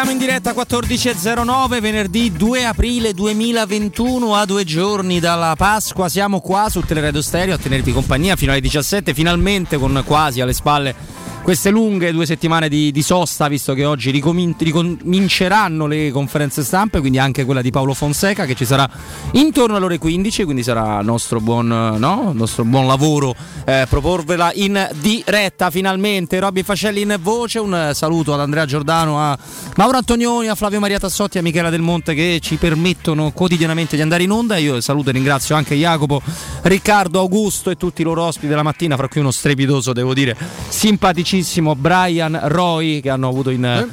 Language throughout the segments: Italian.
Siamo in diretta 14.09, venerdì 2 aprile 2021, a due giorni dalla Pasqua. Siamo qua su Teleradio Stereo a tenervi compagnia fino alle 17, finalmente con quasi alle spalle queste lunghe due settimane di sosta, visto che oggi ricominceranno le conferenze stampe, quindi anche quella di Paulo Fonseca, che ci sarà intorno alle ore 15, quindi sarà nostro buon lavoro proporvela in diretta finalmente. Robby Fascelli in voce, un saluto ad Andrea Giordano, a Mauro Antonioni, a Flavio Maria Tassotti, a Michela Del Monte, che ci permettono quotidianamente di andare in onda. Io saluto e ringrazio anche Jacopo, Riccardo, Augusto e tutti i loro ospiti della mattina, fra cui uno strepidoso, devo dire, simpaticissimo Brian Roy, che hanno avuto in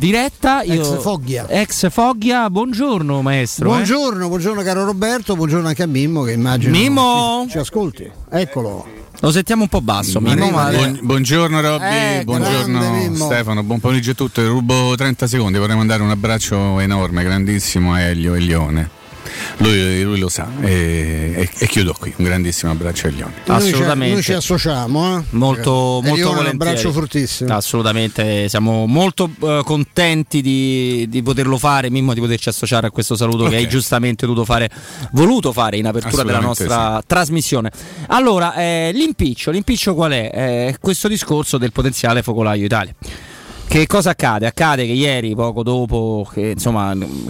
diretta. Ex Foggia, buongiorno maestro. Buongiorno caro Roberto, buongiorno anche a Mimmo, che immagino ci ascolti. Eccolo. Lo sentiamo un po' basso, Mimmo, ma... Buongiorno Robby, buongiorno Stefano, buon pomeriggio a tutti. Rubo 30 secondi, vorrei mandare un abbraccio enorme, grandissimo a Elio Elione. Lui lo sa, e chiudo qui. Un grandissimo abbraccio agli uomini. Assolutamente. Noi ci associamo. Molto volentieri. Un abbraccio fortissimo. Assolutamente, siamo molto contenti di poterlo fare, Mimmo, di poterci associare a questo saluto, okay, che hai giustamente voluto fare in apertura della nostra trasmissione. Allora, l'impiccio qual è? Questo discorso del potenziale focolaio Italia. Che cosa accade? Accade che ieri, poco dopo che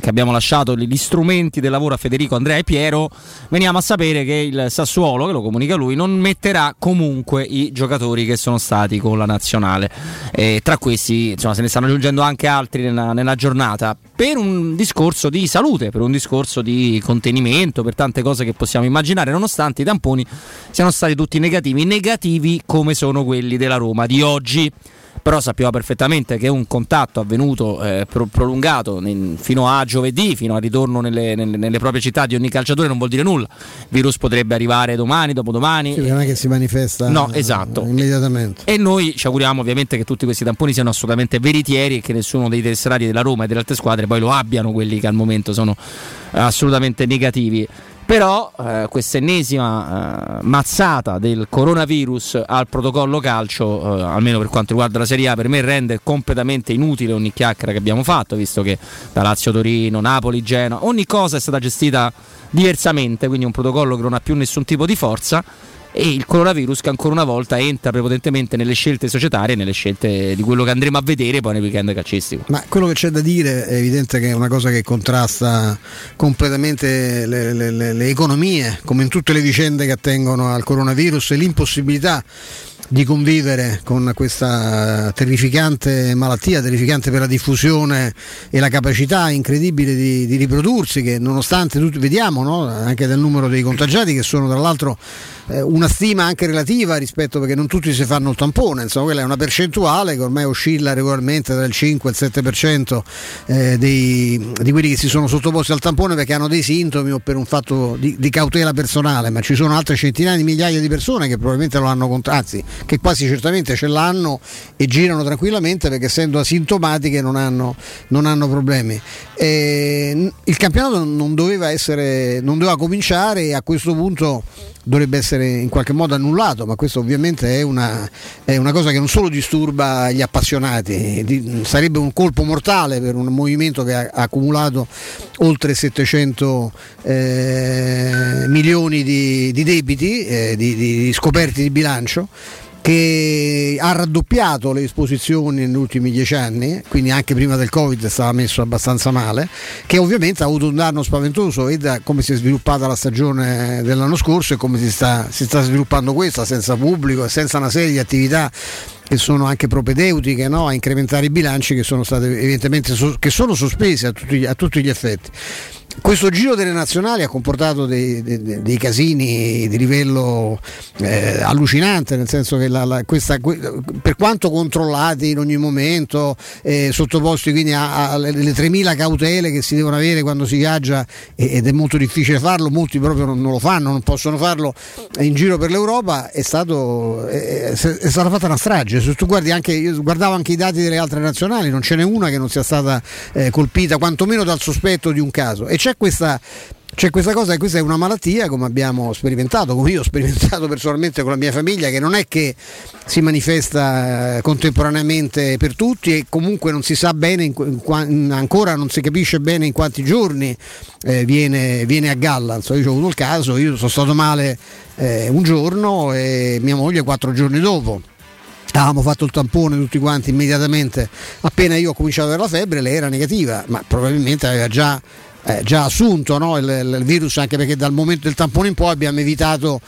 abbiamo lasciato gli strumenti del lavoro a Federico, Andrea e Piero, veniamo a sapere che il Sassuolo, che lo comunica lui, non metterà comunque i giocatori che sono stati con la nazionale. Tra questi, se ne stanno aggiungendo anche altri nella giornata, per un discorso di salute, per un discorso di contenimento, per tante cose che possiamo immaginare, nonostante i tamponi siano stati tutti negativi come sono quelli della Roma di oggi. Però sappiamo perfettamente che un contatto avvenuto prolungato fino a giovedì, fino al ritorno nelle proprie città di ogni calciatore, non vuol dire nulla. Il virus potrebbe arrivare domani, dopodomani. Sì, non è che si manifesta immediatamente. E noi ci auguriamo ovviamente che tutti questi tamponi siano assolutamente veritieri e che nessuno dei tesserati della Roma e delle altre squadre poi lo abbiano, quelli che al momento sono assolutamente negativi. Però quest'ennesima mazzata del coronavirus al protocollo calcio, almeno per quanto riguarda la Serie A, per me rende completamente inutile ogni chiacchiera che abbiamo fatto, visto che da Lazio, Torino, Napoli, Genoa, ogni cosa è stata gestita diversamente, quindi un protocollo che non ha più nessun tipo di forza, e il coronavirus che ancora una volta entra prepotentemente nelle scelte societarie, nelle scelte di quello che andremo a vedere poi nel weekend calcistico. Ma quello che c'è da dire è evidente che è una cosa che contrasta completamente le economie, come in tutte le vicende che attengono al coronavirus, e l'impossibilità di convivere con questa terrificante malattia, terrificante per la diffusione e la capacità incredibile di riprodursi, che nonostante tutti vediamo, anche dal numero dei contagiati, che sono tra l'altro una stima anche relativa, rispetto, perché non tutti si fanno il tampone, quella è una percentuale che ormai oscilla regolarmente dal 5 al 7% di quelli che si sono sottoposti al tampone perché hanno dei sintomi o per un fatto di cautela personale, ma ci sono altre centinaia di migliaia di persone che probabilmente lo hanno che quasi certamente ce l'hanno e girano tranquillamente perché, essendo asintomatiche, non hanno problemi. Il campionato non doveva cominciare, e a questo punto dovrebbe essere in qualche modo annullato, ma questo ovviamente è una cosa che non solo disturba gli appassionati, sarebbe un colpo mortale per un movimento che ha accumulato oltre 700 milioni di debiti, di scoperti di bilancio, che ha raddoppiato le esposizioni negli ultimi 10 anni, quindi anche prima del Covid stava messo abbastanza male, che ovviamente ha avuto un danno spaventoso, e da come si è sviluppata la stagione dell'anno scorso e come si sta sviluppando questa, senza pubblico e senza una serie di attività che sono anche propedeutiche a incrementare i bilanci, che sono state evidentemente che sono sospese a tutti gli effetti. Questo giro delle nazionali ha comportato dei casini di livello allucinante, nel senso che per quanto controllati in ogni momento, sottoposti quindi alle 3.000 cautele che si devono avere quando si viaggia, ed è molto difficile farlo, molti proprio non lo fanno, non possono farlo in giro per l'Europa, è stata fatta una strage. Se tu guardi io guardavo anche i dati delle altre nazionali, non ce n'è una che non sia stata colpita quantomeno dal sospetto di un caso, e c'è questa C'è questa cosa, questa è una malattia, come abbiamo sperimentato, come io ho sperimentato personalmente con la mia famiglia, che non è che si manifesta contemporaneamente per tutti e comunque non si sa bene, ancora non si capisce bene in quanti giorni viene a galla. Insomma, io ho avuto il caso, io sono stato male un giorno e mia moglie 4 giorni dopo. Avevamo fatto il tampone tutti quanti immediatamente, appena io ho cominciato ad avere la febbre lei era negativa, ma probabilmente aveva già assunto, no? il virus, anche perché dal momento del tampone in poi abbiamo evitato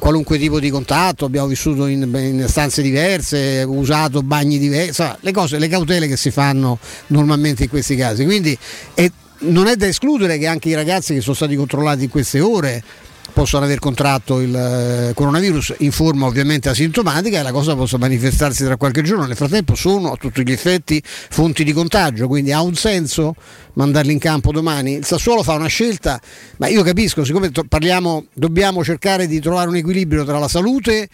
qualunque tipo di contatto, abbiamo vissuto in stanze diverse, usato bagni diversi, le cose, le cautele che si fanno normalmente in questi casi. Quindi non è da escludere che anche i ragazzi che sono stati controllati in queste ore possono aver contratto il coronavirus in forma ovviamente asintomatica e la cosa possa manifestarsi tra qualche giorno. Nel frattempo sono a tutti gli effetti fonti di contagio, quindi ha un senso mandarli in campo domani? Il Sassuolo fa una scelta, ma io capisco, siccome dobbiamo cercare di trovare un equilibrio tra la salute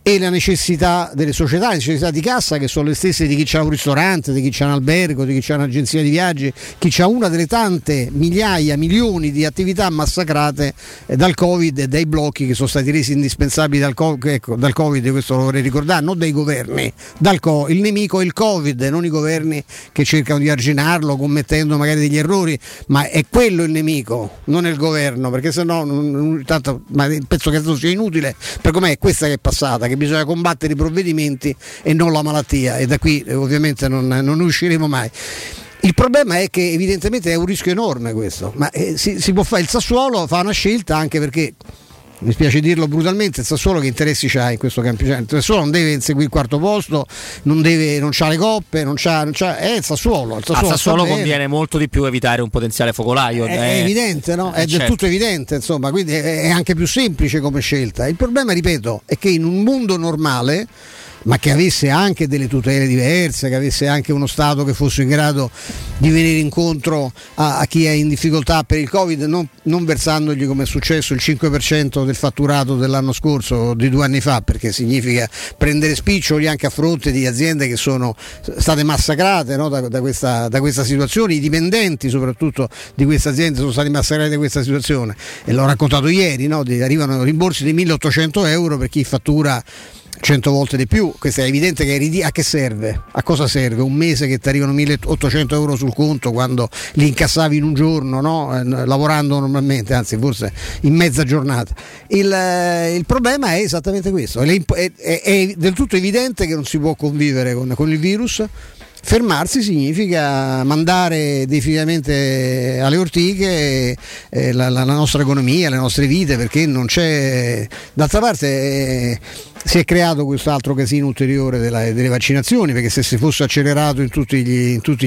e la necessità delle società, le necessità di cassa, che sono le stesse di chi c'ha un ristorante, di chi c'ha un albergo, di chi c'ha un'agenzia di viaggi, chi c'ha una delle tante migliaia, milioni di attività massacrate dal Covid e dai blocchi che sono stati resi indispensabili dal Covid, questo lo vorrei ricordare, non dai governi, il nemico è il Covid, non i governi che cercano di arginarlo commettendo magari degli errori, ma è quello il nemico, non è il governo, perché sennò penso che sia inutile, per com'è questa che è passata, che bisogna combattere i provvedimenti e non la malattia, e da qui ovviamente non usciremo mai. Il problema è che evidentemente è un rischio enorme questo, ma si può fare. Il Sassuolo fa una scelta, anche perché, mi spiace dirlo brutalmente, il Sassuolo che interessi c'ha in questo campionato? Il Sassuolo non deve inseguire il quarto posto, non c'ha le coppe, non c'ha il Sassuolo. Al Sassuolo conviene molto di più evitare un potenziale focolaio. È evidente, no? È del tutto evidente, insomma, quindi è anche più semplice come scelta. Il problema, ripeto, è che in un mondo normale, ma che avesse anche delle tutele diverse, che avesse anche uno Stato che fosse in grado di venire incontro a chi è in difficoltà per il Covid, non versandogli, come è successo, il 5% del fatturato dell'anno scorso, di 2 anni fa, perché significa prendere spiccioli anche a fronte di aziende che sono state massacrate, no? da questa situazione, i dipendenti soprattutto di queste aziende sono stati massacrati da questa situazione, e l'ho raccontato ieri, no? Arrivano rimborsi di 1.800 euro per chi fattura 100 volte di più. Questo è evidente che a che serve? A cosa serve? Un mese che ti arrivano 1.800 euro sul conto quando li incassavi in un giorno, no? Lavorando normalmente, anzi forse in mezza giornata. Il problema è esattamente questo, è del tutto evidente che non si può convivere con il virus. Fermarsi significa mandare definitivamente alle ortiche la nostra economia, le nostre vite, perché non c'è, d'altra parte si è creato quest'altro casino ulteriore delle vaccinazioni, perché se si fosse accelerato in tutti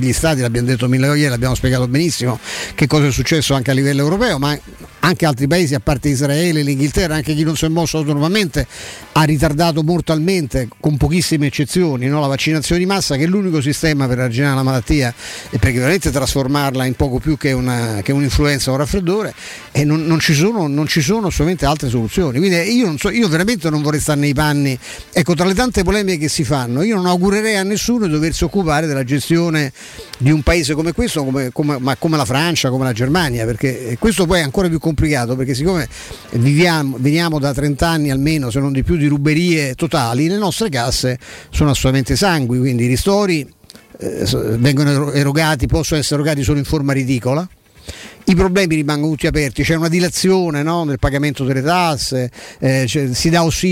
gli stati, l'abbiamo detto mille volte, l'abbiamo spiegato benissimo che cosa è successo anche a livello europeo, ma anche altri paesi, a parte Israele, l'Inghilterra, anche chi non si è mosso autonomamente ha ritardato mortalmente, con pochissime eccezioni, no? La vaccinazione di massa, che è l'unico sistema per arginare la malattia e perché veramente trasformarla in poco più che un'influenza o un raffreddore, e non ci sono solamente altre soluzioni. Quindi io veramente non vorrei stare nei panni, ecco, tra le tante polemiche che si fanno, io non augurerei a nessuno di doversi occupare della gestione di un paese come questo, come la Francia, come la Germania, perché questo poi è ancora più complicato, perché siccome veniamo da 30 anni almeno, se non di più, di ruberie totali, le nostre casse sono assolutamente sangui, quindi i ristori vengono erogati, possono essere erogati solo in forma ridicola, i problemi rimangono tutti aperti, c'è una dilazione, no? Nel pagamento delle tasse, si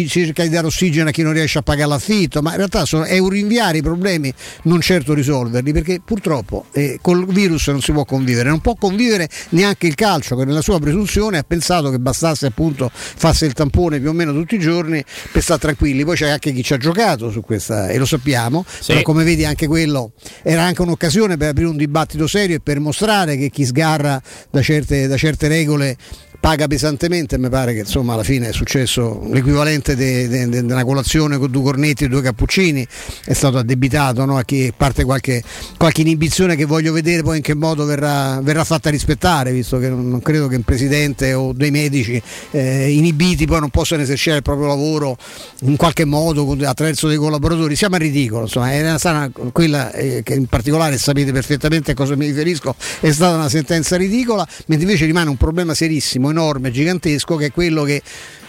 cerca di dare ossigeno a chi non riesce a pagare l'affitto, ma in realtà è un rinviare i problemi, non certo risolverli, perché purtroppo col virus non si può convivere, non può convivere neanche il calcio, che nella sua presunzione ha pensato che bastasse appunto farsi il tampone più o meno tutti i giorni per stare tranquilli. Poi c'è anche chi ci ha giocato su questa, e lo sappiamo, sì. Però come vedi anche quello era anche un'occasione per aprire un dibattito serio e per mostrare che chi sgarra da certe regole paga pesantemente. Mi pare che insomma alla fine è successo l'equivalente di una colazione con due cornetti e due cappuccini, è stato addebitato, no? A chi parte qualche inibizione che voglio vedere poi in che modo verrà fatta rispettare, visto che non credo che un presidente o dei medici inibiti poi non possano esercitare il proprio lavoro in qualche modo attraverso dei collaboratori. Siamo al ridicolo, insomma è una sana, quella che in particolare sapete perfettamente a cosa mi riferisco, è stata una sentenza ridicola, mentre invece rimane un problema serissimo, enorme, gigantesco, che è quello che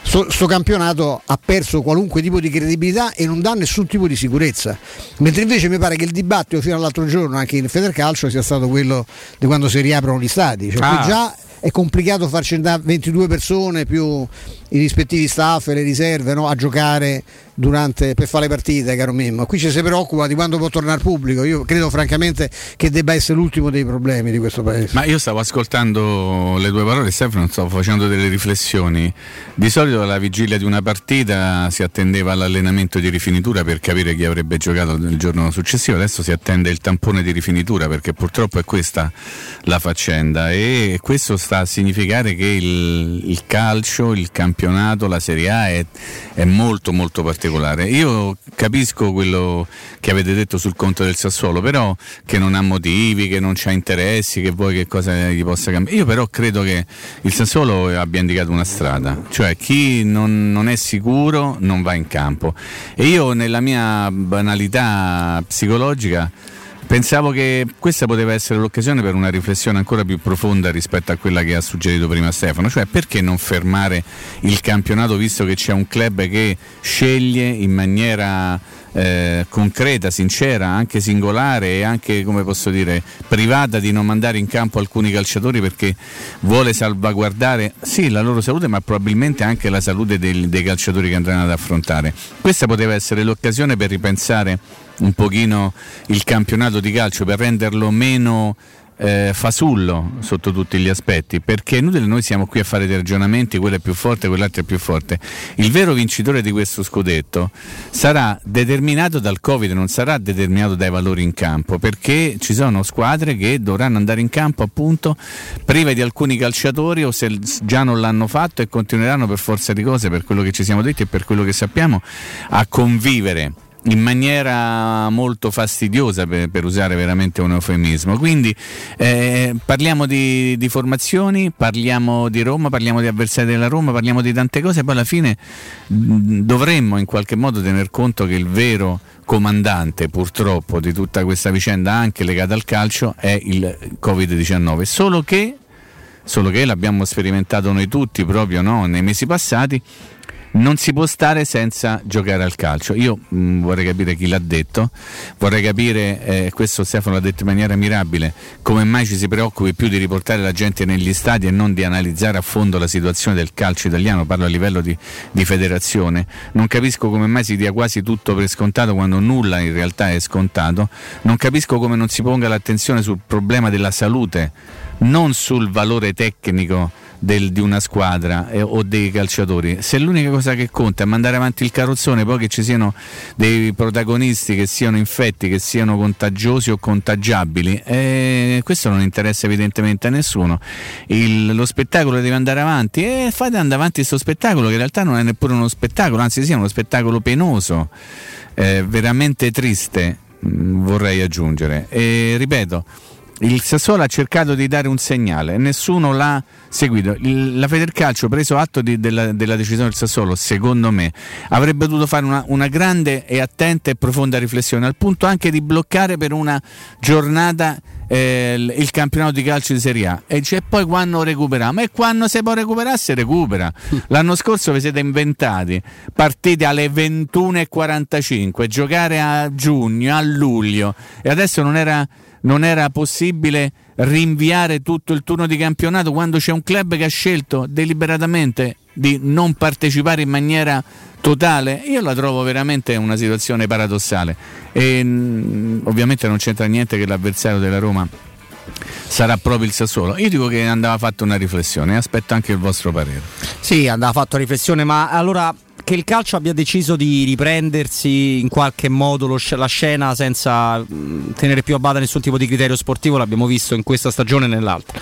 sto campionato ha perso qualunque tipo di credibilità e non dà nessun tipo di sicurezza, mentre invece mi pare che il dibattito fino all'altro giorno anche in Federcalcio sia stato quello di quando si riaprono gli stadi, cioè qui già è complicato farci andare 22 persone più i rispettivi staff e le riserve, no? A giocare per fare le partite, caro Mimmo. Qui ci si preoccupa di quando può tornare pubblico. Io credo francamente che debba essere l'ultimo dei problemi di questo paese. Ma io stavo ascoltando le tue parole, Stefano, stavo facendo delle riflessioni. Di solito alla vigilia di una partita si attendeva l'allenamento di rifinitura per capire chi avrebbe giocato il giorno successivo, adesso si attende il tampone di rifinitura, perché purtroppo è questa la faccenda, e questo sta a significare che il calcio, il campionato, la Serie A è molto molto particolare. Io capisco quello che avete detto sul conto del Sassuolo, però che non ha motivi, che non c'ha interessi, che vuoi che cosa gli possa cambiare. Io però credo che il Sassuolo abbia indicato una strada, cioè chi non è sicuro non va in campo, e io nella mia banalità psicologica pensavo che questa poteva essere l'occasione per una riflessione ancora più profonda rispetto a quella che ha suggerito prima Stefano, cioè perché non fermare il campionato, visto che c'è un club che sceglie in maniera concreta, sincera, anche singolare e anche, come posso dire, privata, di non mandare in campo alcuni calciatori perché vuole salvaguardare sì la loro salute, ma probabilmente anche la salute dei calciatori che andranno ad affrontare. Questa poteva essere l'occasione per ripensare un pochino il campionato di calcio, per renderlo meno fasullo sotto tutti gli aspetti, perché è inutile, noi siamo qui a fare dei ragionamenti, quello è più forte, quell'altro è più forte. Il vero vincitore di questo scudetto sarà determinato dal Covid, non sarà determinato dai valori in campo, perché ci sono squadre che dovranno andare in campo appunto prive di alcuni calciatori, o se già non l'hanno fatto e continueranno per forza di cose, per quello che ci siamo detti e per quello che sappiamo, a convivere in maniera molto fastidiosa, per usare veramente un eufemismo. Quindi parliamo di formazioni, parliamo di Roma, parliamo di avversari della Roma, parliamo di tante cose, e poi alla fine dovremmo in qualche modo tener conto che il vero comandante purtroppo di tutta questa vicenda anche legata al calcio è il Covid-19, solo che l'abbiamo sperimentato noi tutti proprio, no? Nei mesi passati non si può stare senza giocare al calcio. Io vorrei capire chi l'ha detto, vorrei capire, questo Stefano l'ha detto in maniera mirabile, come mai ci si preoccupi più di riportare la gente negli stadi e non di analizzare a fondo la situazione del calcio italiano, parlo a livello di federazione. Non capisco come mai si dia quasi tutto per scontato quando nulla in realtà è scontato, non capisco come non si ponga l'attenzione sul problema della salute, non sul valore tecnico di una squadra o dei calciatori. Se l'unica cosa che conta è mandare avanti il carrozzone, poi che ci siano dei protagonisti che siano infetti, che siano contagiosi o contagiabili, questo non interessa evidentemente a nessuno. Lo spettacolo deve andare avanti, e fate andare avanti questo spettacolo che in realtà non è neppure uno spettacolo, anzi sia uno spettacolo penoso, veramente triste, vorrei aggiungere. E ripeto, il Sassuolo ha cercato di dare un segnale, nessuno l'ha seguito. La Federcalcio, preso atto della decisione del Sassuolo, secondo me avrebbe dovuto fare una grande e attenta e profonda riflessione, al punto anche di bloccare per una giornata il campionato di calcio di Serie A, e cioè poi quando recuperiamo, ma quando si può recuperare si recupera. L'anno scorso vi siete inventati partite alle 21:45, giocare a giugno, a luglio, e adesso non era possibile rinviare tutto il turno di campionato quando c'è un club che ha scelto deliberatamente di non partecipare in maniera totale. Io la trovo veramente una situazione paradossale, e ovviamente non c'entra niente che l'avversario della Roma sarà proprio il Sassuolo. Io dico che andava fatta una riflessione, aspetto anche il vostro parere. Sì, andava fatta una riflessione, ma allora che il calcio abbia deciso di riprendersi in qualche modo la scena senza tenere più a bada nessun tipo di criterio sportivo, l'abbiamo visto in questa stagione e nell'altra.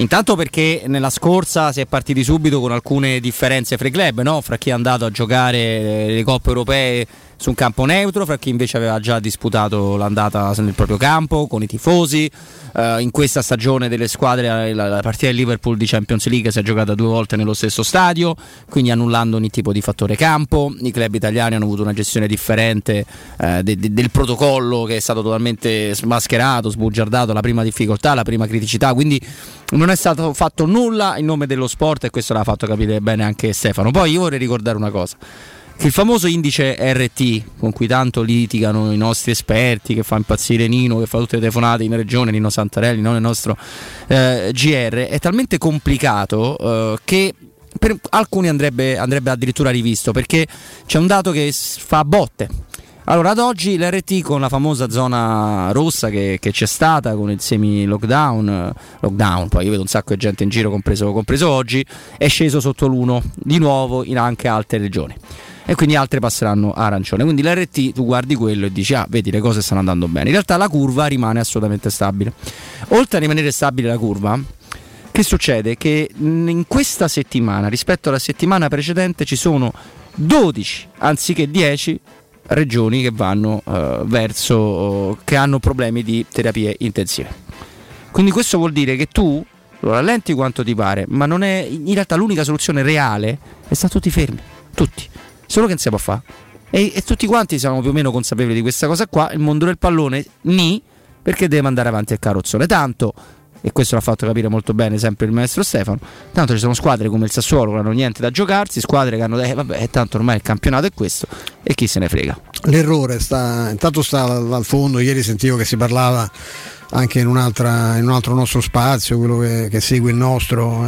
Intanto perché nella scorsa si è partiti subito con alcune differenze fra i club, no? Fra chi è andato a giocare le coppe europee su un campo neutro, fra chi invece aveva già disputato l'andata nel proprio campo con i tifosi. In questa stagione delle squadre la partita del Liverpool di Champions League si è giocata 2 volte nello stesso stadio, quindi annullando ogni tipo di fattore campo. I club italiani hanno avuto una gestione differente del protocollo, che è stato totalmente smascherato, sbugiardato, la prima difficoltà, la prima criticità, quindi non è stato fatto nulla in nome dello sport, e questo l'ha fatto capire bene anche Stefano. Poi io vorrei ricordare una cosa: il famoso indice RT, con cui tanto litigano i nostri esperti, che fa impazzire Nino, che fa tutte le telefonate in regione, Nino Santarelli, non il nostro GR, è talmente complicato che per alcuni andrebbe addirittura rivisto, perché c'è un dato che fa botte. Allora, ad oggi l'RT, con la famosa zona rossa che c'è stata con il semi lockdown, poi io vedo un sacco di gente in giro, compreso oggi, è sceso sotto l'1 di nuovo in anche altre regioni, e quindi altre passeranno a arancione. Quindi l'RT, tu guardi quello e dici: ah, vedi, le cose stanno andando bene. In realtà la curva rimane assolutamente stabile. Oltre a rimanere stabile la curva, che succede? Che in questa settimana, rispetto alla settimana precedente, ci sono 12 anziché 10 regioni che vanno che hanno problemi di terapie intensive. Quindi questo vuol dire che tu lo rallenti quanto ti pare, ma non è in realtà l'unica soluzione reale, è stare tutti fermi, tutti. Solo che non si può fare, e tutti quanti siamo più o meno consapevoli di questa cosa qua. Il mondo del pallone perché deve andare avanti il carrozzone, tanto, e questo l'ha fatto capire molto bene sempre il maestro Stefano, tanto ci sono squadre come il Sassuolo che hanno niente da giocarsi, squadre che hanno tanto ormai il campionato è questo e chi se ne frega. L'errore sta al fondo. Ieri sentivo che si parlava anche in un altro nostro spazio, quello che segue il nostro,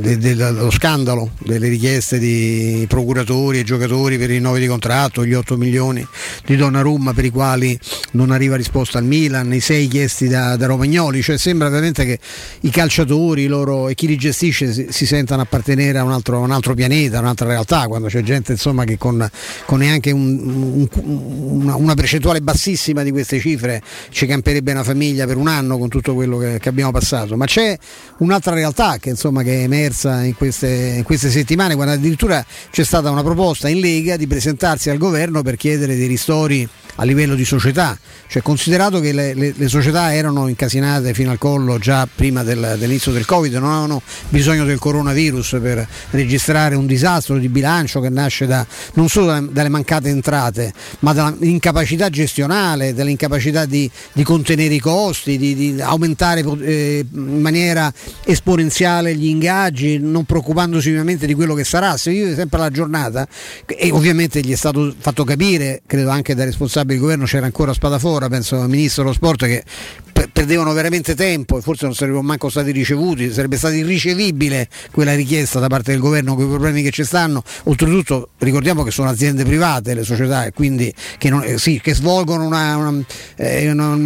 dello scandalo delle richieste di procuratori e giocatori per i rinnovi di contratto, gli 8 milioni di Donnarumma per i quali non arriva risposta al Milan, i 6 chiesti da Romagnoli. Cioè sembra veramente che i calciatori loro e chi li gestisce si sentano appartenere a un altro pianeta, a un'altra realtà, quando c'è gente insomma che con neanche una percentuale bassissima di queste cifre ci camperebbe una famiglia per un anno, con tutto quello che abbiamo passato. Ma c'è un'altra realtà che è emersa in queste settimane, quando addirittura c'è stata una proposta in Lega di presentarsi al governo per chiedere dei ristori a livello di società, cioè considerato che le società erano incasinate fino al collo già prima dell'inizio del Covid, non avevano bisogno del coronavirus per registrare un disastro di bilancio che nasce non solo dalle mancate entrate, ma dall'incapacità gestionale, dall'incapacità di contenere i costi, di aumentare in maniera esponenziale gli ingaggi, non preoccupandosi ovviamente di quello che sarà. Se vive sempre la giornata, e ovviamente gli è stato fatto capire, credo anche da responsabili il governo, c'era ancora Spadafora, penso al ministro dello sport, che perdevano veramente tempo e forse non sarebbero manco stati ricevuti, sarebbe stata irricevibile quella richiesta da parte del governo con i problemi che ci stanno. Oltretutto ricordiamo che sono aziende private le società, e quindi che svolgono un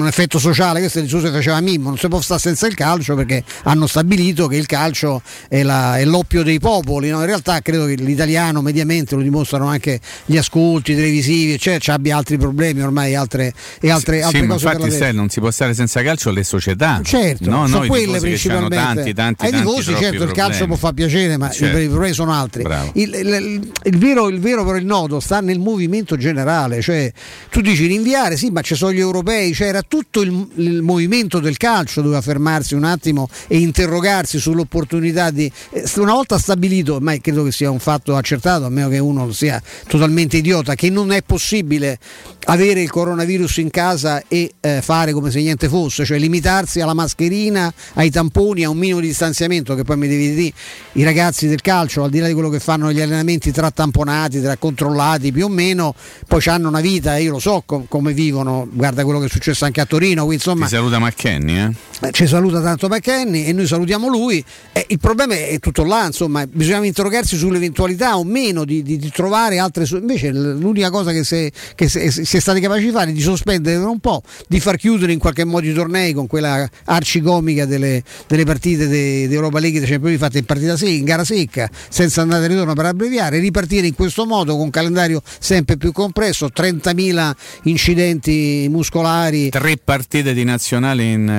effetto sociale. Questo è il discorso che faceva Mimmo: non si può stare senza il calcio, perché hanno stabilito che il calcio è l'oppio dei popoli, no? In realtà credo che l'italiano mediamente, lo dimostrano anche gli ascolti televisivi, cioè, abbia altri problemi ormai, altre cose. Ma infatti non si può stare senza calcio, le società, certo, no? Sono quelle principalmente, tanti ai tifosi, certo, il calcio può far piacere, ma certo, i problemi sono altri. Il vero però il nodo sta nel movimento generale, cioè tu dici rinviare, sì, ma ci sono gli europei, cioè era tutto il movimento del calcio doveva fermarsi un attimo e interrogarsi sull'opportunità di, una volta stabilito, ma credo che sia un fatto accertato, a meno che uno sia totalmente idiota, che non è possibile avere il coronavirus in casa e fare come se niente fosse, cioè limitarsi alla mascherina, ai tamponi, a un minimo di distanziamento, che poi mi devi dire i ragazzi del calcio, al di là di quello che fanno gli allenamenti tra tamponati, tra controllati più o meno, poi hanno una vita, e io lo so come vivono, guarda quello che è successo anche a Torino, quindi, insomma. Ti saluta McKennie, ci saluta tanto McKennie e noi salutiamo lui, il problema è tutto là, insomma, bisognava interrogarsi sull'eventualità o meno di trovare altre, invece l'unica cosa che si è stati capaci di fare è di sospendere per un po', di far chiudere in qualche modo i tornei tornei, con quella arcicomica delle partite di Europa League e dei Champions League fatte in partita in gara secca, senza andata e ritorno, per abbreviare, ripartire in questo modo con un calendario sempre più compresso, 30.000 incidenti muscolari, tre partite di nazionale, una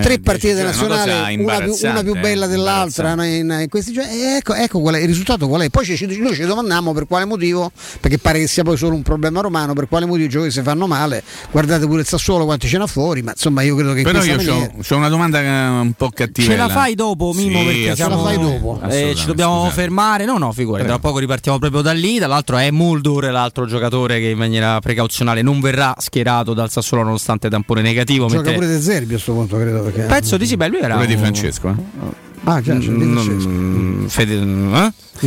più bella dell'altra in questi giorni. Ecco qual è il risultato, qual è? Poi noi ci domandiamo per quale motivo, perché pare che sia poi solo un problema romano, per quale motivo i giocatori si fanno male. Guardate pure il Sassuolo quanti ce n'ha fuori, ma insomma io credo che però io c'ho una domanda un po' cattiva. Ce la fai dopo, Mimo? Sì, perché ce la fai dopo, ci dobbiamo fermare. No, figurati, tra poco ripartiamo proprio da lì. Dall'altro è Muldur, l'altro giocatore che in maniera precauzionale non verrà schierato dal Sassuolo nonostante tampone negativo. Gioca pure De Zerbi a sto punto, credo, perché pezzo di sì, beh, lui era quello di Francesco, di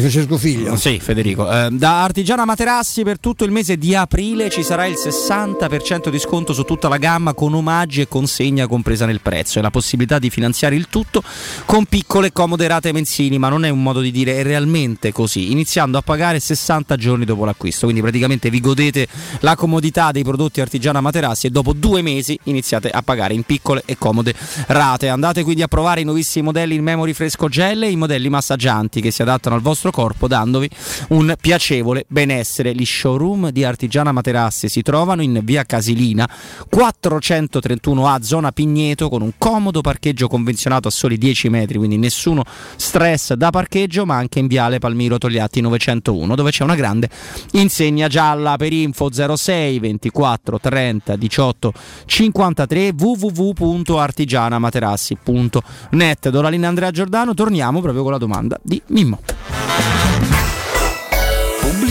Francesco Figlio, sì, Federico. Da Artigiana Materassi per tutto il mese di aprile ci sarà il 60% di sconto su tutta la gamma, con omaggi e consegna compresa nel prezzo, e la possibilità di finanziare il tutto con piccole e comode rate mensili. Ma non è un modo di dire, è realmente così, iniziando a pagare 60 giorni dopo l'acquisto. Quindi praticamente vi godete la comodità dei prodotti Artigiana Materassi e dopo 2 mesi iniziate a pagare in piccole e comode rate. Andate quindi a provare i nuovissimi modelli in memory fresco gel e i modelli massaggianti che si adattano al vostro corpo, dandovi un piacevole benessere. Gli showroom di Artigiana Materassi si trovano in via Casilina 431A, zona Pigneto, con un comodo parcheggio convenzionato a soli 10 metri, quindi nessuno stress da parcheggio, ma anche in viale Palmiro Togliatti 901, dove c'è una grande insegna gialla. Per info 06 24 30 18 53, www.artigianamaterassi.net. Do la linea Andrea Giordano, torniamo proprio con la domanda di Mimmo.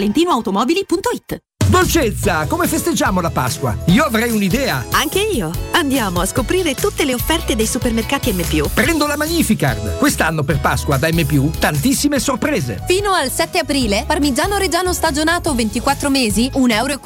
valentinoautomobili.it. Dolcezza, come festeggiamo la Pasqua? Io avrei un'idea. Anche io. Andiamo a scoprire tutte le offerte dei supermercati M+. Prendo la Magnificard. Quest'anno per Pasqua da M+, tantissime sorprese. Fino al 7 aprile, parmigiano reggiano stagionato 24 mesi, 1,49 euro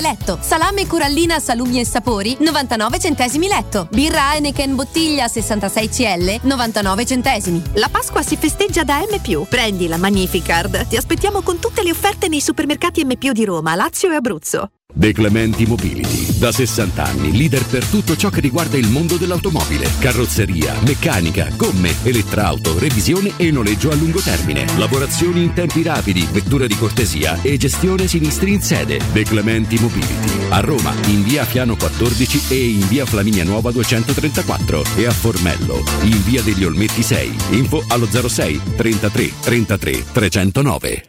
letto. Salame corallina salumi e sapori, 99 centesimi letto. Birra Heineken bottiglia 66 CL, 99 centesimi. La Pasqua si festeggia da M+. Prendi la Magnificard. Ti aspettiamo con tutte le offerte nei supermercati M+ di Roma, Lazio e Abruzzo. De Clementi Mobility, da 60 anni leader per tutto ciò che riguarda il mondo dell'automobile, carrozzeria, meccanica, gomme, elettrauto, revisione e noleggio a lungo termine, lavorazioni in tempi rapidi, vettura di cortesia e gestione sinistri in sede. De Clementi Mobility, a Roma in via Fiano 14 e in via Flaminia Nuova 234 e a Formello in via degli Olmetti 6. Info allo 06 33 33 309.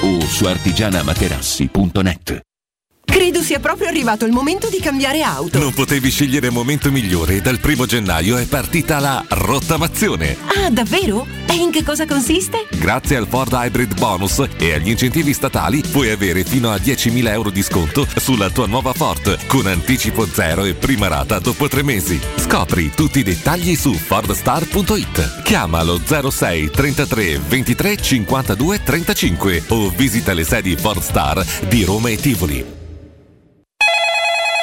o su artigianamaterassi.net. Credo sia proprio arrivato il momento di cambiare auto. Non potevi scegliere momento migliore. Dal 1° gennaio è partita la rottamazione. Ah, davvero? E in che cosa consiste? Grazie al Ford Hybrid Bonus e agli incentivi statali puoi avere fino a 10.000 euro di sconto sulla tua nuova Ford, con anticipo zero e prima rata dopo 3 mesi. Scopri tutti i dettagli su fordstar.it. Chiamalo 06 33 23 52 35 o visita le sedi Ford Star di Roma e Tivoli.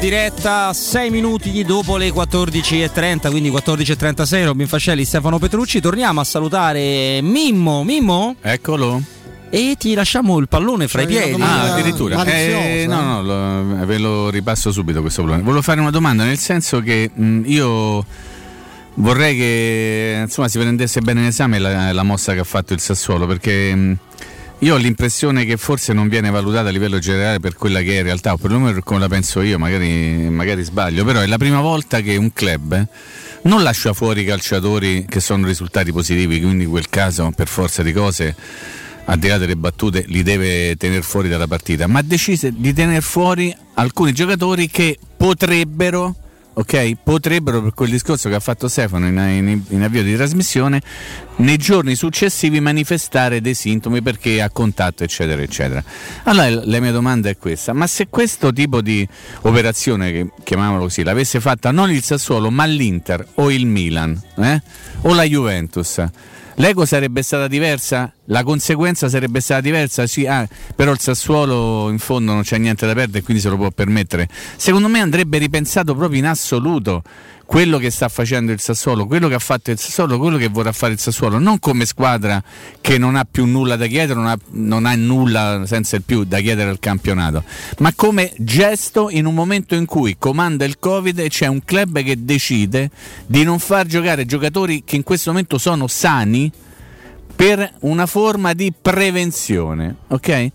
Diretta 6 minuti dopo le 14.30, quindi 14.36, Robin Fascelli, Stefano Petrucci. Torniamo a salutare Mimmo. Eccolo. E ti lasciamo il pallone fra i piedi. Addirittura. No, ve lo ripasso subito questo pallone. Volevo fare una domanda, nel senso che io vorrei che insomma si prendesse bene in esame la mossa che ha fatto il Sassuolo, perché io ho l'impressione che forse non viene valutata a livello generale per quella che è in realtà, o perlomeno per come la penso io, magari sbaglio, però è la prima volta che un club non lascia fuori i calciatori che sono risultati positivi, quindi in quel caso per forza di cose, al di là delle battute, li deve tener fuori dalla partita, ma ha deciso di tener fuori alcuni giocatori che potrebbero, per quel discorso che ha fatto Stefano in avvio di trasmissione, nei giorni successivi manifestare dei sintomi perché a contatto eccetera eccetera. Allora la mia domanda è questa: ma se questo tipo di operazione, che chiamiamolo così, l'avesse fatta non il Sassuolo ma l'Inter o il Milan o la Juventus, l'ego sarebbe stata diversa? La conseguenza sarebbe stata diversa? Sì, però il Sassuolo in fondo non c'è niente da perdere, quindi se lo può permettere. Secondo me andrebbe ripensato proprio in assoluto quello che sta facendo il Sassuolo, quello che ha fatto il Sassuolo, quello che vorrà fare il Sassuolo, non come squadra che non ha più nulla da chiedere, non ha nulla senza il più da chiedere al campionato, ma come gesto in un momento in cui comanda il Covid e c'è un club che decide di non far giocare giocatori che in questo momento sono sani per una forma di prevenzione, ok?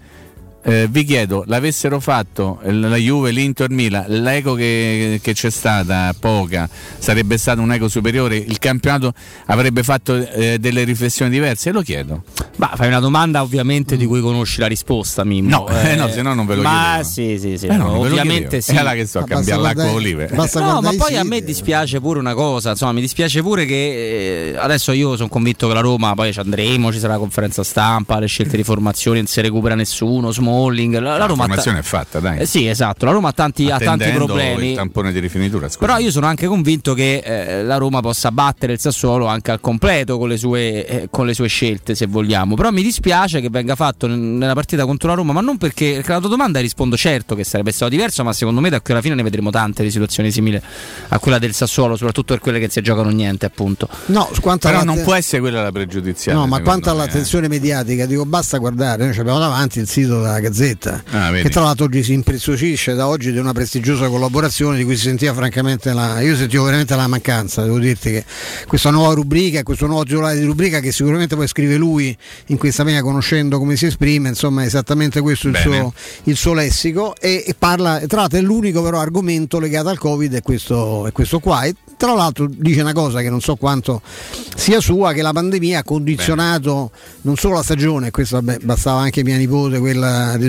Vi chiedo, l'avessero fatto la Juve, l'Inter, Milan, l'eco che c'è stata poca, sarebbe stato un eco superiore, il campionato avrebbe fatto delle riflessioni diverse? Lo chiedo. Ma fai una domanda ovviamente di cui conosci la risposta, Mimmo. No, se no non ve lo chiedo. Ma sì. No, ovviamente sì. Là che sto a cambiare l'acqua con Olive. No, ma poi a me dispiace pure una cosa, insomma, mi dispiace pure che adesso io sono convinto che la Roma, poi ci andremo, ci sarà la conferenza stampa, le scelte di formazione, non si recupera nessuno, Smalling. La Roma formazione è fatta, dai. Sì, esatto. La Roma ha tanti problemi. Il tampone di rifinitura. Scusa. Però io sono anche convinto che la Roma possa battere il Sassuolo anche al completo con le sue scelte, se vogliamo. Però mi dispiace che venga fatto nella partita contro la Roma, ma non perché la tua domanda rispondo certo che sarebbe stato diverso, ma secondo me da qui alla fine ne vedremo tante di situazioni simili a quella del Sassuolo, soprattutto per quelle che si giocano niente, appunto. No, però non può essere quella la pregiudiziale. No, ma quanto all'attenzione mediatica, dico, basta guardare, noi abbiamo davanti il sito della Gazzetta, che tra l'altro oggi si impreziosisce da oggi di una prestigiosa collaborazione di cui si sentiva francamente io sentivo veramente la mancanza, devo dirti, che questa nuova rubrica, questo nuovo titolare di rubrica, che sicuramente poi scrive lui in questa vena, conoscendo come si esprime, insomma è esattamente questo il suo lessico, e parla, tra l'altro è l'unico però argomento legato al Covid è questo qua, e tra l'altro dice una cosa che non so quanto sia sua, che la pandemia ha condizionato non solo la stagione, questo bastava anche mia nipote, quella di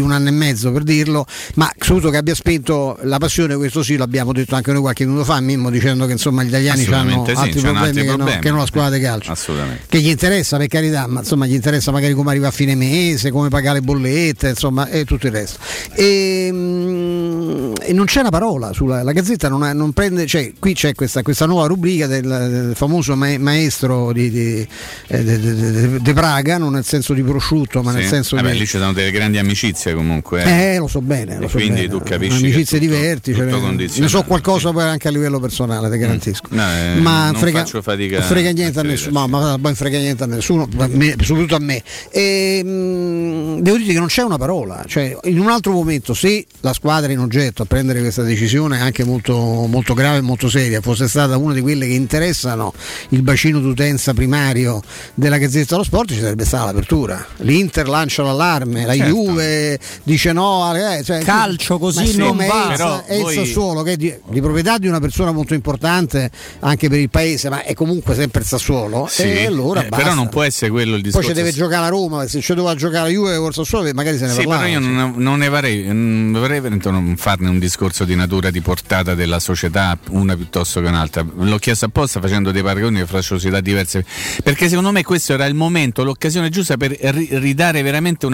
un anno e mezzo per dirlo, ma soprattutto che abbia spento la passione, questo sì, l'abbiamo detto anche noi qualche minuto fa, Mimmo, dicendo che insomma gli italiani hanno altri problemi che non la squadra di calcio, assolutamente, che gli interessa, per carità, ma insomma gli interessa magari come arriva a fine mese, come pagare le bollette, insomma, e tutto il resto, e non c'è una parola sulla la Gazzetta, non prende, cioè qui c'è questa nuova rubrica del famoso maestro di Praga, non nel senso di prosciutto, ma nel senso di... lì ci sono delle grandi amicizie comunque, lo so bene, lo so, quindi bene, tu capisci, amicizie di vertice, ne so qualcosa poi anche a livello personale, te garantisco. Ma non faccio fatica, frega niente a nessuno, no, ma poi frega niente a nessuno, soprattutto a me, devo dire che non c'è una parola, cioè in un altro momento se la squadra in oggetto a prendere questa decisione anche molto, molto grave e molto seria fosse stata una di quelle che interessano il bacino d'utenza primario della Gazzetta dello Sport, ci sarebbe stata l'apertura, l'Inter lancia l'allarme, la Juve dice no, cioè, calcio così non va, però è il Sassuolo che è di proprietà di una persona molto importante anche per il paese, ma è comunque sempre il Sassuolo, e allora basta. Però non può essere quello il discorso, poi ci deve giocare la Roma, se ci doveva giocare la Juve o il Sassuolo magari se ne parlava, però io non ne vorrei non farne un discorso di natura di portata della società una piuttosto che un'altra, l'ho chiesto apposta facendo dei paragoni fra società diverse, perché secondo me questo era il momento, l'occasione giusta per ridare veramente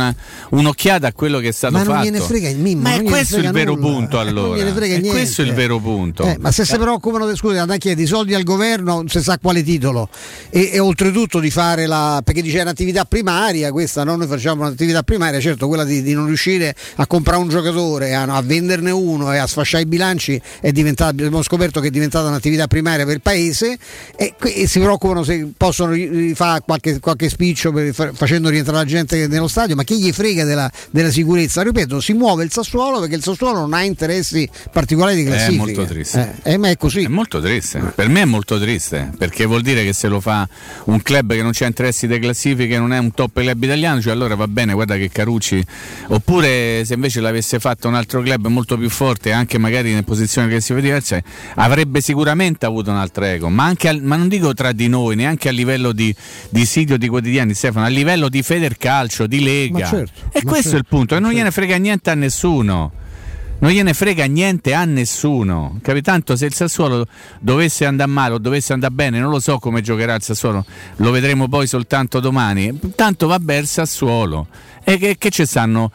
un'occhiata a quello che è stato fatto. Ma non gliene frega il Mimmo, ma questo è il vero punto, allora questo è il vero punto, ma se si preoccupano, scusa, da chiedi soldi al governo non si sa quale titolo, e oltretutto di fare perché dice un'attività primaria questa, no? Noi facciamo un'attività primaria, certo, quella di non riuscire a comprare un giocatore, a venderne uno e a sfasciare i bilanci abbiamo scoperto che è diventata un'attività primaria per il paese, e si preoccupano se possono fare qualche spiccio facendo rientrare la gente nello stadio, ma chi gli frega della sicurezza? Ripeto, si muove il Sassuolo perché il Sassuolo non ha interessi particolari di classifica, è molto triste, ma è così, è molto triste, per me è molto triste, perché vuol dire che se lo fa un club che non c'ha interessi di classifica, non è un top club italiano, cioè allora va bene, guarda che Carucci, oppure se invece l'avesse fatto un altro club molto più forte, anche magari in posizione classifica diversa, avrebbe sicuramente avuto un altro eco, ma anche ma non dico tra di noi, neanche a livello di sito, di quotidiani, Stefano, a livello di Federcalcio, di Lega, certo, e questo è il punto, che non gliene frega niente a nessuno. Non gliene frega niente a nessuno, capito? Tanto se il Sassuolo dovesse andare male o dovesse andare bene, non lo so come giocherà il Sassuolo, lo vedremo poi soltanto domani, tanto vabbè il Sassuolo, e che ci stanno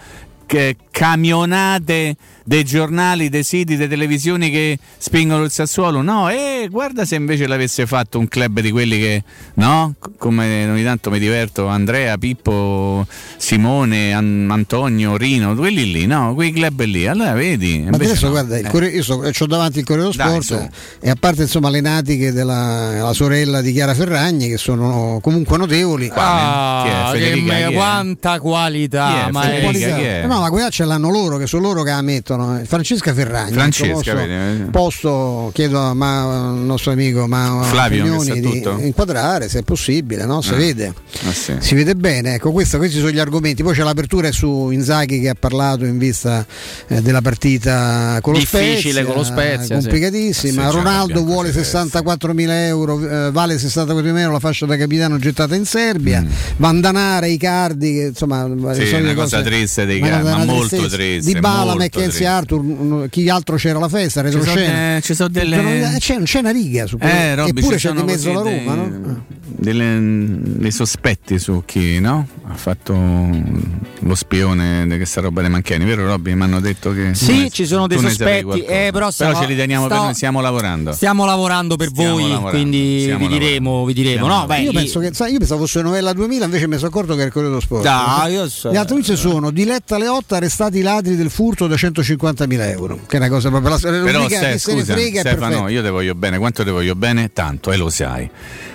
camionate dei giornali, dei siti, delle televisioni che spingono il Sassuolo, no? E guarda se invece l'avesse fatto un club di quelli che, no? Come ogni tanto mi diverto, Andrea, Pippo, Simone, Antonio, Rino, quelli lì, no? Quei club lì, allora vedi. Ma adesso no. Guarda, io c'ho davanti il Corriere dello Sport, dai, e a parte insomma le natiche della sorella di Chiara Ferragni, che sono comunque notevoli. Chi è? Quanta qualità, ma è? No, la qualità ce l'hanno loro, che sono loro che la mettono. Francesca Ferragni, posto chiedo al nostro amico Flavio di inquadrare se è possibile, no? Si vede bene, ecco, questi sono gli argomenti. Poi c'è l'apertura su Inzaghi che ha parlato in vista della partita con lo Spezia, complicatissima. Ronaldo vuole 64.000 euro, vale 64.000 euro la fascia da capitano gettata in Serbia. Vandanare, Icardi, che insomma è una cosa triste dei Icardi, ma molto triste. Dybala, McKennie, Arthur, chi altro c'era alla festa, retroscena, ci sono delle... c'è una riga su eppure c'è di mezzo la Roma, no? dei sospetti su chi, no? Ha fatto lo spione di questa roba dei McKennie, vero Robby? Mi hanno detto che sì, ci sono dei sospetti, però ce li teniamo per noi, stiamo lavorando. Stiamo lavorando per voi, quindi vi diremo. No, beh, io penso che, sai, io pensavo fosse Novella 2000, invece mi sono accorto che era il Corriere dello Sport. No, io so. Le attrici sono Diletta Leotta, arrestati i ladri del furto da 150.000 euro, che è una cosa proprio la però Stefano, io te voglio bene, quanto te voglio bene? Tanto, e lo sai.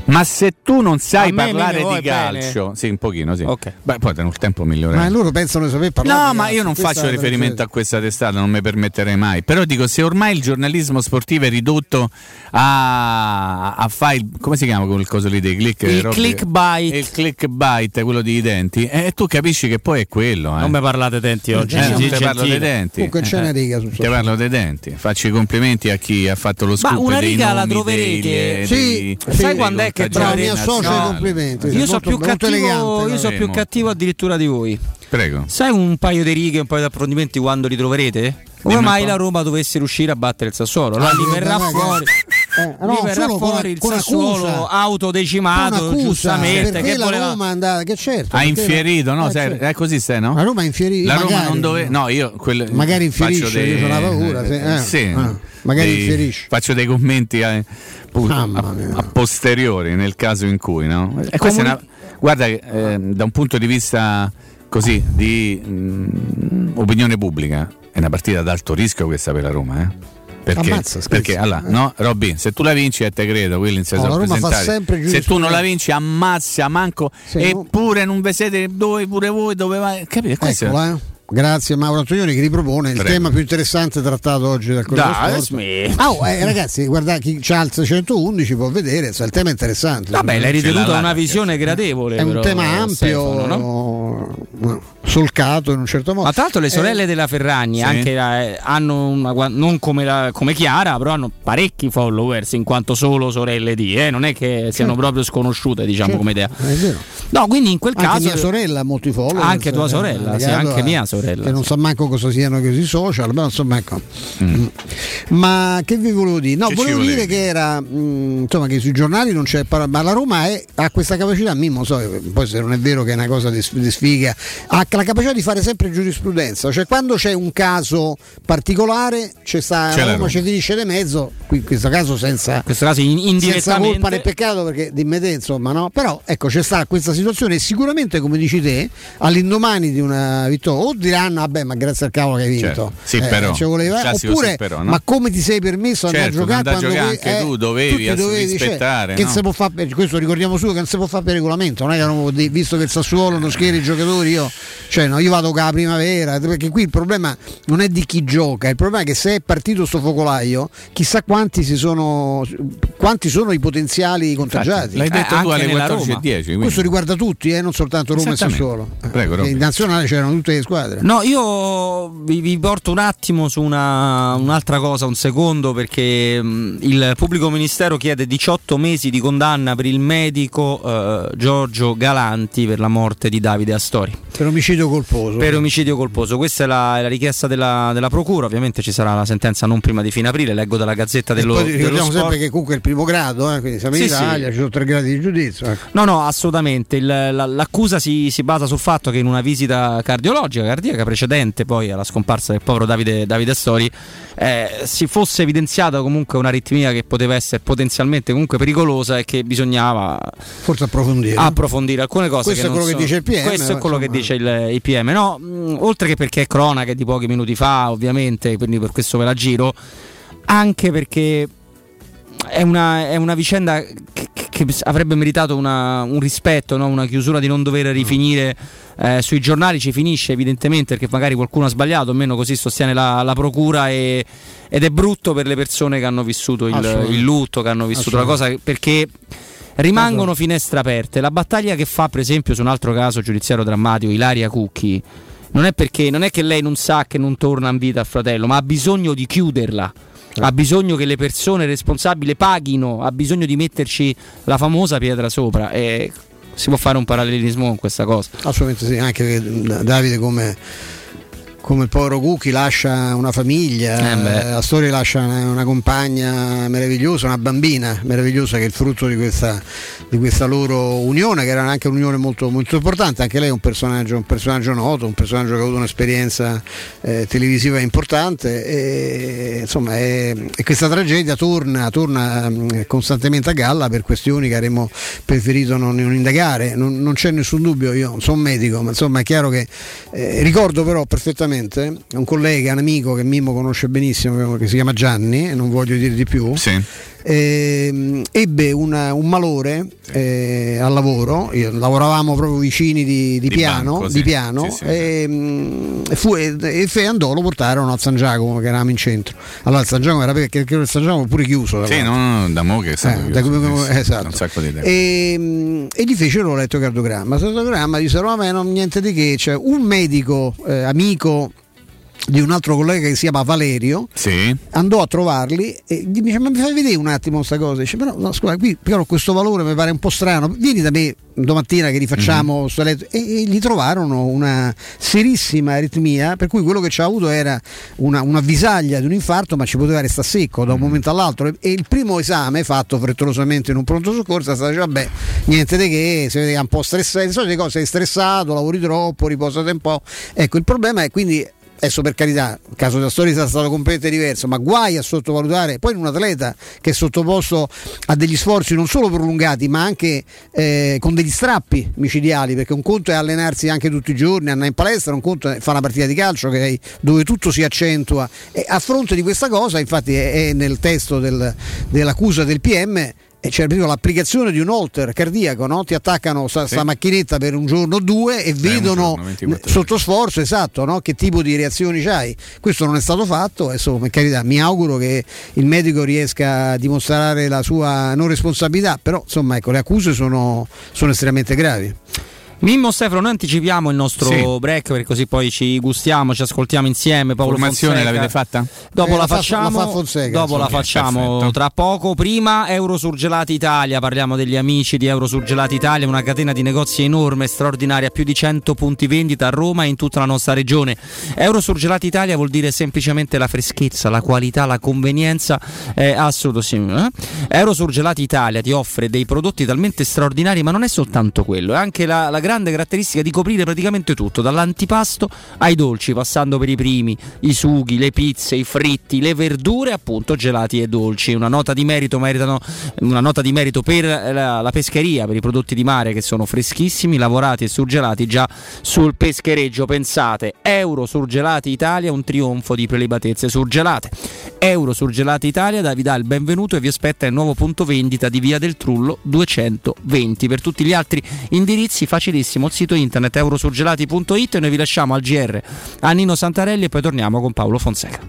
Ma se tu non sai parlare di calcio, bene. Sì, un pochino, sì. Okay. Beh, poi nel tempo migliore. Ma loro pensano di saper parlare. No, di ma calcio. Io non questa faccio riferimento a questa testata, non mi permetterei mai. Però dico, se ormai il giornalismo sportivo è ridotto a file, come si chiama quel coso lì dei click? Il clickbait. Il clickbait, quello dei denti. E tu capisci che poi è quello. Non mi parlate denti oggi. Non ti parlo dei denti. Comunque c'è una riga su. Ti parlo dei denti. Faccio i complimenti a chi ha fatto lo scoop. Ma una riga la troverete. Sì. Sai quando è che mi associo ai complimenti. Io sono più cattivo. Io sono più cattivo addirittura di voi. Prego. Sai un paio di righe, un paio di approfondimenti quando li troverete? Ormai la Roma dovesse riuscire a battere il Sassuolo, allora li verrà fuori. Fuori il Sassuolo autodecimato, giustamente, che voleva... Roma è andata, che certo, ha inferito, no? Certo. È così, sai, no? La Roma ha infierito. La Roma non doveva, no? Io magari infierisce, io ho la paura. Magari infierisce. Faccio dei commenti a posteriori nel caso in cui, no? E questa è una, guarda, da un punto di vista così di opinione pubblica, è una partita ad alto rischio questa per la Roma, eh? Perché? Ammazza, perché allora, no, Robby, se tu la vinci te credo, quelli si sono presentati. Se tu non la vinci ammazza manco, sì, eppure non vedete dove pure voi dove vai, capite? Grazie Mauro Antonioni che ripropone il tema più interessante trattato oggi dal Corriere dello Sport. Ragazzi, guardate, chi c'ha il 611 può vedere, cioè, il tema è interessante. Vabbè, l'hai ritenuta una visione gradevole. È un tema ampio, Stefano, no? Solcato in un certo modo. Ma tra l'altro le sorelle della Ferragni, sì, anche hanno una, non come Chiara, però hanno parecchi followers in quanto solo sorelle di, non è che siano proprio sconosciute, diciamo, certo, come idea. È vero. No, quindi in quel anche caso mia sorella ha molti followers. Anche tua sorella, sì, anche mia sorella. Che non so manco cosa siano questi social, ma non so manco. Ma che vi volevo dire? No, che volevo dire che era insomma che sui giornali non c'è ma la Roma ha questa capacità, Mimmo, so, poi se non è vero che è una cosa di sfiga, ha la capacità di fare sempre giurisprudenza, cioè quando c'è un caso particolare c'è la Roma ci finisce di mezzo, in questo caso senza indirettamente, colpa né peccato, perché dimmi te, insomma, no? Però ecco, c'è sta questa situazione e sicuramente, come dici te, all'indomani di una vittoria o diranno vabbè, ma grazie al cavolo che hai vinto, certo, sì, però, oppure sì, però, no? Ma come ti sei permesso di giocare quando anche tu dovevi rispettare, che no? Se può fare per questo, ricordiamo solo che non si può fare per regolamento, non è che visto che il Sassuolo non schiera i giocatori, io vado con la primavera, perché qui il problema non è di chi gioca, il problema è che se è partito sto focolaio chissà quanti sono i potenziali contagiati. L'hai detto tu alle 14:10, quindi questo riguarda tutti, non soltanto Roma e Sassuolo. Prego. In nazionale c'erano tutte le squadre. No, io vi porto un attimo su un'altra cosa, un secondo, perché il pubblico ministero chiede 18 mesi di condanna per il medico Giorgio Galanti per la morte di Davide Astori. Per omicidio colposo. Questa è la richiesta della procura, ovviamente ci sarà la sentenza non prima di fine aprile, leggo dalla Gazzetta dello Ricordiamo sempre che comunque è il primo grado, quindi siamo in Italia, ci sono 3 gradi di giudizio. No, assolutamente, l'accusa si basa sul fatto che in una visita cardiaca precedente poi alla scomparsa del povero Davide Astori si fosse evidenziata comunque un'aritmia che poteva essere potenzialmente comunque pericolosa e che bisognava forse approfondire alcune cose. Questo è quello che dice il PM. Questo è quello che dice il PM, no? Oltre che perché è cronaca di pochi minuti fa, ovviamente, quindi per questo ve la giro, anche perché è una vicenda che avrebbe meritato un rispetto, no? Una chiusura di non dover rifinire sui giornali. Ci finisce evidentemente perché magari qualcuno ha sbagliato, almeno così sostiene la procura, ed è brutto per le persone che hanno vissuto il lutto, che hanno vissuto la cosa, perché rimangono finestre aperte. La battaglia che fa per esempio su un altro caso giudiziario drammatico, Ilaria Cucchi, non è che lei non sa che non torna in vita il fratello, ma ha bisogno di chiuderla. Ha bisogno che le persone responsabili paghino, ha bisogno di metterci la famosa pietra sopra. E si può fare un parallelismo con questa cosa? Assolutamente sì, anche Davide come come il povero Cucchi lascia una famiglia, la storia lascia una compagna meravigliosa, una bambina meravigliosa che è il frutto di questa loro unione, che era anche un'unione molto, molto importante. Anche lei è un personaggio noto, un personaggio che ha avuto un'esperienza televisiva importante e, insomma, e questa tragedia torna costantemente a galla per questioni che avremmo preferito non indagare, non c'è nessun dubbio. Io non sono medico, ma insomma è chiaro che ricordo però perfettamente un collega, un amico che Mimmo conosce benissimo, che si chiama Gianni, non voglio dire di più, sì. Ebbe un malore, sì, al lavoro. Lavoravamo proprio vicini di piano, banco, sì, di piano, sì. E andò, lo portarono a San Giacomo, che eravamo in centro. Allora San Giacomo era, perché San Giacomo pure chiuso, sì, no, da mo' che è stato chiuso, esatto, un sacco di tempo. E gli fecero l'elettrocardiogramma, dissero vabbè, non niente di che, cioè, un medico amico di un altro collega che si chiama Valerio, sì, andò a trovarli e gli dice: ma mi fai vedere un attimo questa cosa? Dice: però no, scusa, qui però questo valore mi pare un po' strano, vieni da me domattina che rifacciamo. Mm-hmm. E gli trovarono una serissima aritmia, per cui quello che ci ha avuto era una visaglia di un infarto, ma ci poteva restare secco da un momento all'altro. E il primo esame fatto frettolosamente in un pronto soccorso è stato: vabbè, niente di che, si vede che è un po' stressato, di solito sei stressato, lavori troppo, riposate un po'. Ecco, il problema è quindi. Adesso, per carità, il caso della storia sarà stato completamente diverso, ma guai a sottovalutare poi un atleta che è sottoposto a degli sforzi non solo prolungati, ma anche con degli strappi micidiali, perché un conto è allenarsi anche tutti i giorni, andare in palestra, un conto è fare una partita di calcio dove tutto si accentua. E a fronte di questa cosa, infatti, è nel testo dell'accusa del PM. E c'è l'applicazione di un holter cardiaco, no? Ti attaccano sta macchinetta per un giorno o due e vedono sotto sforzo, esatto, no? Che tipo di reazioni c'hai. Questo non è stato fatto, adesso, per carità, mi auguro che il medico riesca a dimostrare la sua non responsabilità, però insomma, ecco, le accuse sono estremamente gravi. Mimmo, Stefano, noi anticipiamo il nostro break, perché così poi ci gustiamo, ci ascoltiamo insieme. Paolo Fonseca, l'avete fatta? Dopo la facciamo, la fa Fonseca, dopo la facciamo tra poco. Prima Eurosurgelati Italia, parliamo degli amici di Eurosurgelati Italia, una catena di negozi enorme, straordinaria, più di 100 punti vendita a Roma e in tutta la nostra regione. Eurosurgelati Italia vuol dire semplicemente la freschezza, la qualità, la convenienza, assoluto sì. Eurosurgelati Italia ti offre dei prodotti talmente straordinari, ma non è soltanto quello, è anche la grande caratteristica di coprire praticamente tutto, dall'antipasto ai dolci, passando per i primi, i sughi, le pizze, i fritti, le verdure, appunto gelati e dolci. Una nota di merito per la pescheria, per i prodotti di mare che sono freschissimi, lavorati e surgelati già sul peschereggio. Pensate, Eurosurgelati Italia, un trionfo di prelibatezze surgelate. Eurosurgelati Italia vi dà il benvenuto e vi aspetta il nuovo punto vendita di Via del Trullo 220. Per tutti gli altri indirizzi, facilissimi, il sito internet eurosurgelati.it, e noi vi lasciamo al GR a Nino Santarelli e poi torniamo con Paolo Fonseca.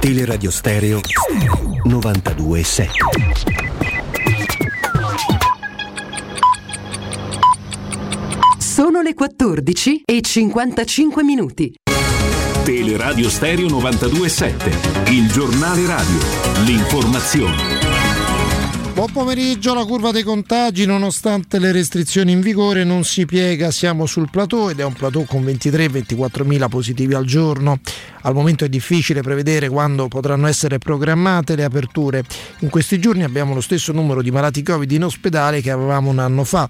Teleradio Stereo 92.7. Sono le 14:55. Teleradio Stereo 92.7, il giornale radio, l'informazione. Buon pomeriggio, la curva dei contagi nonostante le restrizioni in vigore non si piega, siamo sul plateau ed è un plateau con 23-24.000 positivi al giorno. Al momento è difficile prevedere quando potranno essere programmate le aperture. In questi giorni abbiamo lo stesso numero di malati Covid in ospedale che avevamo un anno fa.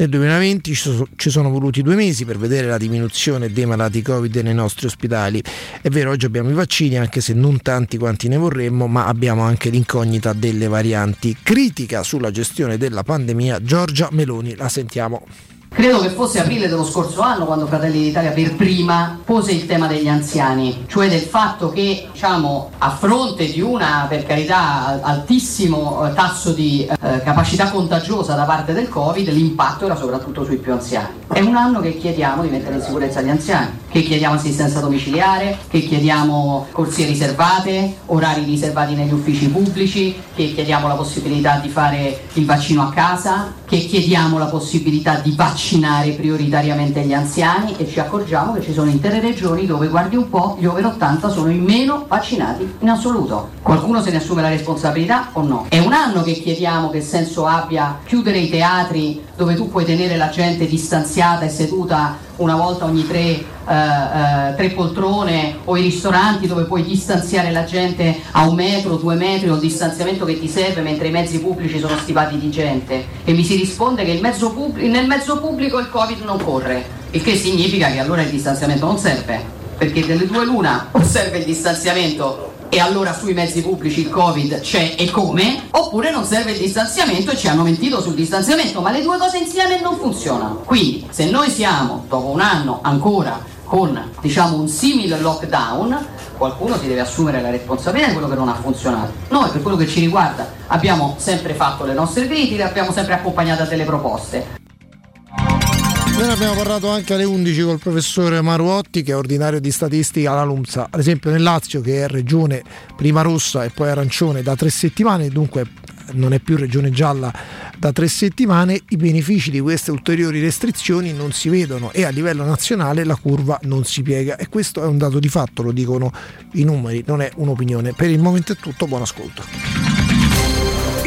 Nel 2020 ci sono voluti 2 mesi per vedere la diminuzione dei malati Covid nei nostri ospedali. È vero, oggi abbiamo i vaccini, anche se non tanti quanti ne vorremmo, ma abbiamo anche l'incognita delle varianti. Critica sulla gestione della pandemia, Giorgia Meloni, la sentiamo. Credo che fosse aprile dello scorso anno quando Fratelli d'Italia per prima pose il tema degli anziani, cioè del fatto che, a fronte di una, per carità, altissimo tasso di capacità contagiosa da parte del Covid, l'impatto era soprattutto sui più anziani. È un anno che chiediamo di mettere in sicurezza gli anziani, che chiediamo assistenza domiciliare, che chiediamo corsie riservate, orari riservati negli uffici pubblici, che chiediamo la possibilità di fare il vaccino a casa, che chiediamo la possibilità di vaccinare prioritariamente gli anziani, e ci accorgiamo che ci sono intere regioni dove, guardi un po', gli over 80 sono i meno vaccinati in assoluto. Qualcuno se ne assume la responsabilità o no? È un anno che chiediamo che senso abbia chiudere i teatri dove tu puoi tenere la gente distanziata e seduta una volta ogni tre poltrone, o i ristoranti dove puoi distanziare la gente a 1 metro, 2 metri, o il distanziamento che ti serve, mentre i mezzi pubblici sono stipati di gente. E mi si risponde che nel mezzo pubblico il Covid non corre, il che significa che allora il distanziamento non serve, perché delle due l'una: o serve il distanziamento e allora sui mezzi pubblici il Covid c'è e come, oppure non serve il distanziamento e ci hanno mentito sul distanziamento, ma le due cose insieme non funzionano. Quindi se noi siamo, dopo un anno ancora, con un simile lockdown, qualcuno si deve assumere la responsabilità di quello che non ha funzionato. Noi, per quello che ci riguarda, abbiamo sempre fatto le nostre critiche, abbiamo sempre accompagnato a delle proposte. Ne abbiamo parlato anche alle 11 col professore Maruotti, che è ordinario di statistica alla LUMSA, ad esempio nel Lazio, che è regione prima rossa e poi arancione da 3 settimane, dunque non è più regione gialla da 3 settimane, i benefici di queste ulteriori restrizioni non si vedono e a livello nazionale la curva non si piega, e questo è un dato di fatto, lo dicono i numeri, non è un'opinione. Per il momento è tutto, buon ascolto.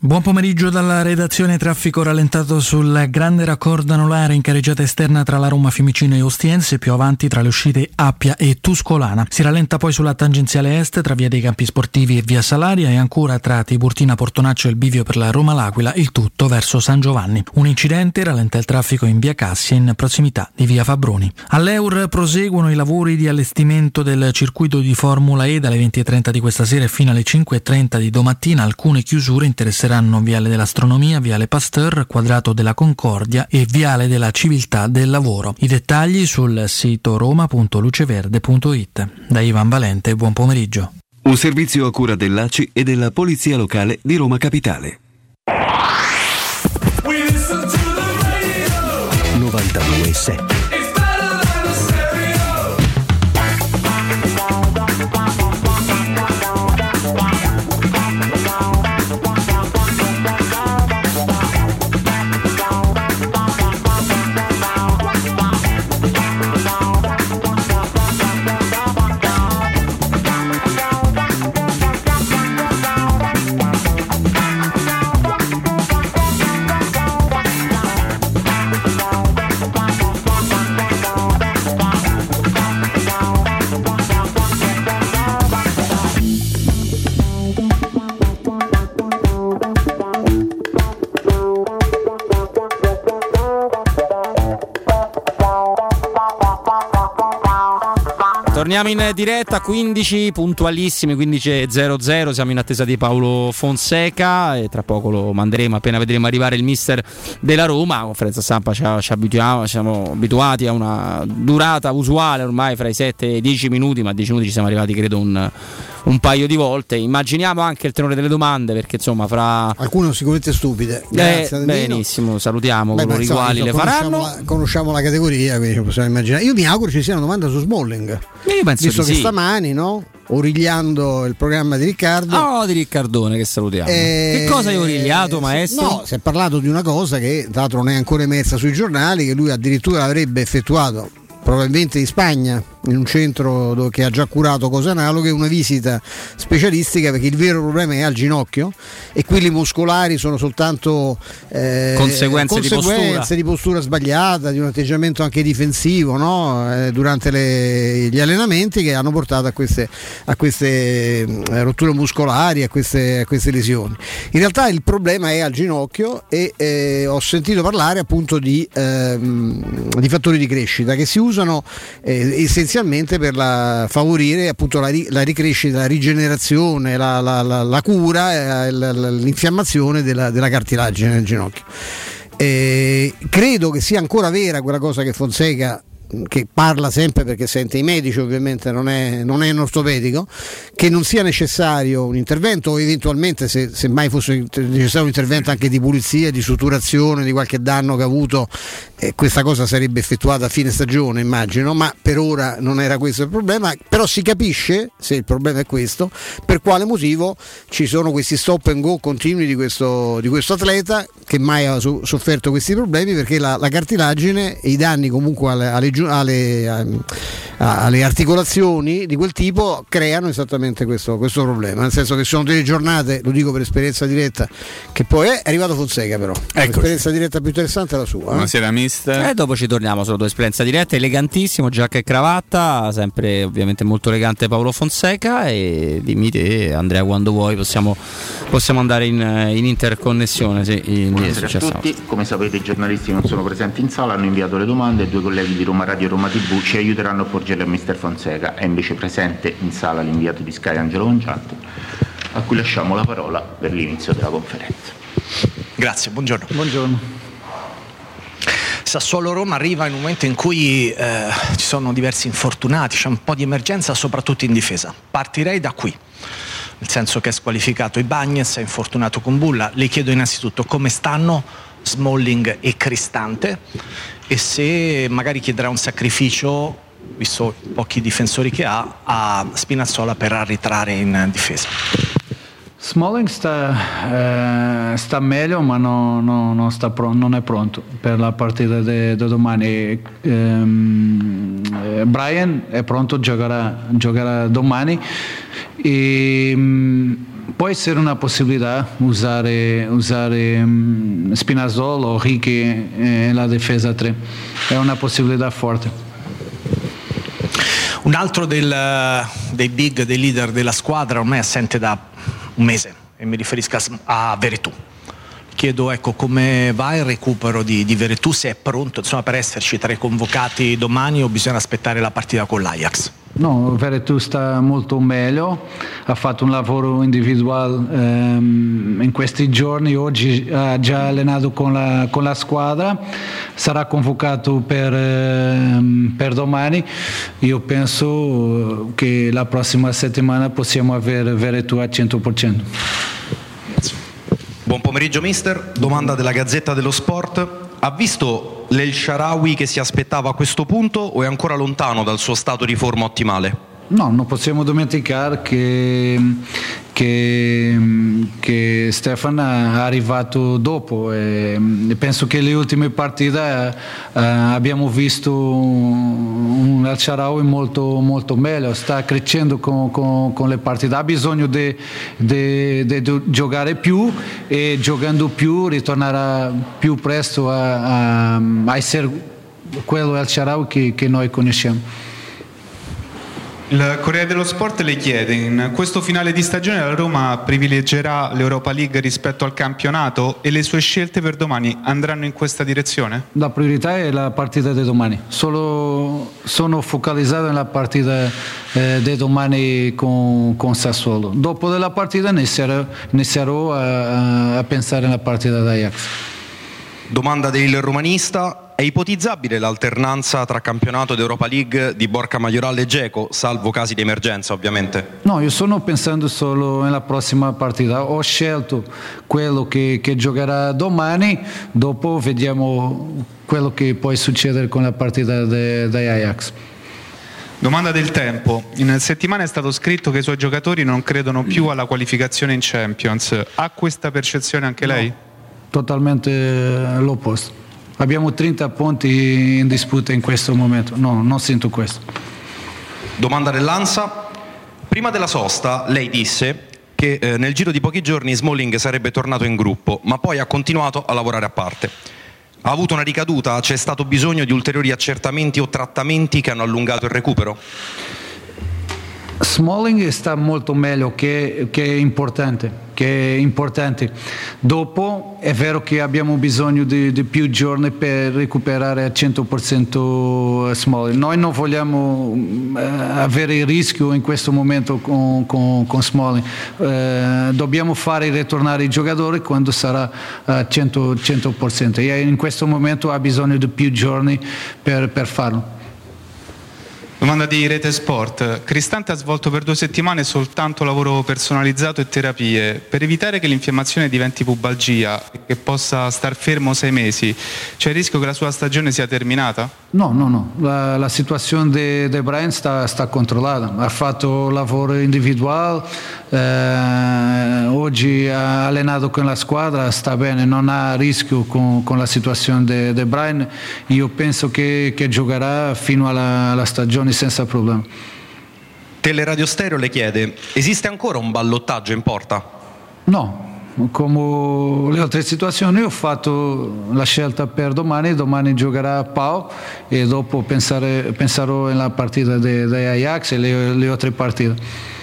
Buon pomeriggio dalla redazione. Traffico rallentato sul grande raccordo anulare in carreggiata esterna tra la Roma, Fiumicino e Ostiense, più avanti tra le uscite Appia e Tuscolana. Si rallenta poi sulla tangenziale est tra via dei Campi Sportivi e via Salaria, e ancora tra Tiburtina, Portonaccio e il bivio per la Roma L'Aquila, il tutto verso San Giovanni. Un incidente rallenta il traffico in via Cassia in prossimità di via Fabbroni. All'Eur proseguono i lavori di allestimento del circuito di Formula E dalle 20:30 di questa sera e fino alle 5:30 di domattina. Alcune chiusure interessanti saranno Viale dell'Astronomia, Viale Pasteur, Quadrato della Concordia e Viale della Civiltà del Lavoro. I dettagli sul sito roma.luceverde.it. Da Ivan Valente, buon pomeriggio. Un servizio a cura dell'ACI e della Polizia Locale di Roma Capitale. 92.7. Torniamo in diretta, 15 puntualissimi, 15.00, siamo in attesa di Paulo Fonseca e tra poco lo manderemo, appena vedremo arrivare il mister della Roma. La conferenza stampa siamo abituati a una durata usuale ormai fra i 7 e i 10 minuti, ma a 10 minuti ci siamo arrivati credo un paio di volte. Immaginiamo anche il tenore delle domande, perché insomma fra alcune sicuramente stupide. Grazie, benissimo, salutiamo coloro i quali le faranno. Conosciamo la categoria, quindi possiamo immaginare. Io mi auguro ci sia una domanda su Smalling. Io penso visto che sì. Stamani, no? Origliando il programma di Riccardo. Oh, di Riccardone, che salutiamo. Che cosa hai origliato, maestro? No, si è parlato di una cosa che tra l'altro non è ancora emersa sui giornali, che lui addirittura avrebbe effettuato probabilmente in Spagna, in un centro che ha già curato cose analoghe, una visita specialistica, perché il vero problema è al ginocchio e quelli muscolari sono soltanto conseguenze di postura sbagliata, di un atteggiamento anche difensivo, no? Durante gli allenamenti, che hanno portato a queste rotture muscolari, a queste lesioni. In realtà il problema è al ginocchio e ho sentito parlare appunto di fattori di crescita che si usano essenzialmente per favorire appunto la ricrescita, la rigenerazione, la cura, l'infiammazione della cartilagine nel ginocchio. Credo che sia ancora vera quella cosa che Fonseca, che parla sempre perché sente i medici ovviamente, non è un ortopedico, che non sia necessario un intervento, o eventualmente se mai fosse necessario un intervento anche di pulizia, di suturazione di qualche danno che ha avuto, questa cosa sarebbe effettuata a fine stagione immagino, ma per ora non era questo il problema. Però si capisce, se il problema è questo, per quale motivo ci sono questi stop and go continui di questo atleta che mai ha sofferto questi problemi, perché la cartilagine e i danni comunque alle articolazioni di quel tipo creano esattamente questo problema, nel senso che sono delle giornate, lo dico per esperienza diretta, che poi è arrivato Fonseca, però l'esperienza diretta più interessante è la sua. Buonasera mister. E dopo ci torniamo sulla tua esperienza diretta, elegantissimo, giacca e cravatta, sempre ovviamente molto elegante Paolo Fonseca, e dimmi te Andrea quando vuoi, possiamo andare in interconnessione. Sì, buonasera a tutti, come sapete i giornalisti non sono presenti in sala, hanno inviato le domande e due colleghi di Roma Radio e Roma TV ci aiuteranno a porgerle a mister Fonseca. È invece presente in sala l'inviato di Sky Angelo Mangiante, a cui lasciamo la parola per l'inizio della conferenza. Grazie, buongiorno. Sassuolo-Roma arriva in un momento in cui ci sono diversi infortunati, c'è un po' di emergenza soprattutto in difesa. Partirei da qui, nel senso che è squalificato Ibañez, è infortunato con Bulla. Le chiedo innanzitutto come stanno Smalling e Cristante e se magari chiederà un sacrificio, visto i pochi difensori che ha, a Spinazzola per arretrare in difesa. Smalling sta meglio, ma non è pronto per la partita di domani. Brian è pronto, giocherà domani. Può essere una possibilità usare Spinazzola o Ricky nella difesa 3, è una possibilità forte. Un altro dei big, dei leader della squadra, ormai è assente da un mese, e mi riferisco a Veretout. Chiedo come va il recupero di Veretout, se è pronto per esserci tra i convocati domani o bisogna aspettare la partita con l'Ajax. No, Veretout sta molto meglio, ha fatto un lavoro individuale in questi giorni, oggi ha già allenato con la squadra, sarà convocato per domani. Io penso che la prossima settimana possiamo avere Veretout al 100%. Buon pomeriggio mister, domanda della Gazzetta dello Sport, ha visto l'El Shaarawy che si aspettava a questo punto o è ancora lontano dal suo stato di forma ottimale? No, non possiamo dimenticare che Stefan è arrivato dopo e penso che le ultime partite abbiamo visto un El Shaarawy molto, molto meglio, sta crescendo con le partite, ha bisogno di giocare più e giocando più ritornerà più presto a essere quello El Shaarawy che noi conosciamo. Il Corriere dello Sport le chiede: in questo finale di stagione la Roma privilegerà l'Europa League rispetto al campionato e le sue scelte per domani andranno in questa direzione? La priorità è la partita di domani, solo sono focalizzato nella partita di domani con Sassuolo, dopo della partita inizierò a pensare alla partita d'Ajax. Domanda del Romanista: è ipotizzabile l'alternanza tra campionato ed Europa League di Borja Mayoral e Dzeko, salvo casi di emergenza ovviamente? No, io sto pensando solo nella prossima partita, ho scelto quello che giocherà domani, dopo vediamo quello che può succedere con la partita di Ajax. Domanda del Tempo, in settimana è stato scritto che i suoi giocatori non credono più alla qualificazione in Champions, ha questa percezione anche lei? No, totalmente l'opposto. Abbiamo 30 punti in disputa in questo momento, no, non sento questo. Domanda dell'Ansa, prima della sosta lei disse che nel giro di pochi giorni Smalling sarebbe tornato in gruppo, ma poi ha continuato a lavorare a parte. Ha avuto una ricaduta? C'è stato bisogno di ulteriori accertamenti o trattamenti che hanno allungato il recupero? Smalling sta molto meglio, che è importante. Dopo è vero che abbiamo bisogno di più giorni per recuperare al 100% Smalling. Noi non vogliamo avere il rischio in questo momento con Smalling. Dobbiamo fare ritornare i giocatori quando sarà al 100%. E in questo momento ha bisogno di più giorni per farlo. Domanda di Rete Sport. Cristante ha svolto per 2 settimane soltanto lavoro personalizzato e terapie. Per evitare che l'infiammazione diventi pubalgia e che possa star fermo 6 mesi, c'è il rischio che la sua stagione sia terminata? No. La situazione di Brian sta controllata. Ha fatto lavoro individuale, oggi ha allenato con la squadra, sta bene, non ha rischio con la situazione di Brian. Io penso che giocherà fino alla stagione senza problemi. Teleradio Stereo le chiede: esiste ancora un ballottaggio in porta? No, come le altre situazioni ho fatto la scelta per domani giocherà Pau e dopo penserò alla partita di Ajax e le altre partite.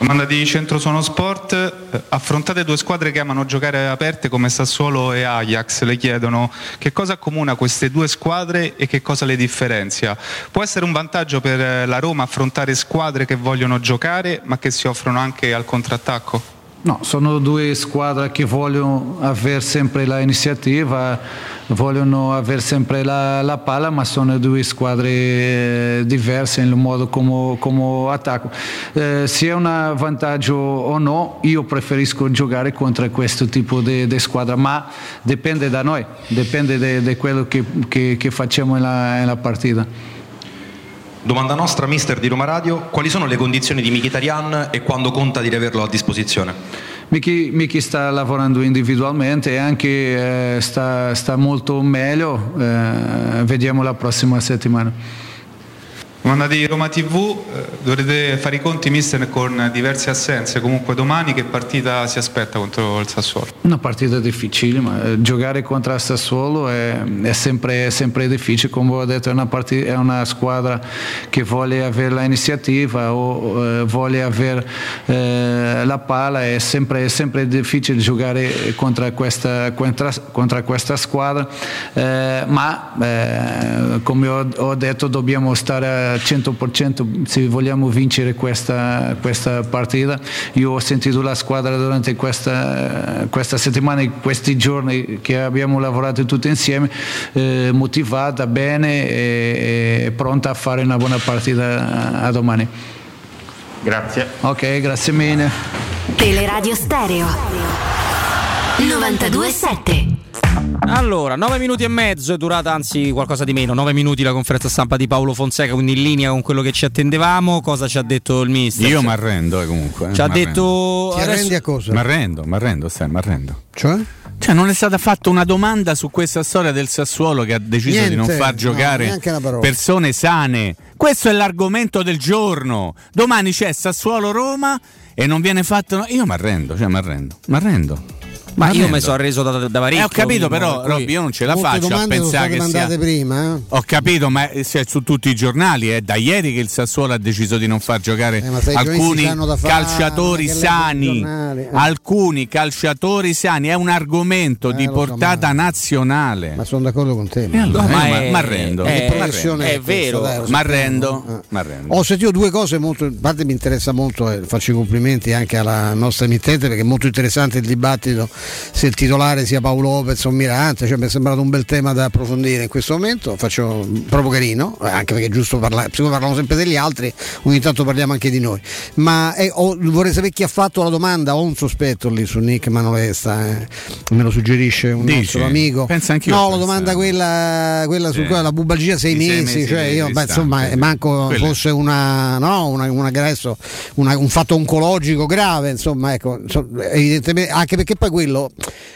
Domanda di Centrosono Sport: affrontate 2 squadre che amano giocare aperte come Sassuolo e Ajax, le chiedono che cosa accomuna queste 2 squadre e che cosa le differenzia. Può essere un vantaggio per la Roma affrontare squadre che vogliono giocare ma che si offrono anche al contrattacco? No, sono due squadre che vogliono avere sempre l'iniziativa, vogliono avere sempre la palla, ma sono due squadre diverse nel modo come attacco. Se è un vantaggio o no, io preferisco giocare contro questo tipo di squadra, ma dipende da noi, dipende da quello che facciamo nella partita. Domanda nostra, mister di Roma Radio, quali sono le condizioni di Mkhitaryan e quando conta di averlo a disposizione? Miki sta lavorando individualmente e anche sta molto meglio, vediamo la prossima settimana. Domanda di Roma TV, dovrete fare i conti, mister, con diverse assenze, comunque domani che partita si aspetta contro il Sassuolo? Una partita difficile, ma giocare contro il Sassuolo è sempre difficile, come ho detto è una squadra che vuole avere l'iniziativa o vuole avere la palla, è sempre difficile giocare contro questa squadra, ma come ho detto dobbiamo stare 100% se vogliamo vincere questa partita. Io ho sentito la squadra durante questa settimana, questi giorni che abbiamo lavorato tutti insieme, motivata, bene e pronta a fare una buona partita a domani. Grazie. Ok, grazie mille. Teleradio Stereo 92.7. Allora, 9 minuti e mezzo è durata, anzi qualcosa di meno, 9 minuti la conferenza stampa di Paulo Fonseca, quindi in linea con quello che ci attendevamo. Cosa ci ha detto il mister? Io mi arrendo comunque. Ci ha detto... Ti arrendi a cosa? Mi arrendo. Cioè non è stata fatta una domanda su questa storia del Sassuolo che ha deciso di non far giocare persone sane. Questo è l'argomento del giorno. Domani c'è Sassuolo-Roma e non viene fatto... Io mi arrendo. Ma io mi sono reso da parecchio. Ho capito, però Robby, io non ce la faccio a pensare che sia prima, eh? Ho capito, ma è su tutti i giornali è da ieri che il Sassuolo ha deciso di non far giocare alcuni calciatori sani. Alcuni calciatori sani è un argomento di portata nazionale. Ma sono d'accordo con te. M'arrendo. È vero, m'arrendo. Ho sentito due cose molto, in parte mi interessa molto, faccio i complimenti anche alla nostra emittente perché è molto interessante il dibattito. Se il titolare sia Paolo Lopez o Mirante, cioè mi è sembrato un bel tema da approfondire in questo momento, faccio proprio carino, anche perché è giusto parlare, siccome parliamo sempre degli altri, ogni tanto parliamo anche di noi. Ma vorrei sapere chi ha fatto la domanda, ho un sospetto lì su Nick Manovesta, me lo suggerisce un nostro amico. Pensa anch'io. No, la domanda quella su quella la bubagia 6 mesi, cioè io insomma manco quella. Fosse un aggresso, un fatto oncologico grave, insomma, ecco, evidentemente, anche perché poi quello,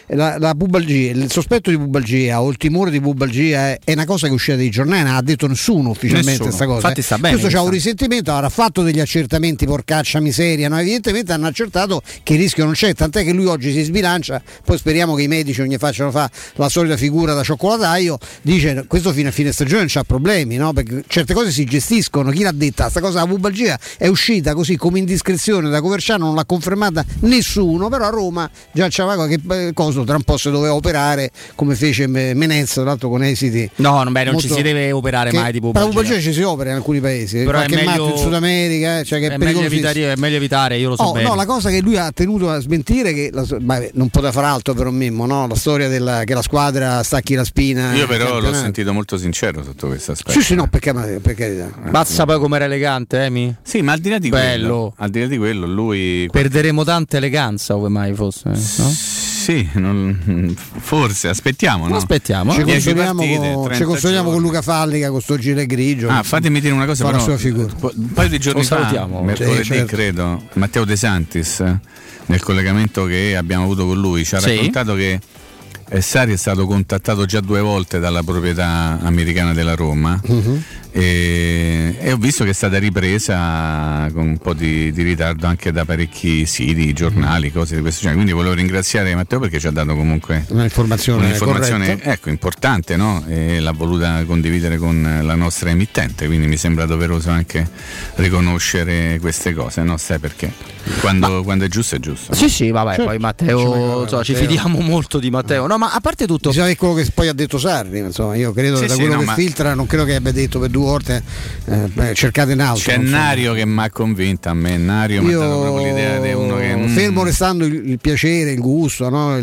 la bubalgia, il sospetto di bubalgia o il timore di bubalgia è una cosa che è uscita dai giornali, non ha detto nessuno ufficialmente questa cosa. Infatti sta bene, questo c'ha un risentimento, avrà fatto degli accertamenti, porcaccia miseria, no? Evidentemente hanno accertato che il rischio non c'è, tant'è che lui oggi si sbilancia, poi speriamo che i medici non gli facciano fare la solita figura da cioccolataio, dice questo fino a fine stagione non c'ha problemi, no? Perché certe cose si gestiscono, chi l'ha detta? Sta cosa, la bubalgia è uscita così come indiscrezione da Coverciano, non l'ha confermata nessuno, però a Roma già c'è che cosa tra un po' si doveva operare come fece Menenza, tra l'altro con esiti non ci si deve operare mai tipo bubalgia ci si opera in alcuni paesi, però qualche matto in Sud America, cioè che è meglio evitare, io lo so bene. No, la cosa che lui ha tenuto a smentire che non poteva far altro per un Mimmo, no? La storia che la squadra stacchi la spina, io però l'ho sentito molto sincero sotto questo aspetto. Sì, no, per carità. Mazza poi com'era elegante, mi? Sì, ma al di là di quello lui perderemo tanta eleganza come mai fosse, no? Sì, forse aspettiamo, no? Aspettiamo. Ci consoliamo con Luca Fallica con sto giro grigio. Fatemi dire una cosa, però, la sua figura. Un paio di giorni fa, mercoledì credo, Matteo De Santis nel collegamento che abbiamo avuto con lui ci ha raccontato che Sarri è stato contattato già 2 volte dalla proprietà americana della Roma, e ho visto che è stata ripresa con un po' di ritardo anche da parecchi siti, giornali, cose di questo genere. Quindi volevo ringraziare Matteo perché ci ha dato comunque un'informazione importante, no? E l'ha voluta condividere con la nostra emittente, quindi mi sembra doveroso anche riconoscere queste cose, no? Sai perché? Quando è giusto è giusto. Sì, vabbè, certo. Poi Matteo, ci fidiamo molto di Matteo. No, ma a parte tutto è quello che poi ha detto Sarri, insomma, io credo che filtra, non credo che abbia detto per 2 volte cercate in alto. C'è Nario che mi ha convinto a me, Nario mi ha dato proprio l'idea di uno che fermo restando il piacere, il gusto, no?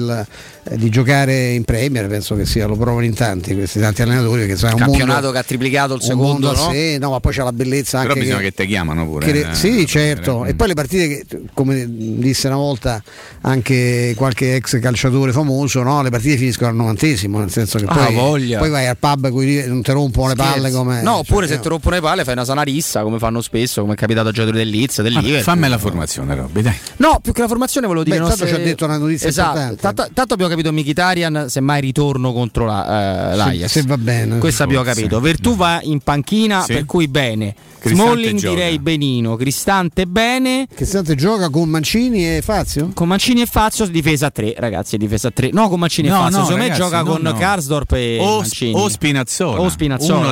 Di giocare in Premier, penso che sia, lo provano in tanti, questi tanti allenatori, che sono un campionato mondo, che ha triplicato il secondo, no? Sé, no, ma poi c'è la bellezza anche, però bisogna che te chiamano pure, sì, certo, e poi le partite che, come disse una volta anche qualche ex calciatore famoso, no? Le partite finiscono al 90°, nel senso che poi vai al pub, non ti rompono le palle come, no, oppure se ti rompono le palle fai una sana rissa, come fanno spesso, come è capitato a giocatori del Leeds, del Liverpool. Fammi la formazione, Robby, dai. No, più che la formazione volevo dire, tanto ci ha detto una notizia importante, tanto abbiamo capito Mkhitaryan, semmai ritorno contro l'Ajax, se va bene, questa abbiamo capito. Veretout va in panchina, per cui bene. Smalling direi benino, Cristante bene. Cristante gioca con Mancini e Fazio? Con Mancini e Fazio, difesa a tre, ragazzi, difesa a tre. No, con Mancini e Fazio, secondo me gioca con Karsdorp e Mancini. O Spinazzola. Uno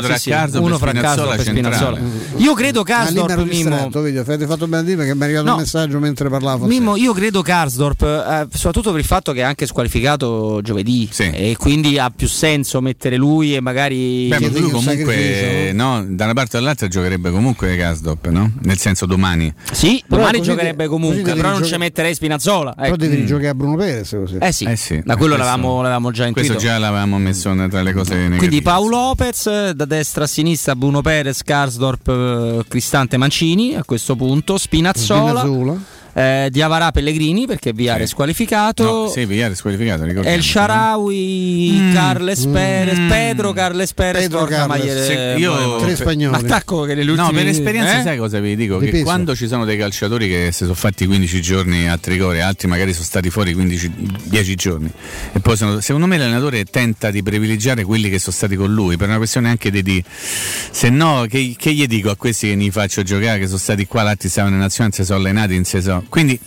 tra Karsdorp e Spinazzola, Io credo Karsdorp, Mimmo. Avete fatto bene a dire, perché mi è arrivato un messaggio mentre parlavo. Mimmo, io credo Karsdorp, soprattutto per il fatto che è anche squalificato giovedì, e quindi ha più senso mettere lui e magari. Beh, ma lui comunque, no, da una parte all'altra giocherebbe comunque Karsdorp, no? Nel senso domani. Sì, però domani giocherebbe comunque, però non ci metterei Spinazzola. Però devi giocare a Bruno Perez così. Sì. Da quello l'avevamo già intuito. Questo già l'avevamo messo tra le cose negative. Quindi Paolo Lopez, da destra a sinistra Bruno Perez, Karsdorp, Cristante, Mancini, a questo punto Spinazzola. Diavara, Pellegrini, perché Villar è squalificato. Villar è squalificato. El Shaarawy, Carles Perez, Pedro, Carles Perez, Borja Mayoral. Io tre spagnoli. Attacco che nell'ultimo. No, per esperienza sai cosa vi dico? Che quando ci sono dei calciatori che si sono fatti 15 giorni a Trigoria, altri magari sono stati fuori 10 giorni, e poi secondo me l'allenatore tenta di privilegiare quelli che sono stati con lui, per una questione anche di se no, che gli dico a questi che li faccio giocare, che sono stati qua, l'altri stavano in nazionale, si sono allenati in sesone. Quindi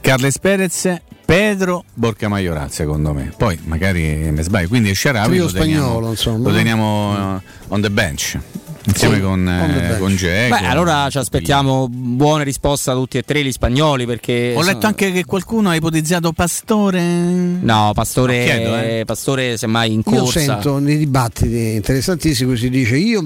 Carles Perez, Pedro, Borja Mayoral, secondo me. Poi magari mi sbaglio. Quindi El Shaarawy lo teniamo on the bench insieme con Jack. Beh, allora ci aspettiamo buone risposte da tutti e tre gli spagnoli, perché ho letto anche che qualcuno ha ipotizzato Pastore. No, Pastore Pastore semmai in corsa. Io sento nei dibattiti interessantissimi si dice io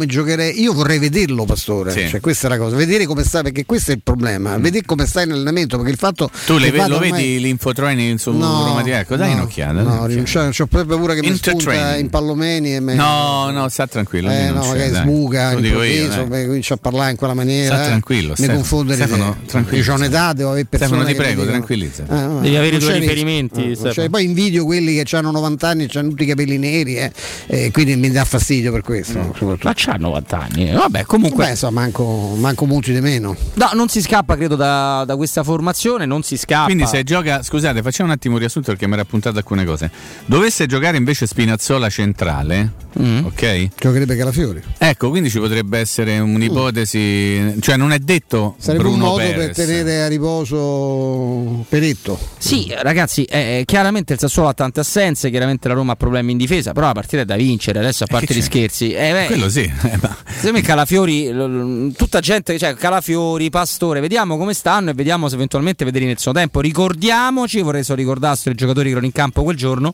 vorrei vederlo Pastore, cioè questa è la cosa, vedere come sta, perché questo è il problema, vedere come sta in allenamento, perché il fatto tu lo vedi l'infotraining su Roma di Arco, dai un'occhiata. No, c'ho proprio paura che mi spunta in pallomeni e no, sta tranquillo, magari smuga. Beh, comincio a parlare in quella maniera. Sta tranquillo, mi confondere. C'ho un'età, devo avere persone. Stefano, ti prego, tranquillizza. Devi avere due riferimenti. Poi invidio quelli che hanno 90 anni e hanno tutti i capelli neri, quindi mi dà fastidio per questo. Ma c'ha 90 anni. Vabbè, comunque. Manco molti di meno. No, non si scappa, credo, da questa formazione. Non si scappa. Quindi se gioca. Scusate, facciamo un attimo un riassunto perché mi era appuntato alcune cose. Dovesse giocare invece Spinazzola centrale, ok? Giocherebbe Calafiori. Ecco, quindi ci potrebbe essere un'ipotesi, cioè non è detto. Sarebbe Bruno un modo Perez. Per tenere a riposo Peretto. Sì, ragazzi, chiaramente il Sassuolo ha tante assenze, chiaramente la Roma ha problemi in difesa, però la partita è da vincere. Adesso, a parte gli scherzi, quello sì. Secondo me Calafiori, tutta gente, cioè Calafiori, Pastore, vediamo come stanno e vediamo se eventualmente vedere nel suo tempo. Ricordiamoci, vorrei solo ricordarsi i giocatori che erano in campo quel giorno.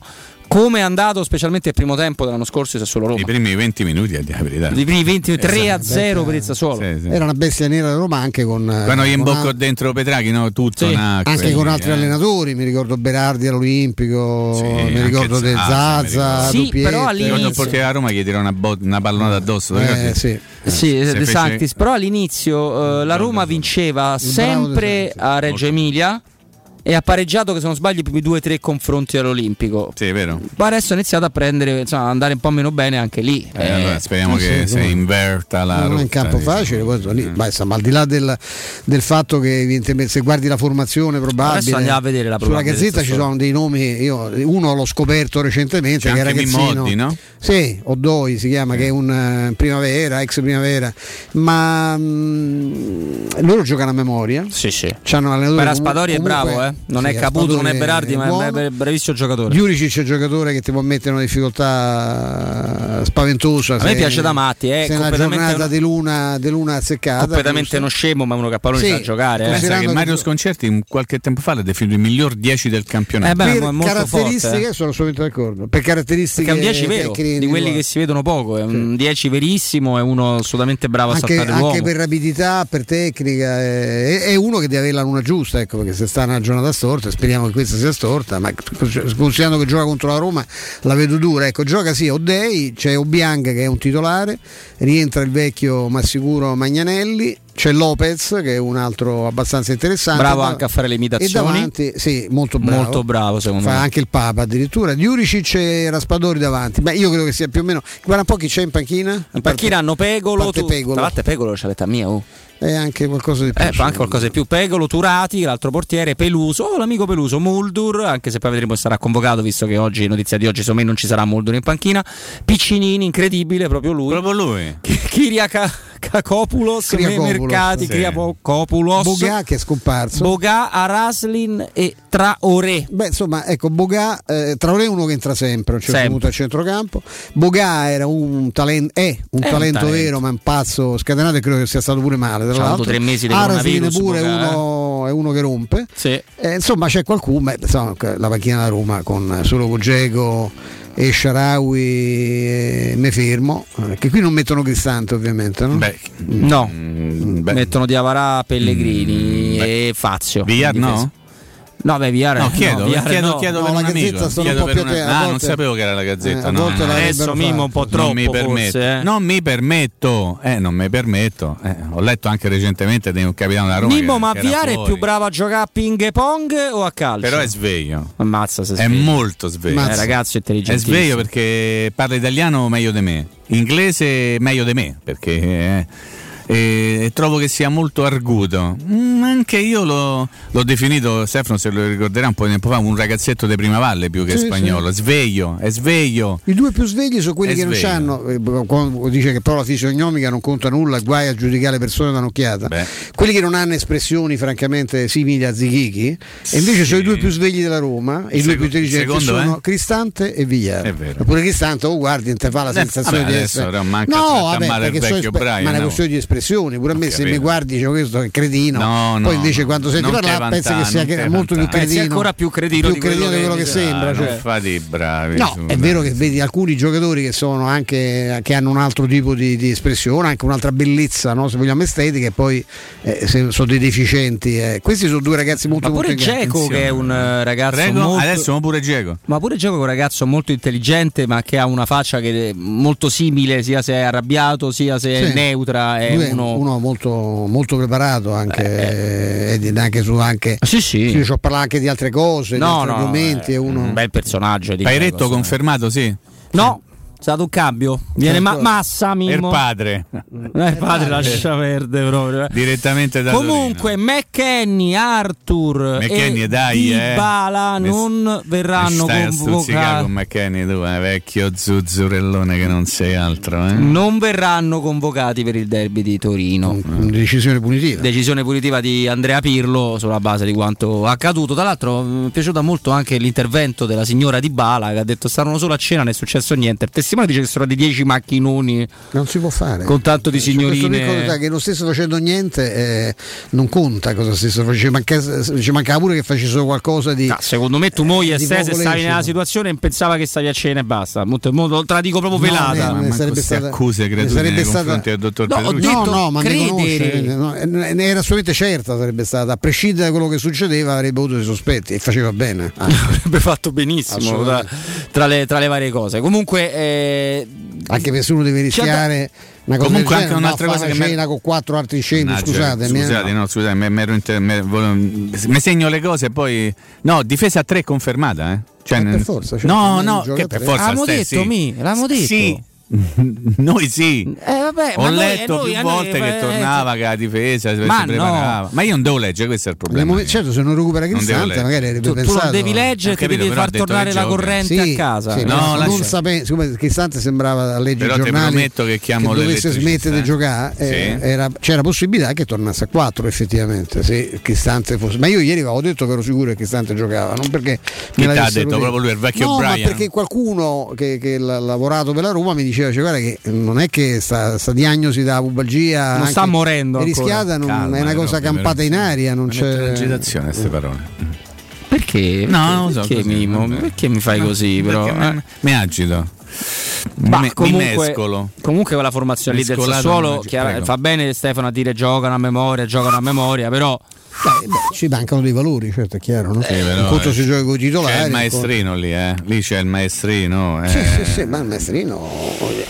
Come è andato specialmente il primo tempo dell'anno scorso il Sassuolo Roma? I primi 20 minuti a verità. I primi 3-0 per il Sassuolo. Sì. Era una bestia nera da Roma anche con. Quando gli imbocco dentro Petraghi, no? Tutto anche con altri allenatori, mi ricordo Berardi all'Olimpico, mi ricordo De Zazza. Sì, però all'inizio. Quando il portiere a Roma gli tirò una pallonata addosso. De Santis. Però all'inizio la Roma vinceva sempre a Reggio Emilia. E ha pareggiato, che se non sbaglio, i primi 2-3 confronti all'Olimpico. Sì, è vero. Ma adesso ha iniziato a prendere, andare un po' meno bene anche lì. Allora, speriamo che si inverta la rotta. Non è un campo facile, questo lì. Basta, ma al di là del fatto che evidentemente se guardi la formazione probabile. Adesso andiamo a vedere la probabilità. Sulla Gazzetta ci sono dei nomi, uno l'ho scoperto recentemente, c'è che era Mimoddi, no? Sì, Odoi si chiama, che è un Primavera, ex Primavera, ma loro giocano a memoria. Sì. C'hanno allenatore. Era Spadori è bravo, non è Caputo, non è Berardi, ma è bravissimo giocatore. Juricic è un giocatore che ti può mettere una difficoltà spaventosa. A me piace da matti, è una giornata di luna azzeccata. Completamente uno scemo, ma uno che a palloni sa giocare. Pensa che Mario Sconcerti qualche tempo fa l'ha definito il miglior 10 del campionato. Per caratteristiche sono assolutamente d'accordo. Per caratteristiche, perché è un 10 vero, di quelli che si vedono poco, è un 10 verissimo, è uno assolutamente bravo a saltare l'uomo. Anche per rapidità, per tecnica, è uno che deve avere la luna giusta, perché se sta una giornata una storta, speriamo che questa sia storta, ma considerando che gioca contro la Roma la vedo dura. Ecco, gioca sì Oddei, c'è Obianca che è un titolare, rientra il vecchio ma sicuro Magnanelli, c'è Lopez che è un altro abbastanza interessante, bravo anche a fare le imitazioni, e davanti sì, molto bravo secondo me, fa anche il Papa addirittura, Diuricic e Raspadori davanti, ma io credo che sia più o meno, guarda un po' chi c'è in panchina, in panchina hanno Pegolo, tra l'altro Pegolo c'è l'età mia, e anche qualcosa di più, Pegolo, Turati, l'altro portiere, Peluso, l'amico Peluso, Muldur, anche se poi vedremo sarà convocato, visto che oggi, notizia di oggi, insomma non ci sarà Muldur in panchina, Piccinini, incredibile, proprio lui. Criacopulos, Boga che è scomparso, Boga, Araslin e Traoré. Beh, insomma, ecco, Boga, Traoré è uno che entra sempre, non c'è venuto a centrocampo. Boga era un talento vero, ma un pazzo scatenato, e credo che sia stato pure male, tra l'altro 3 mesi di coronavirus, pure è uno che rompe. Sì. Insomma, c'è qualcuno, ma insomma, la panchina della Roma con solo con Dzeko, El Shaarawy, me fermo, che qui non mettono Cristante ovviamente, no? Mettono Diavara, Pellegrini e Fazio. Villar no? No, beh, chiedo per la Gazzetta, sono un po' più non sapevo che era la Gazzetta, no. Adesso Mimmo un po' troppo non mi permetto, ho letto anche recentemente di un capitano della Roma Mimmo, ma Villar è più bravo a giocare a ping pong o a calcio? Però è sveglio, ammazza se sveglio, è molto sveglio, ragazzo intelligentissimo, è sveglio perché parla italiano meglio di me, inglese meglio di me, perché e trovo che sia molto arguto. Anche io l'ho definito, Stefano se lo ricorderà un po' di tempo fa, un ragazzetto di Prima Valle più che spagnolo. Sveglio. I due più svegli sono quelli che non c'hanno, dice che però la fisionomica non conta nulla, guai a giudicare le persone da un'occhiata. Beh. Quelli che non hanno espressioni francamente simili a Zichichi, e invece sono i due più svegli della Roma, e i due più intelligenti sono Cristante e Villar. Oppure Cristante guardi, te fa la sensazione di essere ma è una questione di espressione, pure a me se mi guardi dice questo è cretino, poi invece quando senti parlare pensa che sia molto più cretino, ancora più cretino di quello che sembra, cioè. Non fate i bravi, è vero che vedi alcuni giocatori che sono anche che hanno un altro tipo di espressione, anche un'altra bellezza, no? Se vogliamo estetica, e poi sono dei deficienti, questi sono due ragazzi molto, ma pure Dzeko che è un ragazzo Dzeko è un ragazzo molto intelligente, ma che ha una faccia che è molto simile, sia se è arrabbiato sia se è neutra, è uno molto, molto preparato anche, anche su io ci ho parlato anche di altre cose, di altri argomenti, un bel personaggio di Pairetto confermato, è stato un cambio, viene Massa, Mimmo, il padre lascia perdere proprio direttamente da comunque Torino. McKennie, Arthur e Dybala non verranno convocati con McKennie, tu vecchio zuzzurellone che non sei altro, non verranno convocati per il derby di Torino, decisione punitiva di Andrea Pirlo sulla base di quanto accaduto. Tra l'altro mi è piaciuto molto anche l'intervento della signora Dybala che ha detto stavano solo a cena, non è successo niente, dice che sono di 10 macchinoni, non si può fare con tanto di signorine, che non stesse facendo niente, non conta cosa stesse facendo, ci mancava pure che facessero qualcosa di secondo me tu moglie se stavi nella situazione e pensava che stavi a cena e basta, te la dico proprio velata, accuse al dottor Pedro, ma ne era assolutamente certa, sarebbe stata, a prescindere da quello che succedeva avrebbe avuto dei sospetti e faceva bene, avrebbe fatto benissimo tra le varie cose. Comunque anche nessuno deve rischiare una cosa, comunque anche un'altra cosa che cena con 4 altri centri, mi segno le cose, poi difesa a 3 confermata, cioè per forza, l'abbiamo detto. Sì. Noi sì, vabbè, ho letto più volte che tornava che la difesa si preparava, ma io non devo leggere, questo è il problema. Certo, se non recupera Cristante magari tu non devi leggere, che devi far tornare la corrente a casa. Siccome Cristante sembrava leggere i giornali che dovesse smettere di giocare, c'era possibilità che tornasse a 4 effettivamente se Cristante fosse, ma io ieri avevo detto che ero sicuro che Cristante giocava, non perché chi ha detto proprio lui, il vecchio Brian, ma perché qualcuno che ha lavorato per la Roma mi dice guarda che non è che sta diagnosi da pubalgia non sta morendo, è rischiata, è una cosa campata in aria, non c'è agitazione queste parole. Perché? Non lo so, perché mi fai così, però mi agito. Comunque quella formazione lì del Sassuolo fa bene Stefano a dire giocano a memoria, però beh, ci mancano dei valori, certo, è chiaro, no? Un conto si gioca con i titolari, c'è il maestrino lì, lì c'è il maestrino, sì, ma il maestrino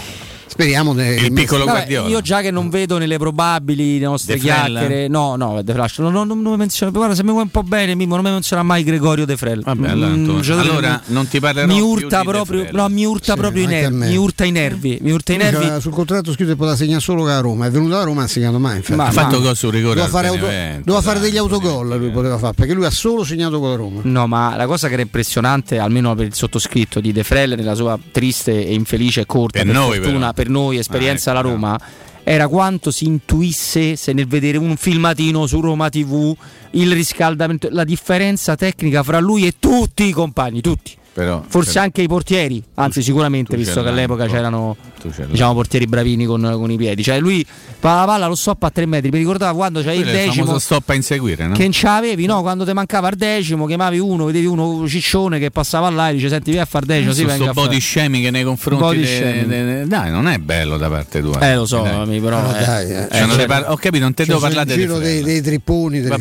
speriamo il piccolo Guardiola. Io già che non vedo nelle probabili nostre chiacchiere, no, Defrel non menziona, guarda, se mi vuoi un po' bene Mimmo, non mi menziona mai Gregorio Defrel. Allora non ti parlerò più. Mi urta i nervi. Sul contratto scritto che poteva segnare solo con la Roma, è venuto da Roma, non ha segnato mai, infatti. Ma ha fatto gol sul rigore, doveva fare degli autogol, lui poteva fare, perché lui ha solo segnato con la Roma. No, ma la cosa che era impressionante, almeno per il sottoscritto, di Defrel nella sua triste e infelice e corta per noi esperienza alla Roma, era quanto si intuisse, se nel vedere un filmatino su Roma TV, il riscaldamento, la differenza tecnica fra lui e tutti i compagni, tutti. Forse anche i portieri, anzi sicuramente, visto che all'epoca c'erano portieri bravini con i piedi, cioè lui la palla lo stoppa a 3 metri, mi ricordava quando c'era il decimo stoppa a inseguire, no? Che non ce l'avevi, no? Quando ti mancava il decimo chiamavi uno, vedevi uno ciccione che passava là e dice senti vieni a far decimo, sì, venga a fare. Body scemi che nei confronti dai, non è bello da parte tua, lo so, però ho capito, non te devo parlare del giro dei tripponi, no,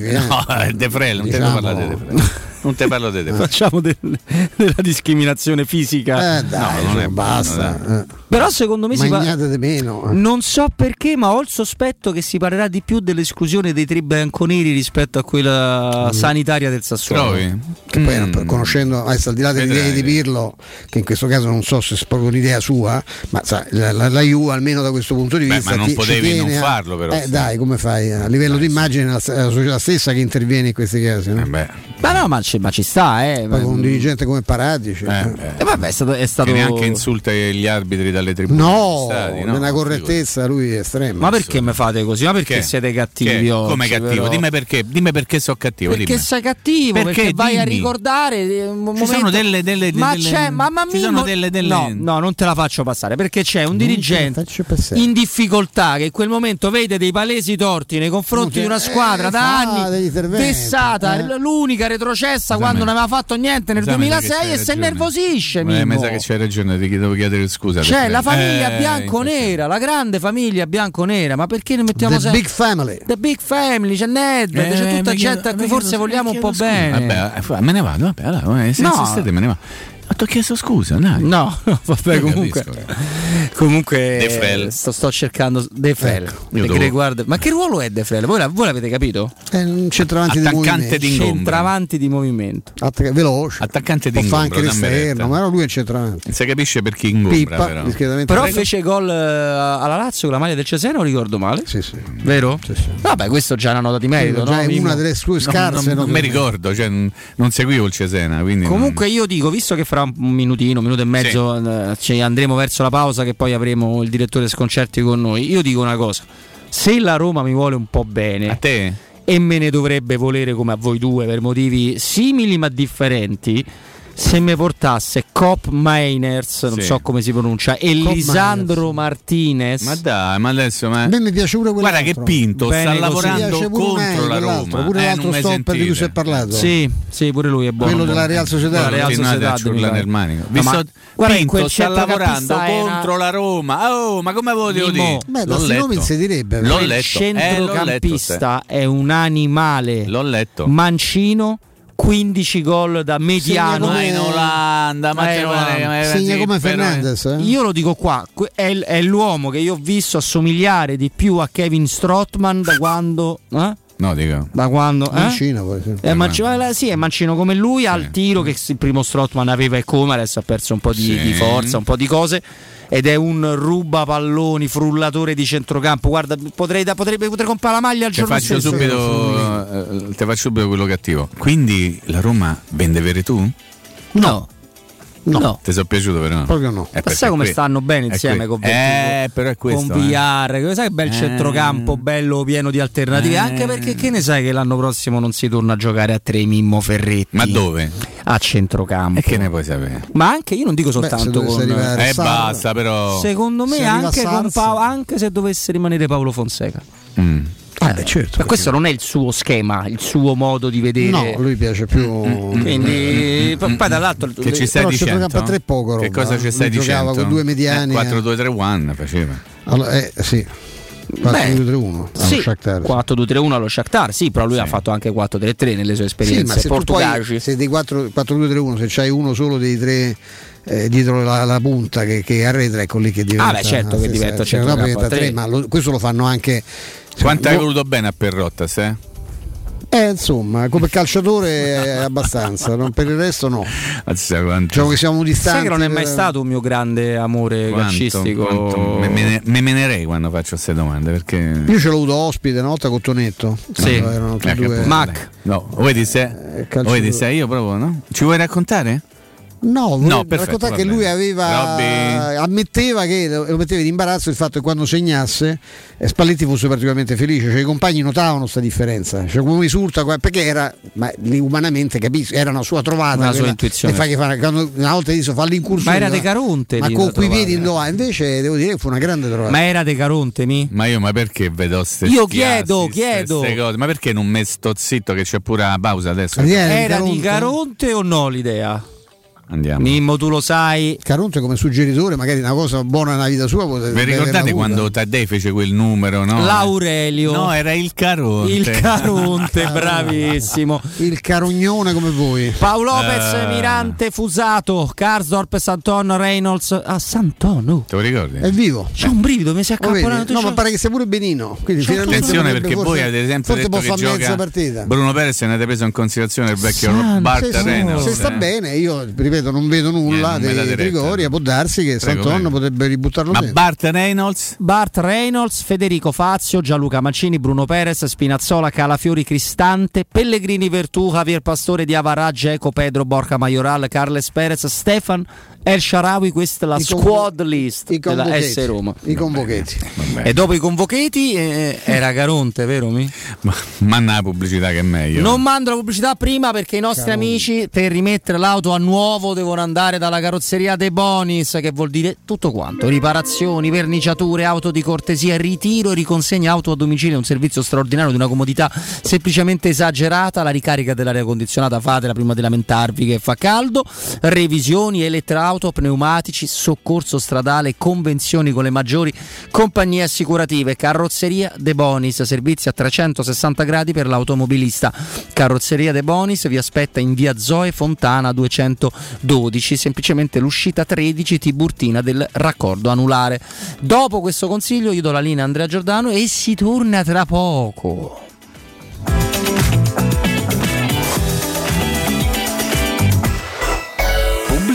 Defrel, non te devo parlare del Defrel. Non te parlo di te. Facciamo della discriminazione fisica. Non è basta. Però secondo me meno. Non so perché, ma ho il sospetto che si parlerà di più dell'esclusione dei tre bianconeri rispetto a quella sanitaria del Sassuolo. Che poi conoscendo, al di là delle idee di Pirlo, che in questo caso non so se è proprio un'idea sua, ma sai, la Juve almeno da questo punto di vista. Ma non potevi non farlo, però. Dai, come fai? A livello di immagine la società stessa che interviene in questi casi. No? Ma ci sta, Poi con un dirigente come Paratici. Vabbè, è stato... Che neanche insulta gli arbitri dalle tribune. No, una correttezza lui è estrema. Ma perché mi fate così? Ma perché siete cattivi oggi? Come cattivo? Però... Dimmi perché sono cattivo. Perché sei cattivo? Perché vai a ricordare un momento... Ci sono delle... No, non te la faccio passare, perché c'è un dirigente in difficoltà che in quel momento vede dei palesi torti nei confronti di una squadra da anni vessata, l'unica retrocessa quando non aveva fatto niente nel 2006 e si innervosisce. Mi sa che c'hai ragione, ti devo chiedere scusa. C'è la famiglia bianconera, la grande famiglia bianconera, ma perché ne mettiamo sempre? The Big Family, c'è Ned, c'è tutta gente a cui forse vogliamo un po' bene. Vabbè, me ne vado, se insistete me ne vado. Ma ti ho chiesto scusa, dai. No, vabbè, comunque Defrel. Sto cercando Defrel. Ma che ruolo è Defrel? Voi l'avete capito? È un centravanti di movimento. Veloce. Attaccante di ingombro. Fa anche l'esterno, ma lui è centravanti. Non si capisce perché ingombra, però fece gol alla Lazio con la maglia del Cesena, non ricordo male. Sì. Vero? Sì. Vabbè, questo già è una nota di merito, no? È una delle sue scarse. Non mi ricordo, cioè non seguivo il Cesena, quindi. Comunque io dico, visto che fra un minuto e mezzo ci andremo verso la pausa, che poi avremo il direttore Sconcerti con noi, io dico una cosa: se la Roma mi vuole un po' bene, a te, e me ne dovrebbe volere come a voi due per motivi simili ma differenti, se me portasse Cop Mainers, non so come si pronuncia, e Cop Lisandro Martinez. Ma dai, ma adesso mi piace pure quell'altro. Guarda che Pinto sta lavorando contro la Roma, pure l'altro stopper di cui si è parlato. Sì, pure lui è buono. Quello della Real Sociedad, nel manico. Pinto sta lavorando contro la Roma. Oh, ma come volevo dire? Beh, da questo nome insedirebbe. L'ho letto. Il centrocampista è un animale. L'ho letto. Mancino 15 gol da mediano in Olanda, segna come Fernandes. Io lo dico qua, è l'uomo che io ho visto assomigliare di più a Kevin Strootman da quando Mancino poi, sì. È Mancino come lui, ha il tiro che il primo Strootman aveva e come adesso ha perso un po' di forza, un po' di cose, ed è un rubapalloni, frullatore di centrocampo. Guarda, potrei comprare la maglia al giorno stesso. Te faccio subito quello cattivo. Quindi la Roma vende Veretout? No. Ti sono piaciuto però? Proprio no. Ma sai come stanno bene insieme con VR, sai che bel centrocampo, bello pieno di alternative, anche perché che ne sai che l'anno prossimo non si torna a giocare a tre Mimmo Ferretti. Ma dove? A centrocampo. E che ne puoi sapere? Ma anche io non dico soltanto basta però. Secondo me anche se dovesse rimanere Paulo Fonseca. certo, ma questo non è il suo schema, il suo modo di vedere. No, lui piace più. Quindi poi dall'altro che ci stai dicendo? Però c'è poco Roma, che cosa ci stai dicendo? Giocava con due mediani 4-2-3-1 faceva. Allora, sì. 4-2-3-1 sì, 4-2-3-1 allo Shakhtar, sì, però lui ha fatto anche 4-3-3 nelle sue esperienze. Sì, ma se dei 4-2-3-1 se c'hai uno solo dei tre dietro la punta che arretra, ecco lì che diventa. Ah beh, certo che diventa, certo, 3, ma questo lo fanno anche. Quanto hai voluto bene a Perrottas, eh? Insomma, come calciatore abbastanza, non per il resto no. Diciamo che siamo distanti. Sai che non è mai stato un mio grande amore calcistico. Me menerei quando faccio queste domande, perché io ce l'ho avuto ospite una volta Cottonetto. Sì. Mac. No, voi disse io proprio, no? Ci vuoi raccontare? No, raccontare che lui aveva ammetteva che lo metteva in imbarazzo il fatto che quando segnasse Spalletti fosse particolarmente felice, cioè i compagni notavano questa differenza, cioè come risulta, perché era, ma umanamente capisco, era una sua trovata, una sua intuizione, quando una volta disse fa l'incursione, ma era De Caronte, ma con quei piedi invece devo dire che fu una grande trovata. Ma era De Caronte ma perché vedo io chiedo cose, ma perché non me sto zitto che c'è pure la pausa adesso? Era di Caronte o no l'idea? Andiamo. Mimmo, tu lo sai. Caronte come suggeritore, magari una cosa buona nella vita sua. Vi ricordate quando Taddei fece quel numero, no? L'Aurelio. No, era il Caronte. Il Caronte, bravissimo. Il carognone come voi. Paolo Lopez, Mirante, Fusato, Karsdorp, Santon, Reynolds. Ah, Santon, te lo ricordi? È vivo. C'è un brivido, mi si è accampanato. No, ma pare che sia pure Benino. Attenzione, perché voi avete sempre detto che gioca partita. Bruno Perez, ne avete preso in considerazione il vecchio Bart Reynolds. Se sta bene, io ripeto, non vedo nulla dei Trigoria, può darsi che Santon potrebbe ributtarlo. Ma Bart Reynolds, Federico Fazio, Gianluca Mancini, Bruno Perez, Spinazzola, Calafiori, Cristante, Pellegrini, Veretout, Javier Pastore, Diawara, Jacopo, Pedro, Borja Mayoral, Carles Perez, Stefan, El Shaarawy. Questa è la squad list della S Roma. I convocati. E dopo i convocati era Caronte, vero? Manda la pubblicità che è meglio. Non mando la pubblicità prima perché i nostri amici, per rimettere l'auto a nuovo, devono andare dalla carrozzeria De Bonis, che vuol dire tutto quanto: riparazioni, verniciature, auto di cortesia, ritiro e riconsegna auto a domicilio. È un servizio straordinario, di una comodità semplicemente esagerata. La ricarica dell'aria condizionata fatela prima di lamentarvi che fa caldo. Revisioni, elettrauto, pneumatici, soccorso stradale, convenzioni con le maggiori compagnie assicurative. Carrozzeria De Bonis, servizi a 360 gradi per l'automobilista. Carrozzeria De Bonis vi aspetta in via Zoe Fontana 212, semplicemente l'uscita 13 Tiburtina del raccordo anulare. Dopo questo consiglio io do la linea a Andrea Giordano e si torna tra poco.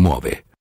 muove.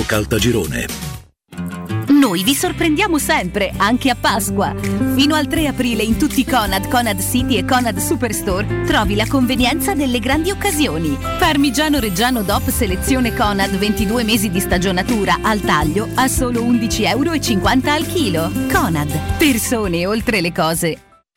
Caltagirone. Noi vi sorprendiamo sempre, anche a Pasqua. Fino al 3 aprile in tutti i Conad, Conad City e Conad Superstore trovi la convenienza delle grandi occasioni. Parmigiano Reggiano DOP selezione Conad 22 mesi di stagionatura al taglio a solo €11,50 al chilo. Conad, persone oltre le cose.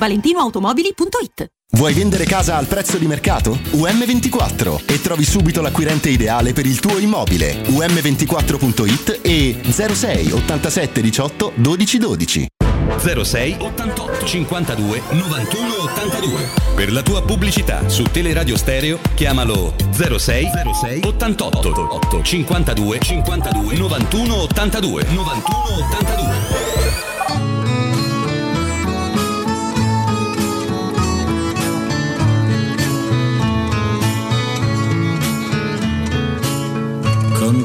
valentinoautomobili.it. Vuoi vendere casa al prezzo di mercato? UM24 e trovi subito l'acquirente ideale per il tuo immobile. UM24.it e 06 87 18 12 12. 06 88 52 91 82. Per la tua pubblicità su Teleradio Stereo chiamalo 06 88 52 91 82 91 82. Con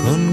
Con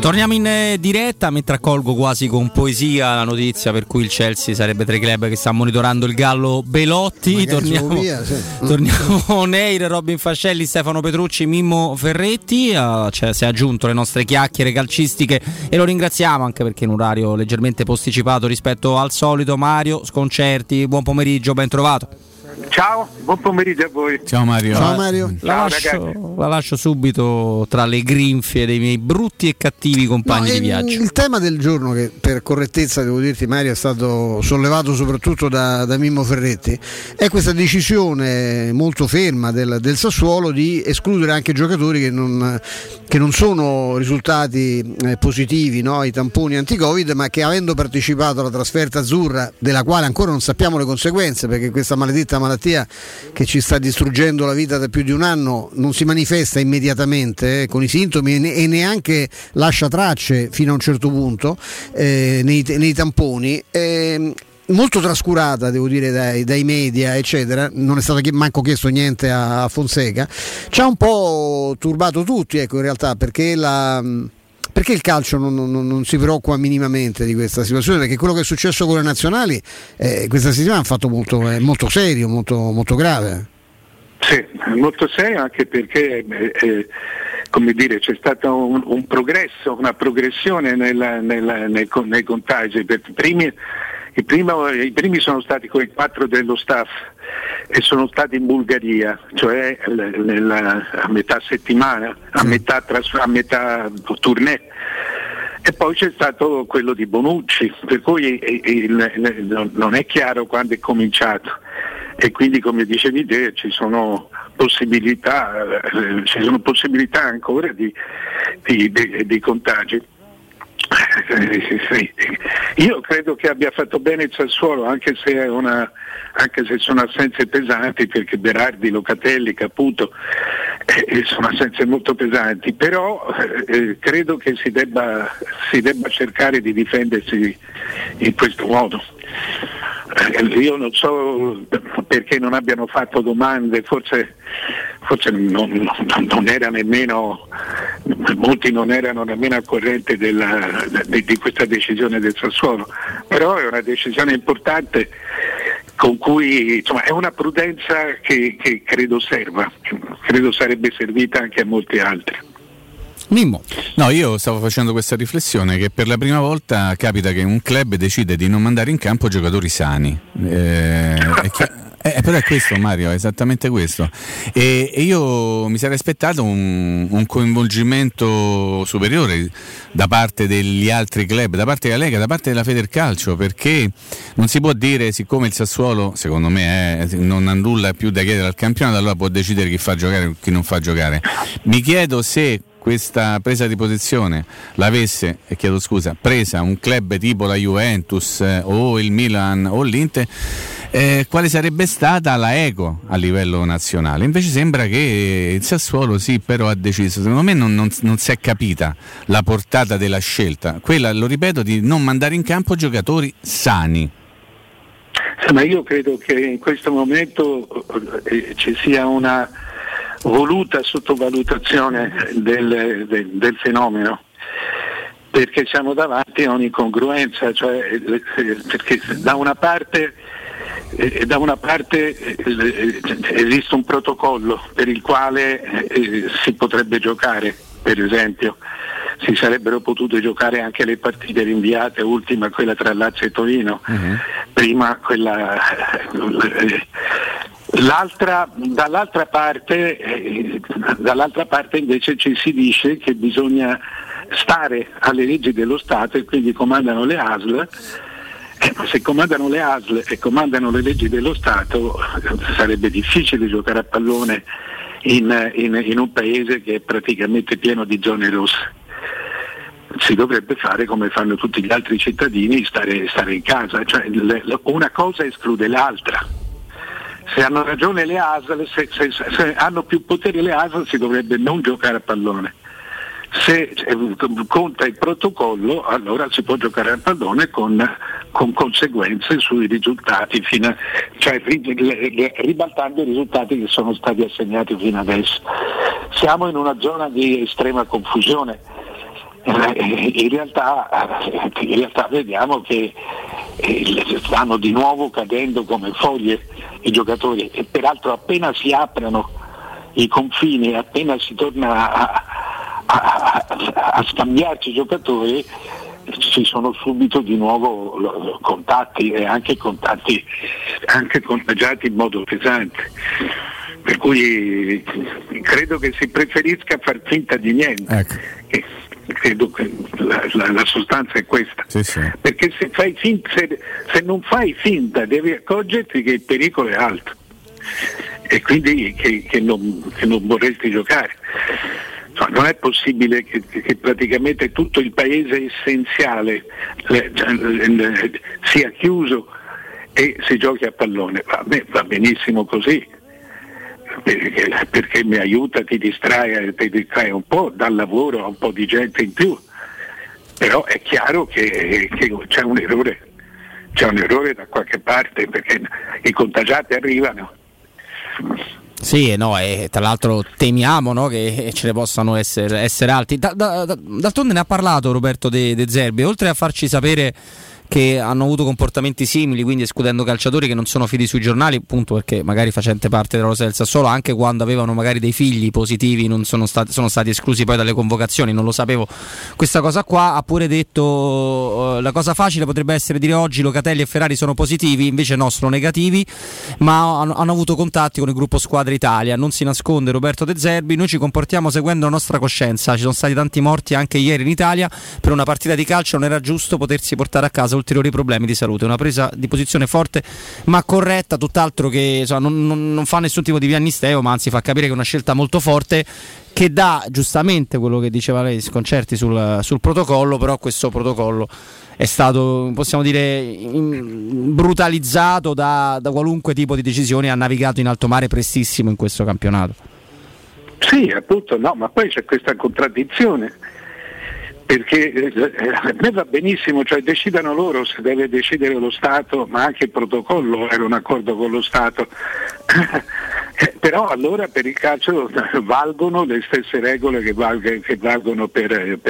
Torniamo in diretta mentre accolgo quasi con poesia la notizia per cui il Chelsea sarebbe tra i club che sta monitorando il gallo Belotti. Torniamo Neir, Robin Fascelli, Stefano Petrucci, Mimmo Ferretti, cioè, si è aggiunto le nostre chiacchiere calcistiche e lo ringraziamo anche perché in un orario leggermente posticipato rispetto al solito. Mario Sconcerti, buon pomeriggio, ben trovato. Ciao, buon pomeriggio a voi. Ciao Mario. Ciao Mario. La lascio subito tra le grinfie dei miei brutti e cattivi compagni di viaggio. Il tema del giorno, che per correttezza devo dirti Mario è stato sollevato soprattutto da Mimmo Ferretti, è questa decisione molto ferma del Sassuolo di escludere anche giocatori che non sono risultati positivi, no, i tamponi anti-Covid, ma che avendo partecipato alla trasferta azzurra, della quale ancora non sappiamo le conseguenze perché questa maledetta malattia che ci sta distruggendo la vita da più di un anno, non si manifesta immediatamente con i sintomi e neanche lascia tracce fino a un certo punto nei tamponi. Molto trascurata, devo dire, dai media eccetera, non è stato manco chiesto niente a Fonseca, ci ha un po' turbato tutti, ecco, in realtà, perché il calcio non si preoccupa minimamente di questa situazione, perché quello che è successo con le nazionali questa settimana è un fatto molto serio, molto grave. Sì, molto serio, anche perché c'è stato un progresso, una progressione nei contagi. I primi sono stati quei 4 dello staff e sono stati in Bulgaria, cioè a metà settimana, a metà tournée, e poi c'è stato quello di Bonucci, per cui non è chiaro quando è cominciato. E quindi, come dicevi te, ci sono possibilità ancora di contagi. Io credo che abbia fatto bene il Sassuolo, anche se sono assenze pesanti, perché Berardi, Locatelli, Caputo sono assenze molto pesanti, però credo che si debba cercare di difendersi in questo modo. Io non so perché non abbiano fatto domande, forse non era nemmeno, molti non erano nemmeno al corrente di questa decisione del Sassuolo, però è una decisione importante, con cui è una prudenza che credo serva, credo sarebbe servita anche a molti altri. Mimmo. No, io stavo facendo questa riflessione che per la prima volta capita che un club decide di non mandare in campo giocatori sani. Però è questo, Mario, è esattamente questo. E io mi sarei aspettato un coinvolgimento superiore da parte degli altri club, da parte della Lega, da parte della Federcalcio, perché non si può dire, siccome il Sassuolo, secondo me, non ha nulla più da chiedere al campionato, allora può decidere chi fa giocare e chi non fa giocare. Mi chiedo se questa presa di posizione l'avesse, presa un club tipo la Juventus o il Milan o l'Inter, quale sarebbe stata la eco a livello nazionale. Invece sembra che il Sassuolo sì, però ha deciso, secondo me non si è capita la portata della scelta, quella, lo ripeto, di non mandare in campo giocatori sani. Sì, ma io credo che in questo momento ci sia una voluta sottovalutazione del fenomeno, perché siamo davanti a un'incongruenza, cioè perché da una parte esiste un protocollo per il quale si potrebbe giocare, per esempio si sarebbero potute giocare anche le partite rinviate, ultima quella tra Lazio e Torino, prima quella dall'altra parte invece ci si dice che bisogna stare alle leggi dello Stato e quindi comandano le ASL. Se comandano le ASL e comandano le leggi dello Stato, sarebbe difficile giocare a pallone in un paese che è praticamente pieno di zone rosse. Si dovrebbe fare come fanno tutti gli altri cittadini, stare in casa, cioè una cosa esclude l'altra. Se hanno ragione le ASL, se hanno più potere le ASL, si dovrebbe non giocare a pallone. Se conta il protocollo, allora si può giocare a pallone con conseguenze sui risultati, ribaltando i risultati che sono stati assegnati fino adesso. Siamo in una zona di estrema confusione. In realtà vediamo che stanno di nuovo cadendo come foglie i giocatori, e peraltro appena si aprono i confini, appena si torna a scambiarci i giocatori, ci sono subito di nuovo contatti, e anche contagiati in modo pesante. Per cui credo che si preferisca far finta di niente. Ecco. Credo che la sostanza è questa, sì. Perché se non fai finta devi accorgerti che il pericolo è alto e quindi che non vorresti giocare. Non è possibile che praticamente tutto il paese essenziale sia chiuso e si giochi a pallone. Va benissimo così, perché mi aiuta, ti distrae un po', dal lavoro a un po' di gente in più. Però è chiaro che c'è un errore da qualche parte, perché i contagiati arrivano. Sì, no, e tra l'altro temiamo, no, che ce ne possano essere altri. D'altronde ne ha parlato Roberto De Zerbi, oltre a farci sapere che hanno avuto comportamenti simili, quindi escludendo calciatori che non sono fidi sui giornali, appunto perché magari facente parte della rosa del Sassuolo, anche quando avevano magari dei figli positivi non sono stati esclusi poi dalle convocazioni, non lo sapevo questa cosa qua. Ha pure detto la cosa facile potrebbe essere dire oggi Locatelli e Ferrari sono positivi, invece no, sono negativi, ma hanno avuto contatti con il gruppo Squadra Italia. Non si nasconde Roberto De Zerbi: noi ci comportiamo seguendo la nostra coscienza, ci sono stati tanti morti anche ieri in Italia, per una partita di calcio non era giusto potersi portare a casa ulteriori problemi di salute. Una presa di posizione forte ma corretta, tutt'altro che non fa nessun tipo di pianisteo, ma anzi fa capire che è una scelta molto forte, che dà giustamente quello che diceva lei Sconcerti sul protocollo. Però questo protocollo è stato, possiamo dire, brutalizzato da qualunque tipo di decisione. Ha navigato in alto mare prestissimo in questo campionato. Sì, appunto, no, ma poi c'è questa contraddizione, perché a me va benissimo, cioè decidano loro, se deve decidere lo Stato, ma anche il protocollo era un accordo con lo Stato. Però allora per il calcio valgono le stesse regole che valgono per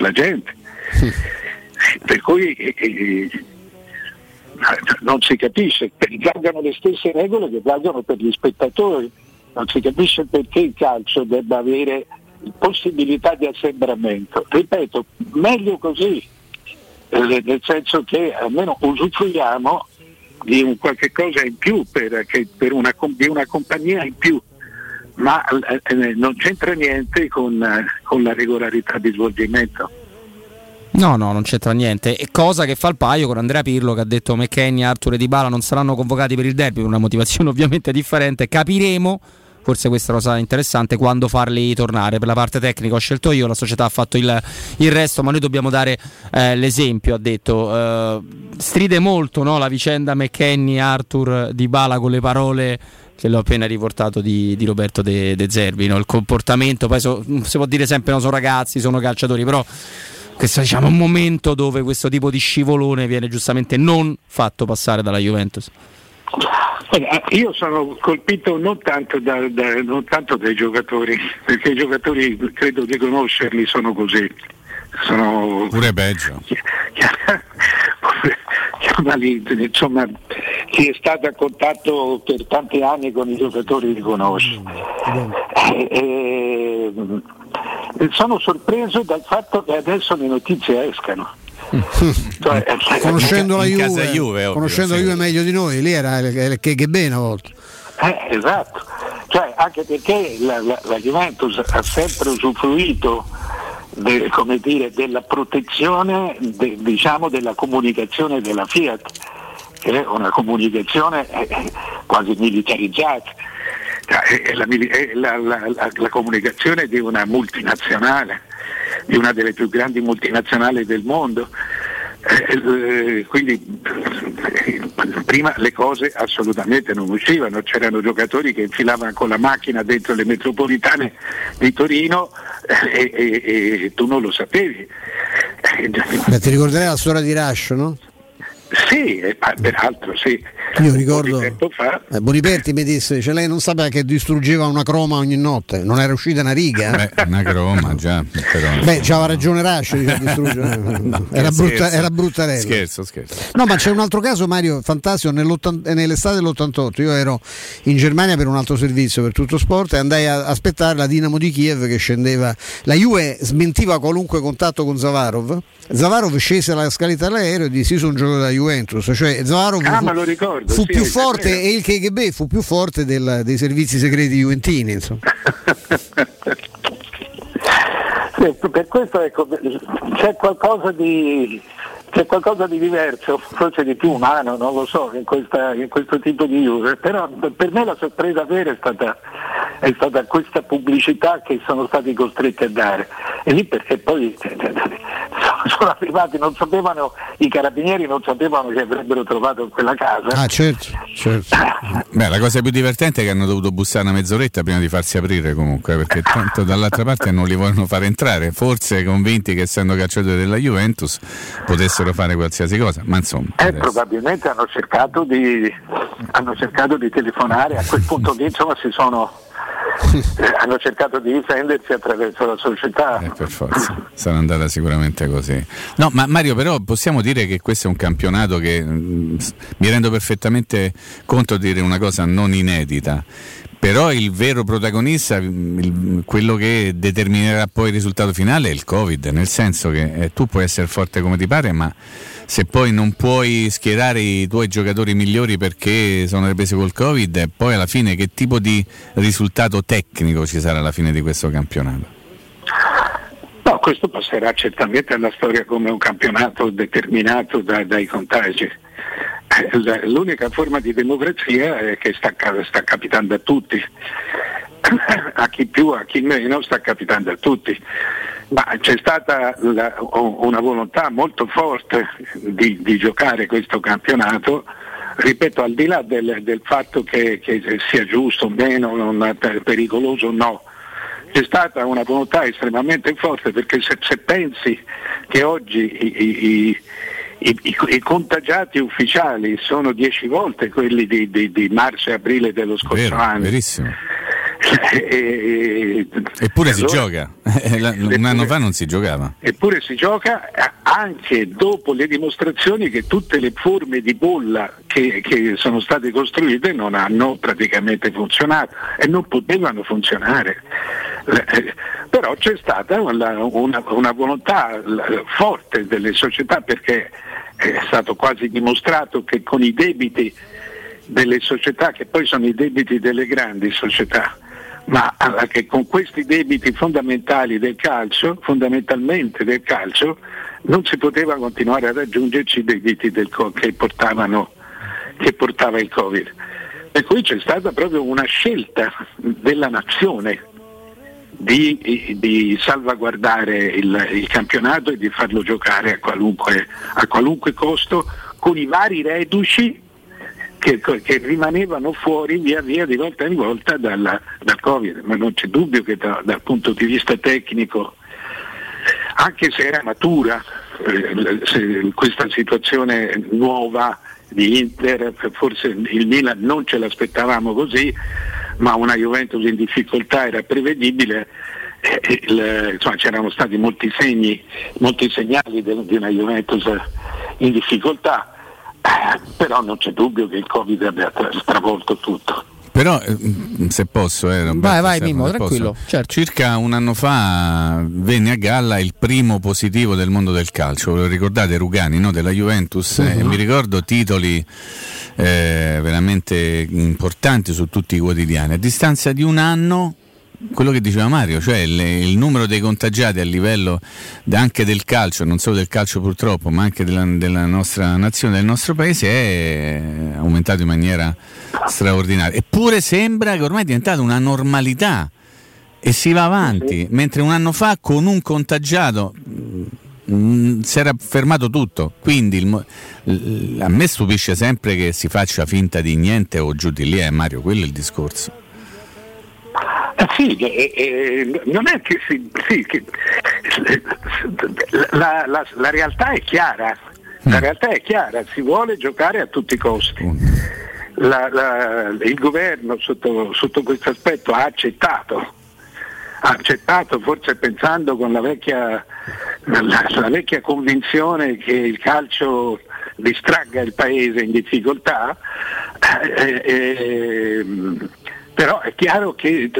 la gente. Sì. Per cui non si capisce, valgono le stesse regole che valgono per gli spettatori, non si capisce perché il calcio debba avere possibilità di assembramento. Ripeto, meglio così, nel senso che almeno usufruiamo di un qualche cosa in più di una compagnia in più, ma non c'entra niente con la regolarità di svolgimento. No, non c'entra niente, e cosa che fa il paio con Andrea Pirlo, che ha detto McKennie, Arthur e Dybala non saranno convocati per il derby, per una motivazione ovviamente differente. Capiremo, forse questa è una cosa interessante, quando farli tornare. Per la parte tecnica ho scelto io, la società ha fatto il resto, ma noi dobbiamo dare l'esempio, ha detto. Stride molto, no, la vicenda McKennie, Arthur, Dybala con le parole che l'ho appena riportato di Roberto De Zerbi, no? Il comportamento, poi si può dire sempre no, sono ragazzi, sono calciatori, però questo, diciamo, è un momento dove questo tipo di scivolone viene giustamente non fatto passare dalla Juventus. Io sono colpito non tanto dai giocatori, perché i giocatori credo di conoscerli sono così, sono pure peggio. Insomma, chi è stato a contatto per tanti anni con i giocatori li conosce. Sono sorpreso dal fatto che adesso le notizie escano. Cioè, conoscendo la Juve meglio di noi, lì era che bene a volte, esatto, cioè, anche perché la Juventus ha sempre usufruito della protezione della comunicazione della Fiat, che è una comunicazione quasi militarizzata, la comunicazione di una multinazionale, di una delle più grandi multinazionali del mondo, quindi prima le cose assolutamente non uscivano, c'erano giocatori che infilavano con la macchina dentro le metropolitane di Torino e tu non lo sapevi. Ti ricorderai la storia di Rascio, no? Sì, peraltro sì. Io ricordo Boniperti mi disse, cioè, lei non sapeva che distruggeva una croma ogni notte, non era uscita una riga. Beh, una croma già. Però, c'aveva ragione Rascio. No, era bruttarella. Scherzo. No, ma c'è un altro caso, Mario, fantastico. Nell'estate dell'88 io ero in Germania per un altro servizio per Tutto Sport e andai a aspettare la Dinamo di Kiev che scendeva. La Juve smentiva qualunque contatto con Zavarov. Zavarov scese alla scaletta dell'aereo e disse: io sono un giocatore della Juventus, cioè Zavarov fu più forte, e il KGB fu più forte dei servizi segreti juventini, insomma. Per questo, ecco, c'è qualcosa di diverso, forse di più umano, non lo so, in questo tipo di user. Però per me la sorpresa vera è stata questa pubblicità che sono stati costretti a dare, e lì perché poi sono arrivati non sapevano, i carabinieri non sapevano che avrebbero trovato in quella casa. Ah certo. Beh, la cosa più divertente è che hanno dovuto bussare una mezz'oretta prima di farsi aprire comunque, perché tanto dall'altra parte non li vogliono far entrare, forse convinti che essendo calciatori della Juventus potessero fare qualsiasi cosa, ma insomma probabilmente hanno cercato di telefonare a quel punto lì, insomma hanno cercato di difendersi attraverso la società, per forza sarà andata sicuramente così. No, ma Mario, però possiamo dire che questo è un campionato che mi rendo perfettamente conto di dire una cosa non inedita, però il vero protagonista, quello che determinerà poi il risultato finale è il Covid, nel senso che tu puoi essere forte come ti pare, ma se poi non puoi schierare i tuoi giocatori migliori perché sono ripresi col Covid, poi alla fine che tipo di risultato tecnico ci sarà alla fine di questo campionato? No, questo passerà certamente alla storia come un campionato determinato dai contagi. L'unica forma di democrazia è che sta capitando a tutti, a chi più, a chi meno, sta capitando a tutti. Ma c'è stata una volontà molto forte di giocare questo campionato, ripeto, al di là del fatto che sia giusto o meno, non pericoloso o no, c'è stata una volontà estremamente forte, perché se pensi che oggi i contagiati ufficiali sono 10 volte quelli di marzo e aprile dello scorso anno. Verissimo. Eppure allora, si gioca un anno fa non si giocava, eppure si gioca anche dopo le dimostrazioni che tutte le forme di bolla che sono state costruite non hanno praticamente funzionato e non potevano funzionare, però c'è stata una volontà forte delle società, perché è stato quasi dimostrato che con i debiti delle società, che poi sono i debiti delle grandi società, ma che con questi debiti fondamentali del calcio, fondamentalmente del calcio, non si poteva continuare ad aggiungerci i debiti che portava il Covid. Per cui c'è stata proprio una scelta della nazione di salvaguardare il campionato e di farlo giocare a qualunque costo, con i vari reduci che rimanevano fuori via via, di volta in volta, dal Covid. Ma non c'è dubbio che dal punto di vista tecnico, anche se era matura questa situazione nuova di Inter, forse il Milan non ce l'aspettavamo così, ma una Juventus in difficoltà era prevedibile. Insomma, c'erano stati molti segnali di una Juventus in difficoltà, però non c'è dubbio che il Covid abbia stravolto tutto. Però se posso, Roberto, vai Mimmo, tranquillo, certo. Circa un anno fa venne a galla il primo positivo del mondo del calcio, lo ricordate, Rugani, no? Della Juventus, uh-huh. Mi ricordo titoli veramente importanti su tutti i quotidiani. A distanza di un anno, quello che diceva Mario, cioè il numero dei contagiati a livello anche del calcio, non solo del calcio purtroppo, ma anche della nostra nazione, del nostro paese, è aumentato in maniera straordinaria. Eppure sembra che ormai è diventata una normalità e si va avanti, mentre un anno fa con un contagiato si era fermato tutto. Quindi a me stupisce sempre che si faccia finta di niente o giù di lì, Mario, quello è il discorso. Sì, non è che la realtà è chiara, si vuole giocare a tutti i costi. Il governo sotto questo aspetto ha accettato, forse pensando con la vecchia convinzione che il calcio distragga il paese in difficoltà. Però è chiaro che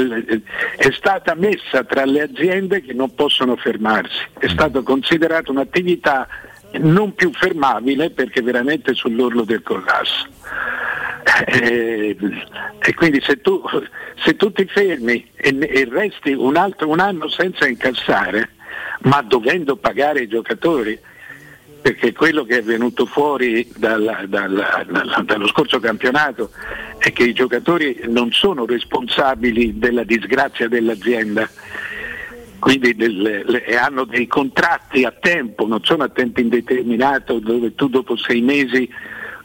è stata messa tra le aziende che non possono fermarsi, è stato considerato un'attività non più fermabile perché veramente sull'orlo del collasso. E quindi se tu ti fermi e resti un anno senza incassare, ma dovendo pagare i giocatori, perché quello che è venuto fuori dallo scorso campionato è che i giocatori non sono responsabili della disgrazia dell'azienda, quindi hanno dei contratti a tempo, non sono a tempo indeterminato dove tu dopo 6 mesi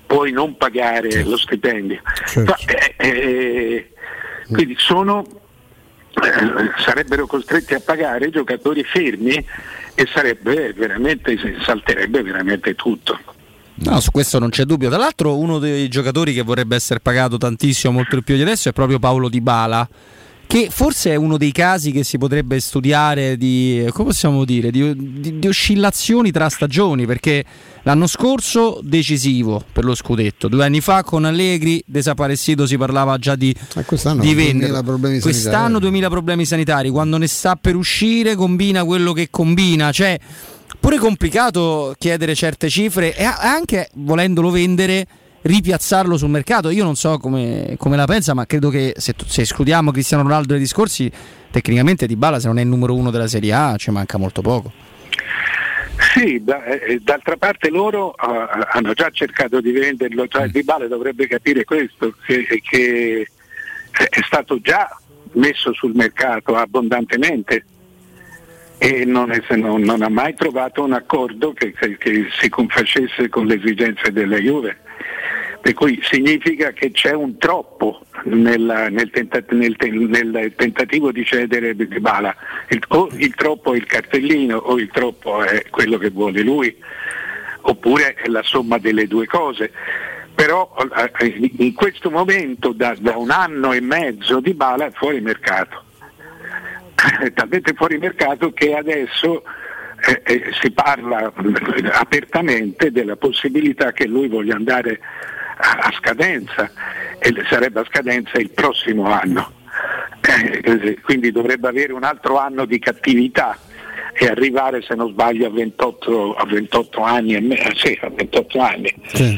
puoi non pagare lo stipendio. Certo. Quindi sarebbero costretti a pagare giocatori fermi e salterebbe veramente tutto. No, su questo non c'è dubbio. Tra l'altro uno dei giocatori che vorrebbe essere pagato tantissimo, molto più di adesso, è proprio Paulo Dybala, che forse è uno dei casi che si potrebbe studiare di, come possiamo dire, di oscillazioni tra stagioni, perché l'anno scorso decisivo per lo scudetto, 2 anni fa con Allegri desaparecido, si parlava già di vendere, quest'anno 2000 problemi sanitari, quando ne sta per uscire combina quello che combina, cioè pure complicato chiedere certe cifre e anche volendolo vendere ripiazzarlo sul mercato. Io non so come la pensa, ma credo che se escludiamo Cristiano Ronaldo dai discorsi, tecnicamente Dybala, se non è il numero 1 della Serie A, ci manca molto poco. Sì, d'altra parte loro hanno già cercato di venderlo, cioè Dybala dovrebbe capire questo, che è stato già messo sul mercato abbondantemente e non ha mai trovato un accordo che si confacesse con le esigenze della Juve. Per cui significa che c'è un troppo nel tentativo di cedere Dybala, o il troppo è il cartellino o il troppo è quello che vuole lui, oppure è la somma delle due cose. Però in questo momento da 1 anno e mezzo Dybala è fuori mercato, è talmente fuori mercato che adesso si parla apertamente della possibilità che lui voglia andare a scadenza, e sarebbe a scadenza il prossimo anno, quindi dovrebbe avere un altro anno di cattività e arrivare, se non sbaglio, a 28 anni. Sì.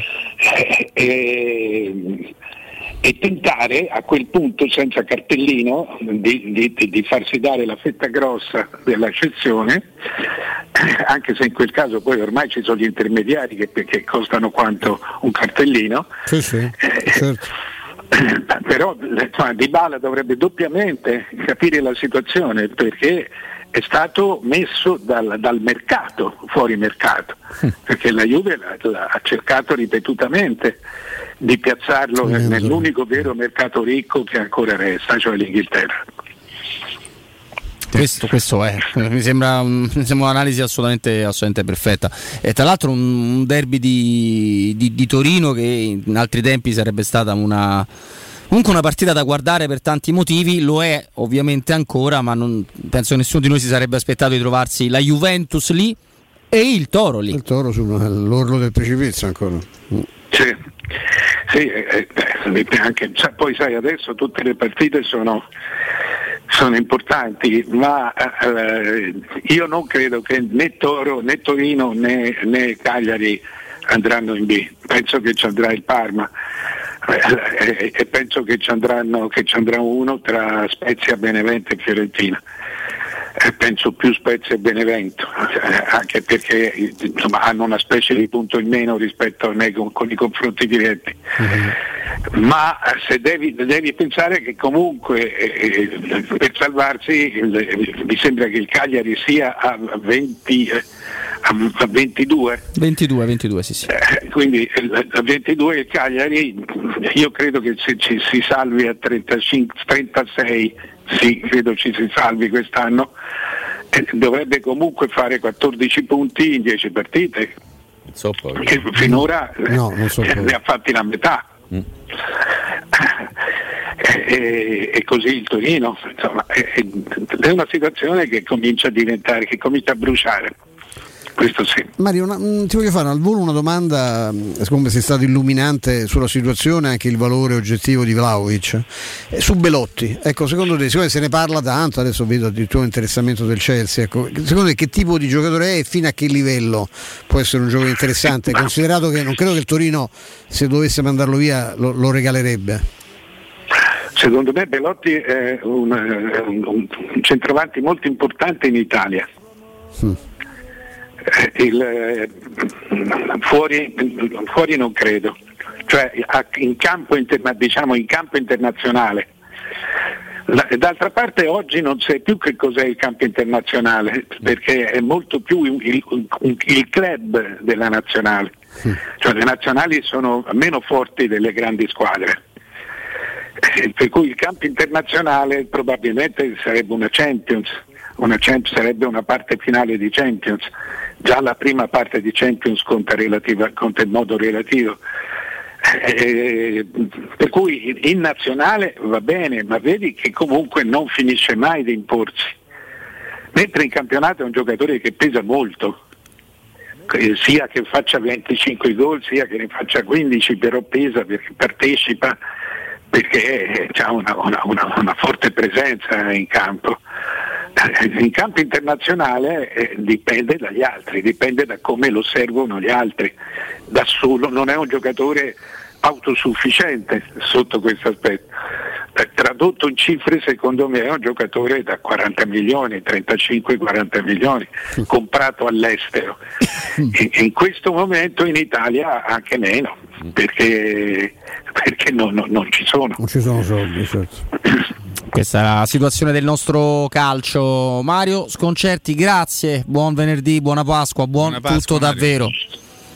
E tentare a quel punto, senza cartellino, di farsi dare la fetta grossa della cessione, anche se in quel caso poi ormai ci sono gli intermediari che costano quanto un cartellino. Sì, sì, certo. Però Dybala dovrebbe doppiamente capire la situazione, perché è stato messo dal mercato, fuori mercato, perché la Juve ha cercato ripetutamente di piazzarlo nell'unico vero mercato ricco che ancora resta, cioè l'Inghilterra. Questo è, mi sembra un'analisi assolutamente perfetta. E tra l'altro un derby di Torino che in altri tempi sarebbe stata comunque una partita da guardare per tanti motivi, lo è ovviamente ancora, ma non penso che nessuno di noi si sarebbe aspettato di trovarsi la Juventus lì e il Toro lì. Il Toro sull'orlo del precipizio ancora. Sì, anche, poi sai, adesso tutte le partite sono importanti, ma io non credo che né Toro, né Torino, né Cagliari andranno in B. Penso che ci andrà il Parma e penso che ci andrà uno tra Spezia, Benevento e Fiorentina. Penso più Spezia e Benevento, anche perché insomma hanno una specie di punto in meno rispetto con i confronti diretti. Ma se devi pensare che comunque per salvarsi, mi sembra che il Cagliari sia a 22, sì. Quindi a 22 il Cagliari, io credo che se ci si salvi a 36, sì, credo ci si salvi quest'anno, dovrebbe comunque fare 14 punti in 10 partite, che finora ne ha fatti la metà. E così il Torino, insomma, è una situazione che comincia a diventare, che comincia a bruciare. Questo sì. Mario, ti voglio fare al volo una domanda, siccome sei stato illuminante sulla situazione, anche il valore oggettivo di Vlahovic, su Belotti. Ecco, secondo te, siccome se ne parla tanto, adesso vedo addirittura interessamento del Chelsea, ecco, secondo te che tipo di giocatore è e fino a che livello può essere un giocatore interessante, considerato che non credo che il Torino, se dovesse mandarlo via, lo regalerebbe? Secondo me Belotti è un centravanti molto importante in Italia. Fuori non credo, cioè in campo internazionale D'altra parte oggi non sai più che cos'è il campo internazionale, perché è molto più il club della nazionale, cioè le nazionali sono meno forti delle grandi squadre, per cui il campo internazionale probabilmente sarebbe una Champions, sarebbe una parte finale di Champions. Già la prima parte di Champions conta in modo relativo. Per cui in nazionale va bene, ma vedi che comunque non finisce mai di imporsi, mentre in campionato è un giocatore che pesa molto, sia che faccia 25 gol sia che ne faccia 15, però pesa perché partecipa, perché ha una forte presenza in campo. In campo internazionale dipende dagli altri, dipende da come lo servono gli altri. Da solo non è un giocatore autosufficiente sotto questo aspetto. Tradotto in cifre, secondo me è un giocatore da 40 milioni, 35-40 milioni, comprato all'estero. In questo momento in Italia anche meno, perché non ci sono. Non ci sono soldi, certo. Questa è la situazione del nostro calcio. Mario Sconcerti, grazie, buon venerdì, buona Pasqua, buona Pasqua, tutto Mario. Davvero.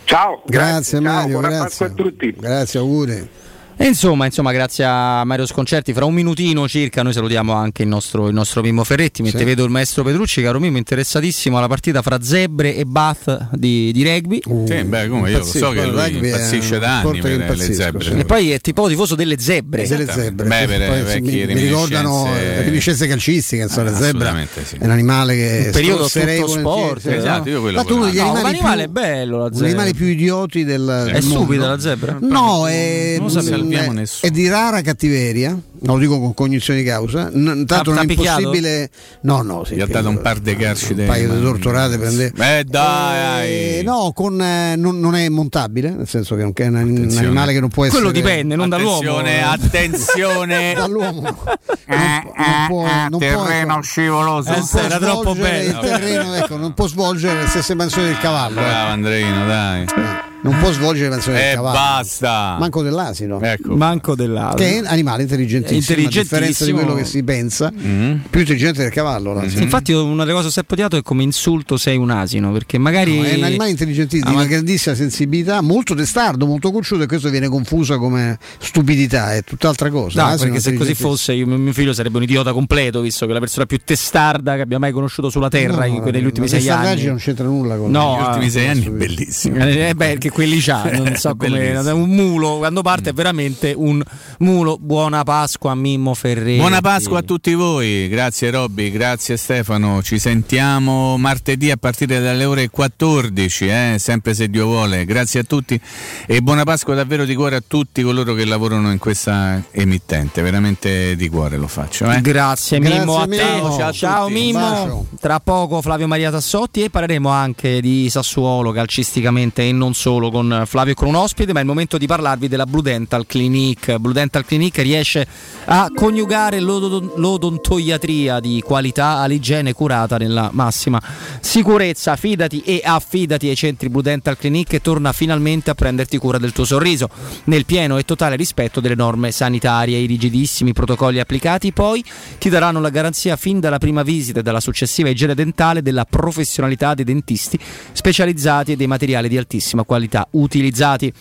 Ciao. Grazie Mario, ciao, buona Pasqua a tutti. Grazie, auguri. E insomma, grazie a Mario Sconcerti. Fra un minutino circa noi salutiamo anche il nostro Mimmo Ferretti, mentre vedo il maestro Petrucci. Caro Mimmo, interessatissimo alla partita fra Zebre e Bath di rugby. Sì, beh, come io lo so che lui impazzisce da anni per le zebre. E poi è tipo tifoso delle zebre. Beh, per mi ricordano le reminiscenze calcistiche, insomma, la zebra sì. È un animale che un periodo tutto sport, esatto, io quello. Ma tu gli animali è bello la zebra. Gli animali più idioti del è stupida la zebra? No, è è di rara cattiveria, lo dico con cognizione di causa. Tanto non è impossibile. No, sì, gli ha dato un par de carci, un paio di torturate prende. Dai. No, non è montabile, nel senso che è un animale che non può essere. Quello dipende, non dall'uomo. Attenzione. Dall'uomo. Non può terreno scivoloso. Era troppo bello. Il terreno, ecco, non può svolgere le stesse mansioni del cavallo. Bravo Andreino, dai. Non può svolgere mansioni del cavallo. Basta. Manco dell'asino. Ecco. Manco dell'asino. Che è un animale intelligentissimo, a differenza di quello che si pensa, più intelligente del cavallo. Mm-hmm. Infatti una delle cose che ho sempre odiato è come insulto sei un asino, perché magari no, è un animale intelligentissimo, una grandissima sensibilità, molto testardo, molto cocciuto, e questo viene confuso come stupidità, è tutt'altra cosa. No, perché se così fosse mio figlio sarebbe un idiota completo, visto che è la persona più testarda che abbia mai conosciuto sulla terra negli ultimi 6 anni. Non c'entra nulla con gli ultimi 6 anni, è bellissimo. Perché quelli c'ha, non so come, un mulo, quando parte è veramente un mulo. Buona Pasqua Mimmo Ferretti. Buona Pasqua a tutti voi, grazie Robby, grazie Stefano, ci sentiamo martedì a partire dalle ore 14, sempre se Dio vuole. Grazie a tutti e buona Pasqua davvero di cuore a tutti coloro che lavorano in questa emittente, veramente di cuore lo faccio. Grazie Mimmo, a te. Ciao Mimmo, tra poco Flavio Maria Tassotti e parleremo anche di Sassuolo calcisticamente e non solo con Flavio, con un ospite, ma è il momento di parlarvi della Blue Dental Clinic. Blue Dental Clinic riesce a congiugare l'odontoiatria di qualità all'igiene curata nella massima sicurezza. Affidati ai centri Blue Dental Clinic e torna finalmente a prenderti cura del tuo sorriso nel pieno e totale rispetto delle norme sanitarie. I rigidissimi protocolli applicati poi ti daranno la garanzia fin dalla prima visita e dalla successiva igiene dentale della professionalità dei dentisti specializzati e dei materiali di altissima qualità utilizzati.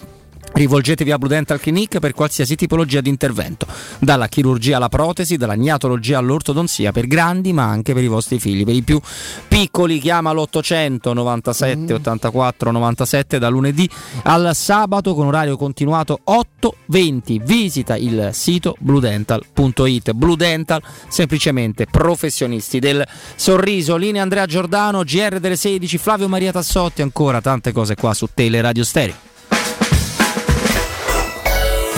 Rivolgetevi a Blue Dental Clinic per qualsiasi tipologia di intervento, dalla chirurgia alla protesi, dalla gnatologia all'ortodonzia, per grandi ma anche per i vostri figli. Per i più piccoli chiama l'897 84 97 da lunedì al sabato con orario continuato 8:20. Visita il sito bluedental.it. Blue Dental, semplicemente professionisti del sorriso. Linea Andrea Giordano, GR delle 16, Flavio Maria Tassotti, ancora tante cose qua su Teleradio Stereo.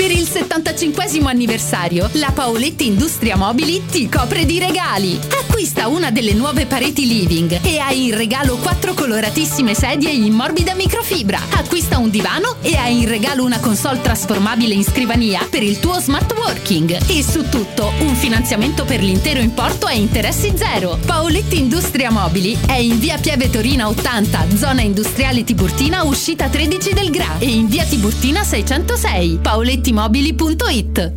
Per il 75° anniversario, la Paoletti Industria Mobili ti copre di regali. Acquista una delle nuove pareti living e hai in regalo 4 coloratissime sedie in morbida microfibra. Acquista un divano e hai in regalo una console trasformabile in scrivania per il tuo smart working. E su tutto, un finanziamento per l'intero importo a interessi zero. Paoletti Industria Mobili è in via Pieve Torina 80, zona industriale Tiburtina, uscita 13 del GRA, e in via Tiburtina 606. paolettimobili.it.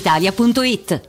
Italia.it.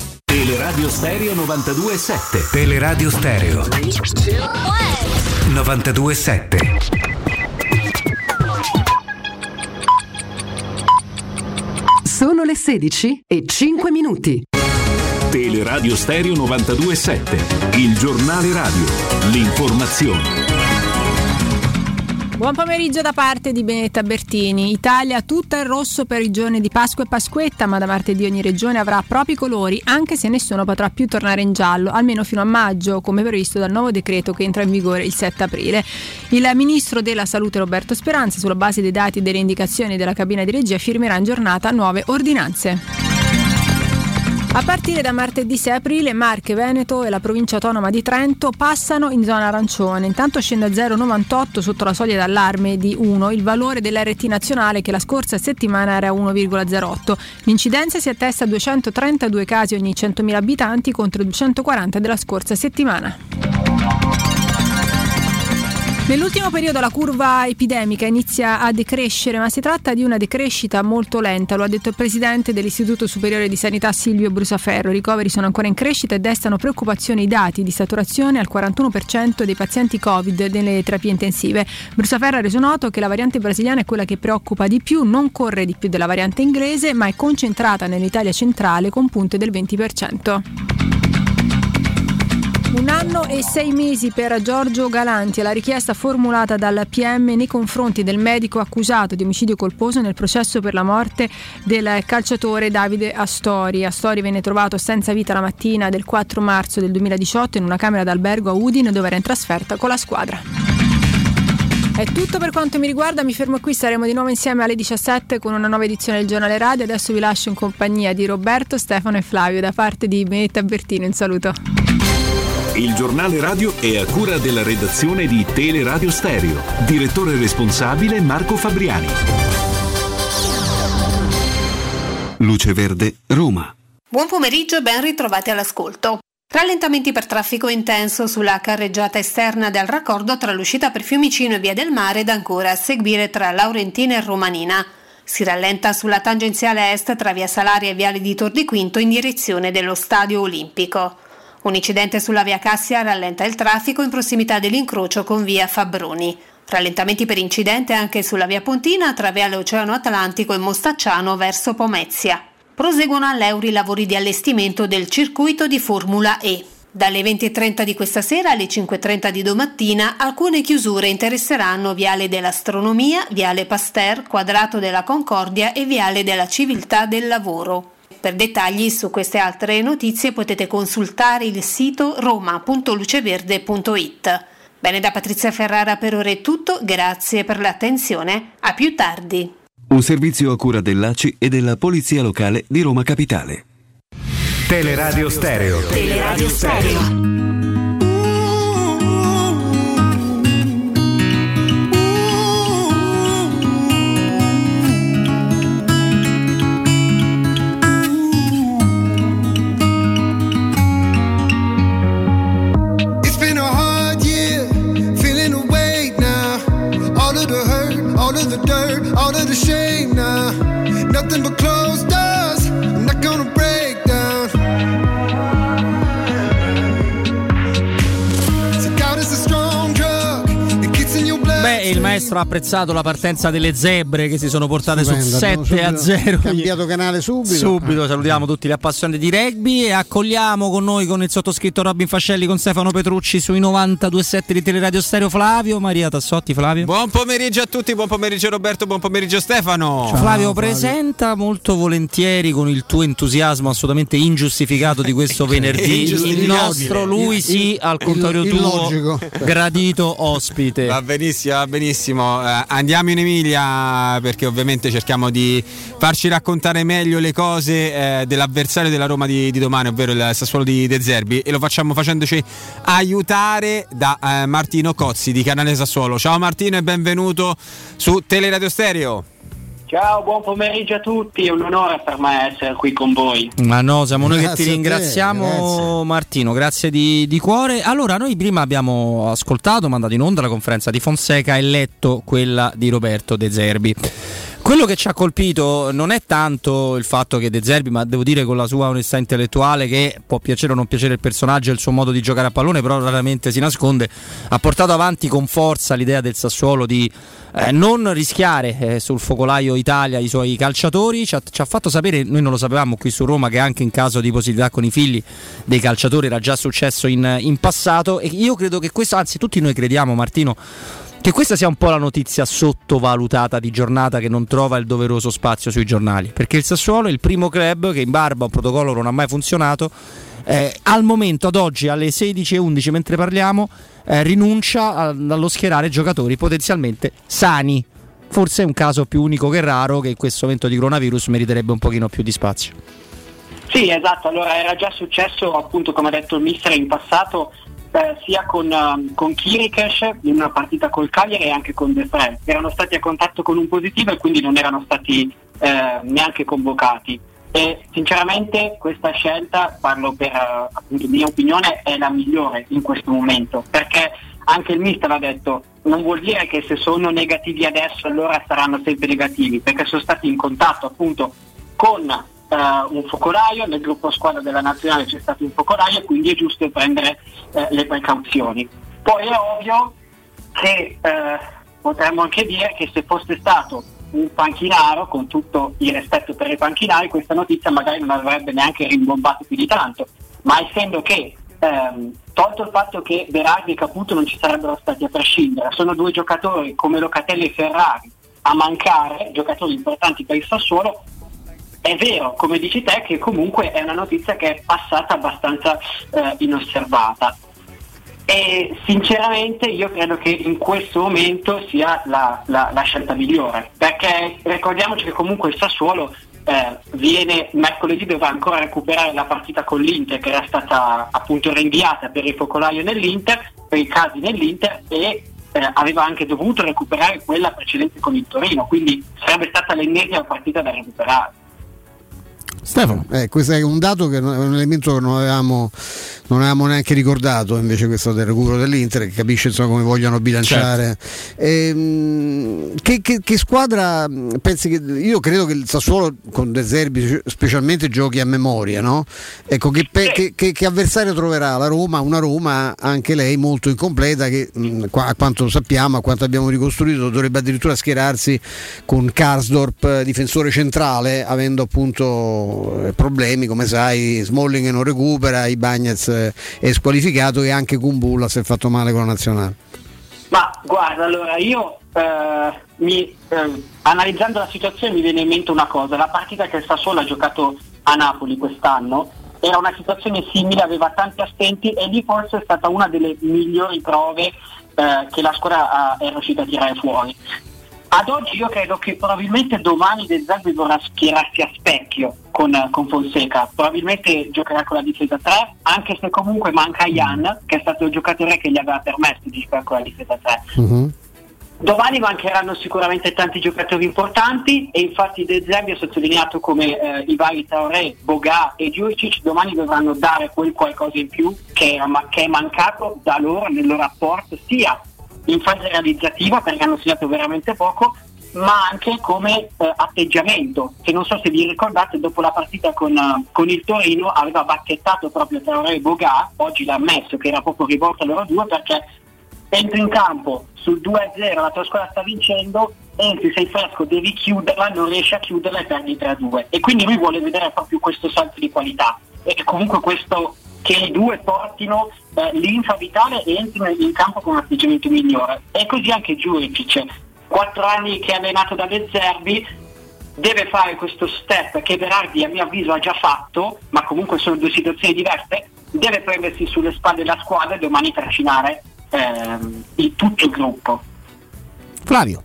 Teleradio Stereo 92.7. Teleradio Stereo 92.7. Sono le 16:05. Teleradio Stereo 92.7. Il giornale radio. L'informazione. Buon pomeriggio da parte di Benedetta Bertini. Italia tutta in rosso per i giorni di Pasqua e Pasquetta, ma da martedì ogni regione avrà propri colori, anche se nessuno potrà più tornare in giallo, almeno fino a maggio, come previsto dal nuovo decreto che entra in vigore il 7 aprile. Il ministro della Salute Roberto Speranza, sulla base dei dati e delle indicazioni della cabina di regia, firmerà in giornata nuove ordinanze. A partire da martedì 6 aprile, Marche, Veneto e la provincia autonoma di Trento passano in zona arancione. Intanto scende a 0,98 sotto la soglia d'allarme di 1 il valore dell'RT nazionale, che la scorsa settimana era 1,08. L'incidenza si attesta a 232 casi ogni 100.000 abitanti contro 240 della scorsa settimana. Nell'ultimo periodo la curva epidemica inizia a decrescere, ma si tratta di una decrescita molto lenta, lo ha detto il presidente dell'Istituto Superiore di Sanità Silvio Brusaferro. I ricoveri sono ancora in crescita e destano preoccupazione i dati di saturazione al 41% dei pazienti Covid nelle terapie intensive. Brusaferro ha reso noto che la variante brasiliana è quella che preoccupa di più, non corre di più della variante inglese, ma è concentrata nell'Italia centrale con punte del 20%. 1 anno e 6 mesi per Giorgio Galanti è la richiesta formulata dal PM nei confronti del medico accusato di omicidio colposo nel processo per la morte del calciatore Davide Astori. Astori venne trovato senza vita la mattina del 4 marzo del 2018 in una camera d'albergo a Udine, dove era in trasferta con la squadra. È tutto per quanto mi riguarda, mi fermo qui, saremo di nuovo insieme alle 17 con una nuova edizione del Giornale Radio. Adesso vi lascio in compagnia di Roberto, Stefano e Flavio. Da parte di Benetta Bertino, un saluto. Il Giornale Radio è a cura della redazione di Teleradio Stereo. Direttore responsabile Marco Fabriani. Luce Verde, Roma. Buon pomeriggio e ben ritrovati all'ascolto. Rallentamenti per traffico intenso sulla carreggiata esterna del raccordo tra l'uscita per Fiumicino e Via del Mare ed ancora a seguire tra Laurentina e Romanina. Si rallenta sulla tangenziale est tra Via Salaria e Viale di Tor di Quinto in direzione dello Stadio Olimpico. Un incidente sulla Via Cassia rallenta il traffico in prossimità dell'incrocio con Via Fabbroni. Rallentamenti per incidente anche sulla Via Pontina tra Viale Oceano Atlantico e Mostacciano verso Pomezia. Proseguono all'Euri i lavori di allestimento del circuito di Formula E. Dalle 20.30 di questa sera alle 5.30 di domattina alcune chiusure interesseranno Viale dell'Astronomia, Viale Pasteur, Quadrato della Concordia e Viale della Civiltà del Lavoro. Per dettagli su queste altre notizie potete consultare il sito roma.luceverde.it. Bene, da Patrizia Ferrara per ora è tutto, grazie per l'attenzione, a più tardi. Un servizio a cura dell'ACI e della Polizia Locale di Roma Capitale. Teleradio Stereo. Teleradio Stereo. It's been a hard year, feeling awake now. All of the hurt, all of the dirt, all of the shame now, nothing but closed doors, I'm not gonna break down. Beh, il maestro ha apprezzato la partenza delle zebre che si sono portate su 7-0. Cambiato canale subito. Salutiamo tutti gli appassionati di rugby e accogliamo con noi, con il sottoscritto Robin Fascelli, con Stefano Petrucci sui 92.7 di Teleradio Stereo, Flavio Maria Tassotti. Flavio, buon pomeriggio a tutti, buon pomeriggio Roberto, buon pomeriggio Stefano. Ciao, Flavio, presenta molto volentieri con il tuo entusiasmo assolutamente ingiustificato di questo venerdì il nostro, lui sì, al contrario tuo, illogico, gradito ospite. Va benissimo, andiamo in Emilia perché ovviamente cerchiamo di farci raccontare meglio le cose dell'avversario della Roma di domani, ovvero il Sassuolo di De Zerbi, e lo facciamo facendoci aiutare da Martino Cozzi di Canale Sassuolo. Ciao Martino e benvenuto su Teleradio Stereo. Ciao, buon pomeriggio a tutti, è un onore per me essere qui con voi. Ma no, siamo noi che ti ringraziamo, grazie. Martino, grazie di cuore. Allora, noi prima abbiamo ascoltato, mandato in onda la conferenza di Fonseca e letto quella di Roberto De Zerbi. Quello che ci ha colpito non è tanto il fatto che De Zerbi, ma devo dire con la sua onestà intellettuale, che può piacere o non piacere il personaggio e il suo modo di giocare a pallone, però raramente si nasconde, ha portato avanti con forza l'idea del Sassuolo di non rischiare sul focolaio Italia i suoi calciatori. Ci ha fatto sapere, noi non lo sapevamo qui su Roma, che anche in caso di possibilità con i figli dei calciatori era già successo in passato, e io credo che questo, anzi tutti noi crediamo, Martino, che questa sia un po' la notizia sottovalutata di giornata, che non trova il doveroso spazio sui giornali, perché il Sassuolo è il primo club che in barba a un protocollo non ha mai funzionato, al momento, ad oggi alle 16:11 mentre parliamo, rinuncia allo schierare giocatori potenzialmente sani. Forse è un caso più unico che raro, che in questo momento di coronavirus meriterebbe un pochino più di spazio. Sì, esatto, allora era già successo, appunto, come ha detto il mister, in passato, sia con Kirikesh in una partita col Cagliari e anche con Defrel. Erano stati a contatto con un positivo e quindi non erano stati neanche convocati, e sinceramente questa scelta, parlo per appunto mia opinione, è la migliore in questo momento, perché anche il mister ha detto, non vuol dire che se sono negativi adesso allora saranno sempre negativi, perché sono stati in contatto appunto con un focolaio, nel gruppo squadra della nazionale c'è stato un focolaio, quindi è giusto prendere le precauzioni. Poi è ovvio che potremmo anche dire che se fosse stato un panchinaro, con tutto il rispetto per i panchinari, questa notizia magari non avrebbe neanche rimbombato più di tanto, ma essendo che tolto il fatto che Berardi e Caputo non ci sarebbero stati a prescindere, sono due giocatori come Locatelli e Ferrari a mancare, giocatori importanti per il Sassuolo, è vero, come dici te, che comunque è una notizia che è passata abbastanza inosservata. E sinceramente io credo che in questo momento sia la scelta migliore, perché ricordiamoci che comunque il Sassuolo viene mercoledì, dovrà ancora recuperare la partita con l'Inter che era stata appunto rinviata per il focolaio nell'Inter, per i casi nell'Inter, e aveva anche dovuto recuperare quella precedente con il Torino, quindi sarebbe stata l'ennesima partita da recuperare. Stefano, questo è un dato che è un elemento che non avevamo neanche ricordato, invece questo del recupero dell'Inter, che capisce insomma come vogliono bilanciare. Certo. Che squadra pensi che, io credo che il Sassuolo con De Zerbi specialmente giochi a memoria, no? Ecco, che avversario troverà la Roma? Una Roma anche lei molto incompleta, che a quanto sappiamo, a quanto abbiamo ricostruito, dovrebbe addirittura schierarsi con Karsdorp difensore centrale, avendo appunto problemi, come sai, Smalling non recupera, Ibañez è squalificato e anche Kumbulla si è fatto male con la nazionale. Ma guarda, allora io analizzando la situazione mi viene in mente una cosa: la partita che il Sassuolo ha giocato a Napoli quest'anno era una situazione simile, aveva tanti assenti e lì forse è stata una delle migliori prove che la squadra è riuscita a tirare fuori. Ad oggi io credo che probabilmente domani De Zerbi vorrà schierarsi a specchio con Fonseca, probabilmente giocherà con la difesa 3, anche se comunque manca Ian, che è stato il giocatore che gli aveva permesso di giocare con la difesa 3. Uh-huh. Domani mancheranno sicuramente tanti giocatori importanti e infatti De Zerbi ha sottolineato come i vari Traoré, Boga e Djuricic domani dovranno dare quel qualcosa in più che è mancato da loro nel loro rapporto, sia in fase realizzativa, perché hanno segnato veramente poco, ma anche come atteggiamento, che non so se vi ricordate, dopo la partita con il Torino aveva bacchettato proprio Traoré e Boga, oggi l'ha ammesso che era proprio rivolto a loro due, perché entri in campo sul 2-0, la tua squadra sta vincendo, entri, sei fresco, devi chiuderla, non riesci a chiuderla e perdi 3-2, e quindi lui vuole vedere proprio questo salto di qualità e comunque questo, che i due portino linfa vitale e entrino in campo con un atteggiamento migliore. E così anche Djuricic, 4 anni che è allenato da De Zerbi, deve fare questo step che Berardi a mio avviso ha già fatto, ma comunque sono due situazioni diverse, deve prendersi sulle spalle la squadra e domani trascinare tutto il gruppo. Flavio,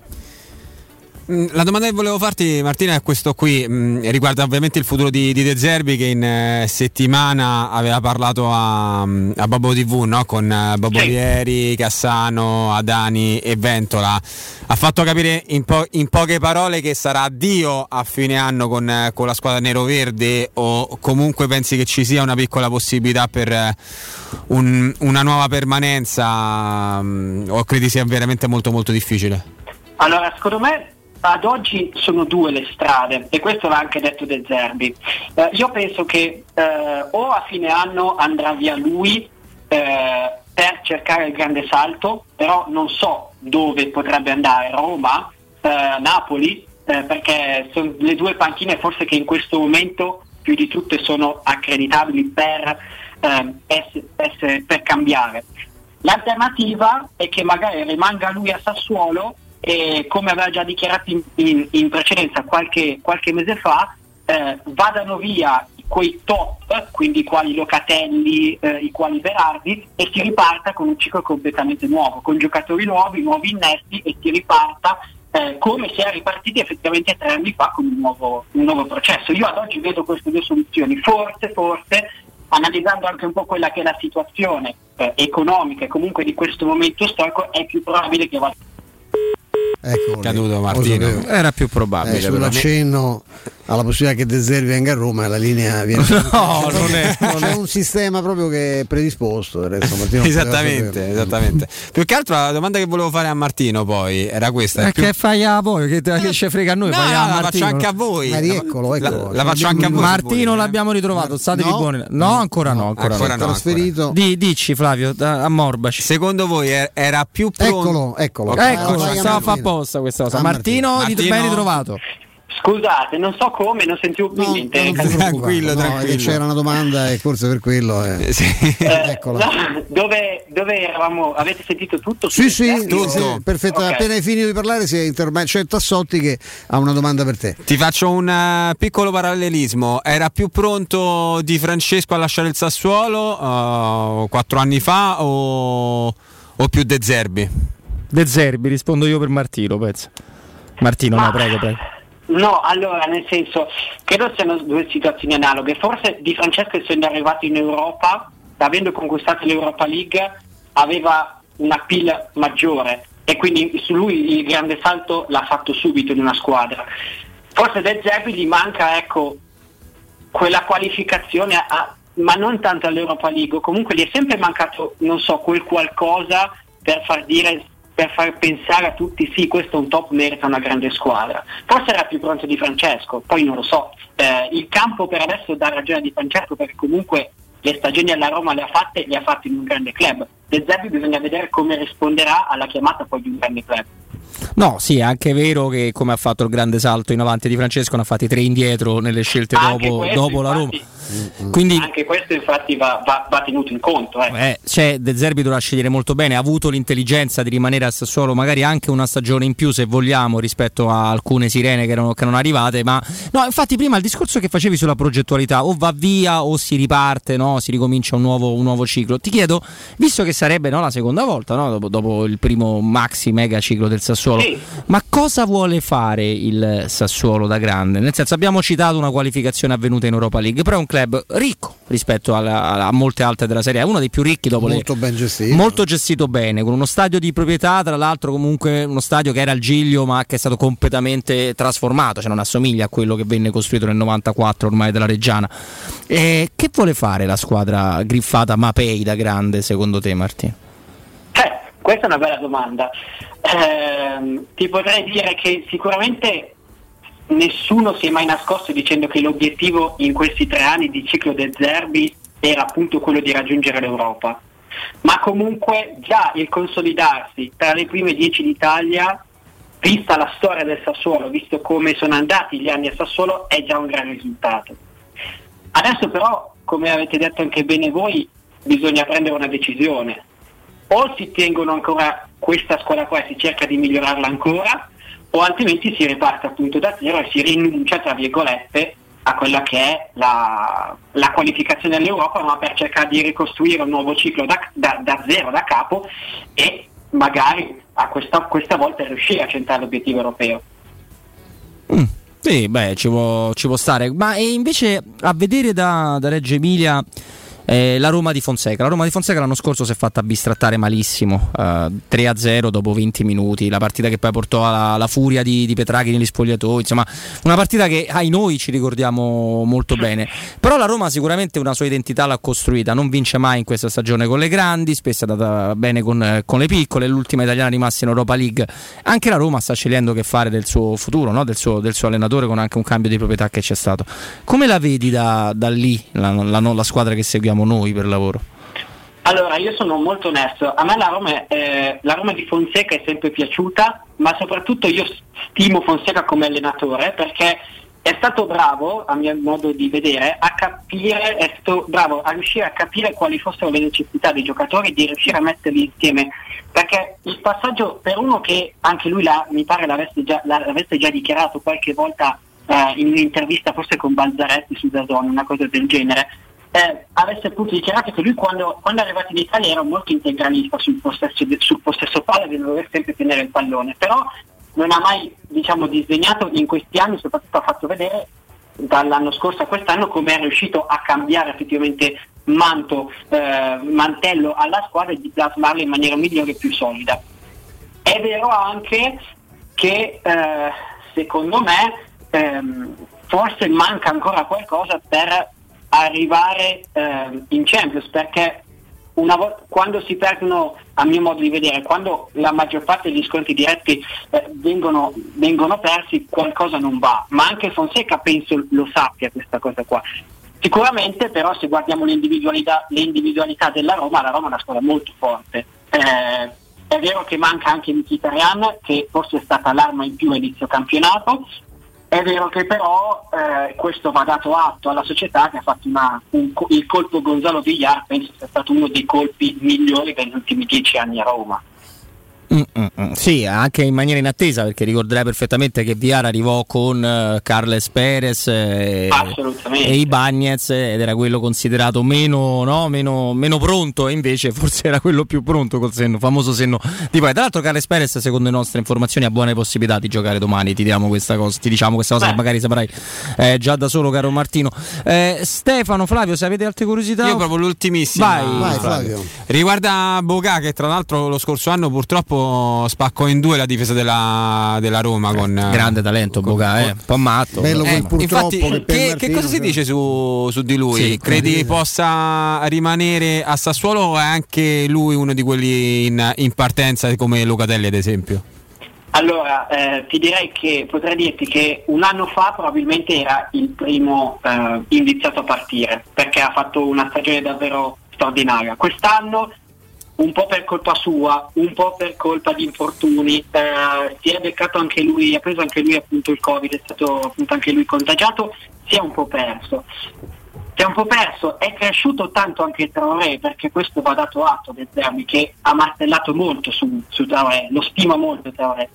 la domanda che volevo farti, Martina, è questo qui, riguarda ovviamente il futuro di De Zerbi, che in settimana aveva parlato a Babbo TV, no? Con Babolieri, Cassano, Adani e Ventola. Ha fatto capire in poche parole che sarà addio a fine anno con la squadra nero-verde, o comunque pensi che ci sia una piccola possibilità per una nuova permanenza, o credi sia veramente molto molto difficile? Allora, secondo me ad oggi sono due le strade e questo l'ha anche detto De Zerbi. Io penso che o a fine anno andrà via lui per cercare il grande salto, però non so dove potrebbe andare, Roma, Napoli, perché sono le due panchine forse che in questo momento più di tutte sono accreditabili per cambiare. L'alternativa è che magari rimanga lui a Sassuolo e, come aveva già dichiarato in precedenza qualche mese fa, vadano via quei top, quindi i quali Locatelli, i quali Berardi, e si riparta con un ciclo completamente nuovo, con giocatori nuovi, nuovi innesti, e si riparta come si è ripartiti effettivamente 3 anni fa con un nuovo processo. Io ad oggi vedo queste due soluzioni, forse analizzando anche un po' quella che è la situazione economica e comunque di questo momento storico, è più probabile che vada. ecco, caduto Martino, era più probabile. Un accenno alla possibilità che De Zerbi venga a Roma, la linea viene no, non è, non c'è un sistema proprio che è predisposto. Esattamente. Più che altro la domanda che volevo fare a Martino poi era questa: che fai a voi? Che ci frega a noi? No, la faccio anche a voi. Eccolo. La faccio anche a voi. Martino l'abbiamo ritrovato. Statevi buoni. No, ancora no. Trasferito. Dici Flavio, ammorbaci. Secondo voi era più pronto? Eccolo. Stava a fa apposta questa cosa. Martino, ben ritrovato. Scusate, non so come, non sentivo più niente. Tranquillo. C'era una domanda e forse per quello. No, dove eravamo? Avete sentito tutto? Sì, tutto. Perfetto. Okay. Appena hai finito di parlare c'è Tassotti che ha una domanda per te. Ti faccio un piccolo parallelismo. Era più pronto Di Francesco a lasciare il Sassuolo 4 anni fa o più De Zerbi? De Zerbi, rispondo io per Martino, penso. Martino, no, prego. No, allora, nel senso, credo siano due situazioni analoghe. Forse Di Francesco, essendo arrivato in Europa, avendo conquistato l'Europa League, aveva una pill maggiore e quindi su lui il grande salto l'ha fatto subito in una squadra. Forse De Zerbi gli manca, ecco, quella qualificazione, ma non tanto all'Europa League. Comunque gli è sempre mancato, non so, quel qualcosa per far pensare a tutti sì, questo è un top, merita una grande squadra. Forse era più pronto Di Francesco, poi non lo so. Il campo per adesso dà ragione a Di Francesco, perché comunque le stagioni alla Roma le ha fatte in un grande club. De Zerbi bisogna vedere come risponderà alla chiamata poi di un grande club. No, sì, è anche vero che come ha fatto il grande salto in avanti Di Francesco, ne ha fatti 3 indietro nelle scelte dopo la Roma. Quindi, anche questo infatti va tenuto in conto. De Zerbi dovrà scegliere molto bene, ha avuto l'intelligenza di rimanere a Sassuolo magari anche una stagione in più, se vogliamo, rispetto a alcune sirene che non arrivate. Ma no, infatti prima il discorso che facevi sulla progettualità, o va via o si riparte, no? Si ricomincia un nuovo ciclo. Ti chiedo, visto che sarebbe la seconda volta, no? dopo il primo maxi mega ciclo del Sassuolo, sì. Ma cosa vuole fare il Sassuolo da grande? Nel senso, abbiamo citato una qualificazione avvenuta in Europa League, però è un club ricco rispetto a molte altre della Serie A, uno dei più ricchi dopo ben gestito. Molto gestito bene, con uno stadio di proprietà, tra l'altro comunque uno stadio che era al Giglio ma che è stato completamente trasformato, cioè non assomiglia a quello che venne costruito nel 94 ormai dalla Reggiana. Che vuole fare la squadra griffata Mapei da grande, secondo te, Martino? Questa è una bella domanda. Ti potrei dire che sicuramente nessuno si è mai nascosto dicendo che l'obiettivo in questi 3 anni di ciclo De Zerbi era appunto quello di raggiungere l'Europa, ma comunque già il consolidarsi tra le prime 10 d'Italia, vista la storia del Sassuolo, visto come sono andati gli anni a Sassuolo, è già un gran risultato. Adesso però, come avete detto anche bene voi, bisogna prendere una decisione: o si tengono ancora questa squadra qua e si cerca di migliorarla ancora, o altrimenti si riparte appunto da zero e si rinuncia, tra virgolette, a quella che è la qualificazione all'Europa, ma per cercare di ricostruire un nuovo ciclo da zero, da capo, e magari a questa volta riuscire a centrare l'obiettivo europeo. Sì, beh, ci può stare. Ma invece a vedere da Reggio Emilia, la Roma di Fonseca. La Roma di Fonseca l'anno scorso si è fatta bistrattare malissimo, 3-0 dopo 20 minuti, la partita che poi portò alla furia di Petraghi negli spogliatoi. Insomma, una partita che noi ci ricordiamo molto bene. Però la Roma sicuramente una sua identità l'ha costruita, non vince mai in questa stagione con le grandi, spesso è andata bene con le piccole, l'ultima italiana rimasta in Europa League. Anche la Roma sta scegliendo che fare del suo futuro, no? del suo allenatore, con anche un cambio di proprietà che c'è stato. Come la vedi da lì la squadra che seguiamo noi per lavoro? Allora, io sono molto onesto, a me la Roma di Fonseca è sempre piaciuta, ma soprattutto io stimo Fonseca come allenatore, perché è stato bravo, a mio modo di vedere, a riuscire a capire quali fossero le necessità dei giocatori, di riuscire a metterli insieme, perché il passaggio per uno che anche lui mi pare l'avesse già dichiarato qualche volta in un'intervista, forse con Balzaretti su DAZN, una cosa del genere, avesse appunto dichiarato che lui quando è arrivato in Italia era molto integralista sul possesso palla, di dover sempre tenere il pallone, però non ha mai, diciamo, disdegnato in questi anni, soprattutto ha fatto vedere dall'anno scorso a quest'anno come è riuscito a cambiare effettivamente mantello alla squadra e di plasmarlo in maniera migliore e più solida. È vero anche che secondo me forse manca ancora qualcosa per arrivare in Champions, perché una volta, quando si perdono, a mio modo di vedere, quando la maggior parte degli scontri diretti vengono persi, qualcosa non va, ma anche Fonseca penso lo sappia questa cosa qua. Sicuramente però se guardiamo le individualità della Roma, la Roma è una squadra molto forte, è vero che manca anche Mkhitaryan, che forse è stata l'arma in più inizio campionato, è vero che però questo va dato atto alla società che ha fatto il colpo Gonzalo Villar, penso sia stato uno dei colpi migliori degli ultimi 10 anni a Roma. Sì, anche in maniera inattesa, perché ricorderai perfettamente che Villar arrivò con Carles Perez e Ibañez, ed era quello considerato meno pronto, e invece forse era quello più pronto col famoso senno di poi. Tra l'altro Carles Perez, secondo le nostre informazioni, ha buone possibilità di giocare domani, ti diciamo questa cosa. Che magari saprai già da solo, caro Martino. Stefano, Flavio, se avete altre curiosità? Io proprio l'ultimissima. Vai Flavio. Riguarda Boga, che tra l'altro lo scorso anno purtroppo spaccò in due la difesa della Roma, con grande talento Boga, un po' matto, bello infatti, che cosa si dice su di lui? Sì, credi possa rimanere a Sassuolo, o è anche lui uno di quelli in partenza come Locatelli ad esempio? Allora ti direi che potrei dirti che un anno fa probabilmente era il primo indiziato a partire, perché ha fatto una stagione davvero straordinaria. Quest'anno, un po' per colpa sua, un po' per colpa di infortuni, si è beccato anche lui, ha preso anche lui appunto il Covid, è stato appunto anche lui contagiato, si è un po' perso, è cresciuto tanto anche Traoré, perché questo va dato atto De Zerbi, che ha martellato molto su Traoré, lo stima molto Traoré,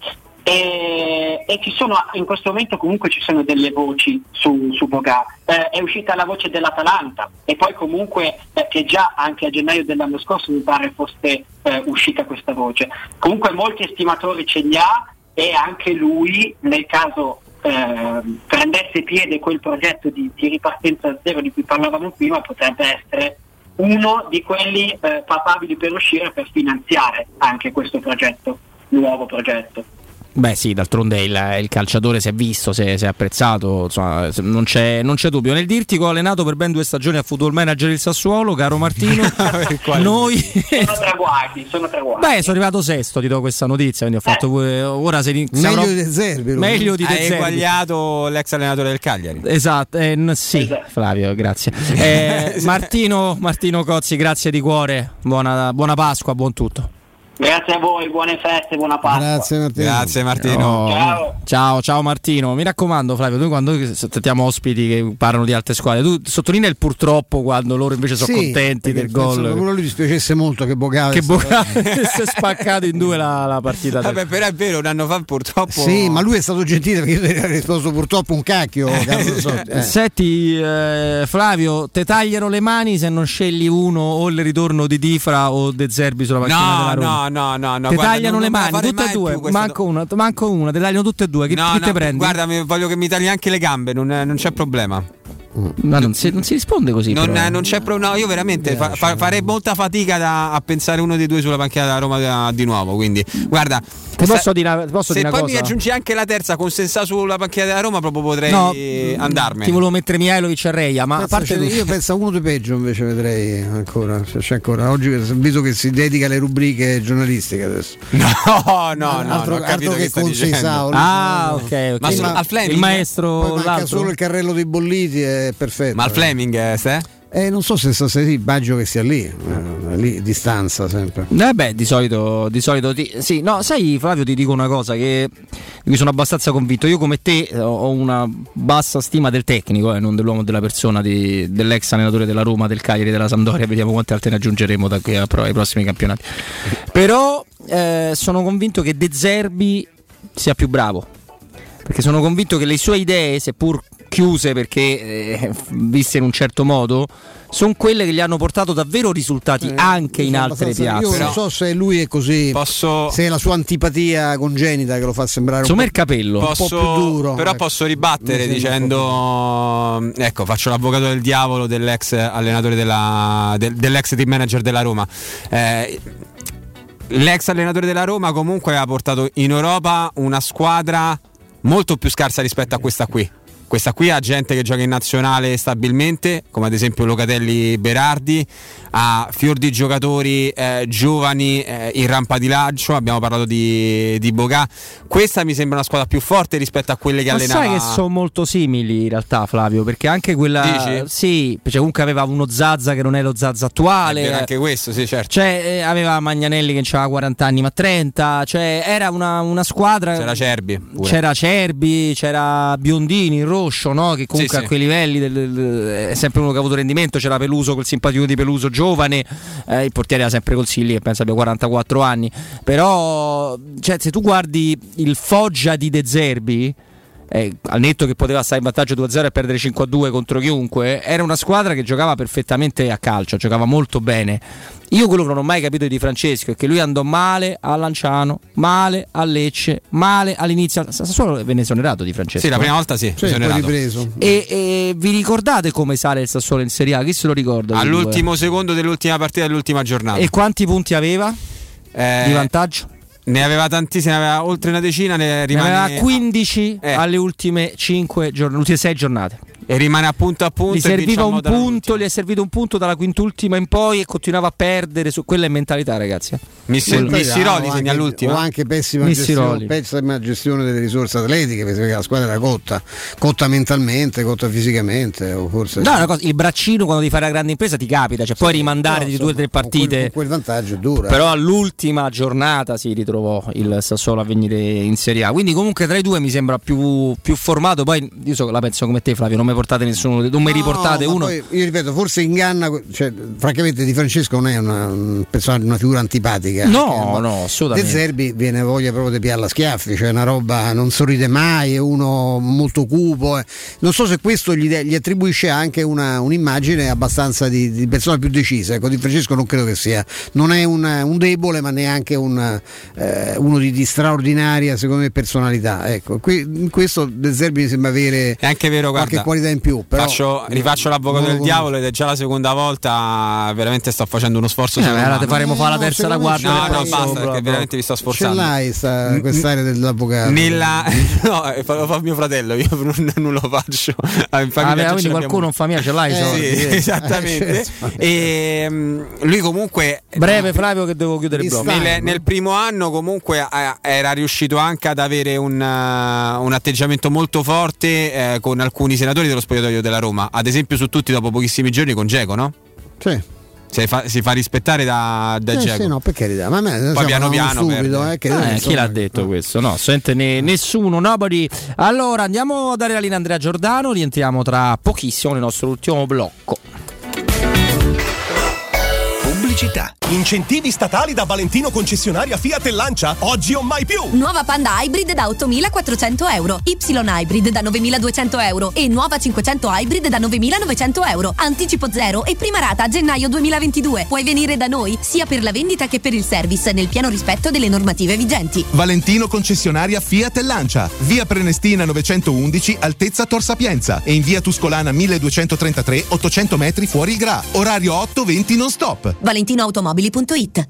e ci sono in questo momento comunque delle voci su Boga. È uscita la voce dell'Atalanta, e poi comunque che già anche a gennaio dell'anno scorso mi pare fosse uscita questa voce. Comunque molti estimatori ce li ha, e anche lui, nel caso prendesse piede quel progetto di ripartenza a zero di cui parlavamo prima, potrebbe essere uno di quelli papabili per uscire, per finanziare anche questo progetto, nuovo progetto. Beh sì, d'altronde il calciatore si è visto, si è apprezzato, insomma, non c'è dubbio nel dirti che ho allenato per ben 2 stagioni a Football Manager il Sassuolo, caro Martino. Noi sono traguardi. Beh, sono arrivato 6º, ti do questa notizia, quindi ho fatto ora meglio di De Zerbi. Hai eguagliato l'ex allenatore del Cagliari. Esatto, esatto. Flavio, grazie. Martino Cozzi, grazie di cuore, buona Pasqua, buon tutto. Grazie a voi, buone feste, buona Pasqua. Grazie Martino. Oh, ciao Martino. Mi raccomando Flavio, tu quando trattiamo ospiti che parlano di altre squadre, tu sottolinea il purtroppo, quando loro invece sono contenti del gol. A lui dispiacesse molto che Boga si è spaccato in due la partita. Vabbè, però è vero, un anno fa purtroppo. Sì, ma lui è stato gentile, perché ha risposto purtroppo un cacchio. Senti Flavio, te tagliano le mani se non scegli uno, o il ritorno di Difra o De Zerbi sulla panchina della Roma. No, te guarda, tagliano le mani tutte e due, manco una, te tagliano tutte e due. Chi te prendi? Guarda, voglio che mi tagli anche le gambe, non c'è problema. Ma non si risponde così. Non c'è problema. No, io veramente farei molta fatica a pensare uno dei due sulla panchina della Roma di nuovo. Quindi, guarda, posso dire una cosa? Se poi mi aggiungi anche la terza con Sensà sulla panchina della Roma, proprio potrei andarmene. Ti volevo mettere Mihailovic a Reia, ma a parte io penso a uno dei peggio invece vedrei ancora. C'è ancora oggi, visto che si dedica alle rubriche giornalistiche adesso. No, altro che con Sensà. Ah, ok. Ma il maestro, manca solo il carrello dei bolliti. Perfetto. Ma il Fleming non so se immagino che sia lì distanza sempre. Di solito sì, no, sai Flavio, ti dico una cosa di cui sono abbastanza convinto. Io come te ho una bassa stima del tecnico, non dell'uomo, della persona, dell'ex allenatore della Roma, del Cagliari, della Sampdoria. Vediamo quante altre ne aggiungeremo da qui ai prossimi campionati. Però sono convinto che De Zerbi sia più bravo, perché sono convinto che le sue idee, seppur chiuse perché viste in un certo modo, sono quelle che gli hanno portato davvero risultati anche in altre piazze. Io non so se lui è così, se è la sua antipatia congenita che lo fa sembrare un po' più duro. Però posso ribattere dicendo, ecco, faccio l'avvocato del diavolo dell'ex allenatore dell'ex team manager della Roma. l'ex allenatore della Roma comunque ha portato in Europa una squadra molto più scarsa rispetto a questa qui. Questa qui ha gente che gioca in nazionale stabilmente, come ad esempio Locatelli, Berardi, ha fior di giocatori giovani in rampa di lancio, abbiamo parlato di Boga. Questa mi sembra una squadra più forte rispetto a quelle che allenava. Ma sai che sono molto simili in realtà, Flavio, perché anche quella... Dici? Sì, cioè comunque aveva uno Zazza che non è lo Zazza attuale. Era anche questo, sì, certo. Cioè aveva Magnanelli che non aveva 40 anni ma 30, cioè era una squadra... C'era Cerbi pure. C'era Cerbi, c'era Biondini, Roscio, no? Che comunque sì, a quei livelli è sempre uno che ha avuto rendimento. C'era Peluso, col simpatico di Peluso giovane, il portiere era sempre Consigli che penso abbia 44 anni, però cioè, se tu guardi il Foggia di De Zerbi, al netto che poteva stare in vantaggio 2-0 e perdere 5-2 contro chiunque, era una squadra che giocava perfettamente a calcio, giocava molto bene. Io quello che non ho mai capito di Francesco è che lui andò male a Lanciano, male a Lecce, male all'inizio. Sassuolo venne esonerato di Francesco. Sì, la prima volta sì, cioè, poi ripreso. E vi ricordate come sale il Sassuolo in Serie A? Chi se lo ricorda? All'ultimo secondo dell'ultima partita dell'ultima giornata. E quanti punti aveva di vantaggio? Ne aveva tantissime, ne aveva oltre una decina, ne aveva 15 alle ultime 5 giornate, ultime 6 giornate. E rimane a punto a punto. Gli serviva un punto, gli è servito un punto dalla quintultima in poi e continuava a perdere. Su quella è mentalità, ragazzi. Missiroli segna l'ultima. O anche pessima gestione delle risorse atletiche, perché la squadra era cotta mentalmente, cotta fisicamente. O forse no, una cosa, il braccino quando devi fare la grande impresa ti capita, cioè sì, puoi rimandare di 2 o 3 partite. Quel vantaggio dura. Però all'ultima giornata si ritrovò il Sassuolo a venire in Serie A. Quindi comunque tra i due mi sembra più formato. Poi io la penso come te, Flavio, non mi portate nessuno, non mi riportate uno. Poi, io ripeto, forse inganna, cioè, francamente Di Francesco non è una figura antipatica. No, no, assolutamente. De Zerbi viene voglia proprio di piarla a schiaffi, cioè una roba, non sorride mai, è uno molto cupo. Non so se questo gli attribuisce anche un'immagine abbastanza di persona più decisa. Ecco, Di Francesco non credo che sia, non è un debole, ma neanche uno di straordinaria, secondo me, personalità. Ecco, in questo De Zerbi mi sembra avere, è anche vero, guarda, qualità in più. Però rifaccio l'avvocato del diavolo ed è già la seconda volta, veramente sto facendo uno sforzo. Te faremo fare la terza, la quarta. No, basta, perché veramente vi sto sforzando. Ce l'hai quest'area dell'avvocato? No, lo fa mio fratello, io non lo faccio. In famiglia quindi qualcuno in famiglia ce l'hai, sì, esattamente. E lui comunque, breve Flavio che devo chiudere il blog, nel primo anno comunque era riuscito anche ad avere un atteggiamento molto forte con alcuni senatori dello spogliatoio della Roma, ad esempio su tutti dopo pochissimi giorni con Dzeko, no? Sì. Si fa rispettare da Dzeko. Sì, no, per carità. Ma poi piano stupido, chi l'ha detto questo? No, sente nessuno, nobody. Allora andiamo a dare la linea Andrea Giordano, rientriamo tra pochissimo nel nostro ultimo blocco. Città. Incentivi statali da Valentino concessionaria Fiat e Lancia, oggi o mai più. Nuova Panda Hybrid da 8.400 euro, Y Hybrid da 9.200 euro e nuova 500 Hybrid da 9.900 euro. Anticipo zero e prima rata a gennaio 2022. Puoi venire da noi sia per la vendita che per il service nel pieno rispetto delle normative vigenti. Valentino concessionaria Fiat e Lancia, via Prenestina 911 altezza Tor Sapienza e in via Tuscolana 1233 800 metri fuori il Gra. Orario 8:20 non stop. ValentinoAutomobili.it.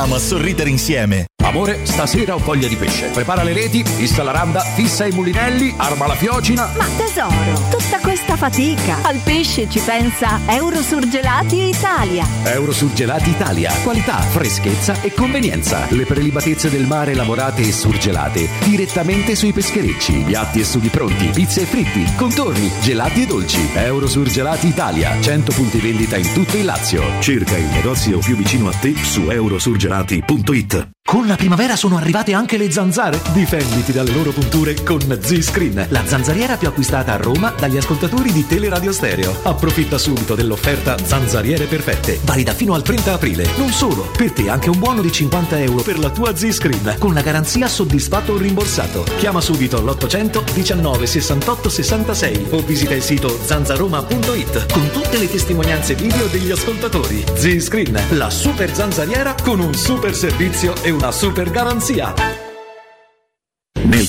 a sorridere insieme. Amore, stasera ho voglia di pesce. Prepara le reti, fissa la randa, fissa i mulinelli, arma la fiocina. Ma tesoro, tutta questa fatica. Al pesce ci pensa Eurosurgelati Italia. Eurosurgelati Italia. Qualità, freschezza e convenienza. Le prelibatezze del mare lavorate e surgelate direttamente sui pescherecci. Piatti e sughi pronti, pizze e fritti, contorni, gelati e dolci. Eurosurgelati Italia. 100 punti vendita in tutto il Lazio. Cerca il negozio più vicino a te su eurosurgelati.it. Con la primavera sono arrivate anche le zanzare. Difenditi dalle loro punture con Z-Screen, la zanzariera più acquistata a Roma dagli ascoltatori di Teleradio Stereo. Approfitta subito dell'offerta Zanzariere Perfette, valida fino al 30 aprile. Non solo, per te anche un buono di 50 euro per la tua Z-Screen, con la garanzia soddisfatto o rimborsato. Chiama subito all'800 19 68 66 o visita il sito zanzaroma.it con tutte le testimonianze video degli ascoltatori. Z-Screen, la super zanzariera con un super servizio e una super garanzia. Nel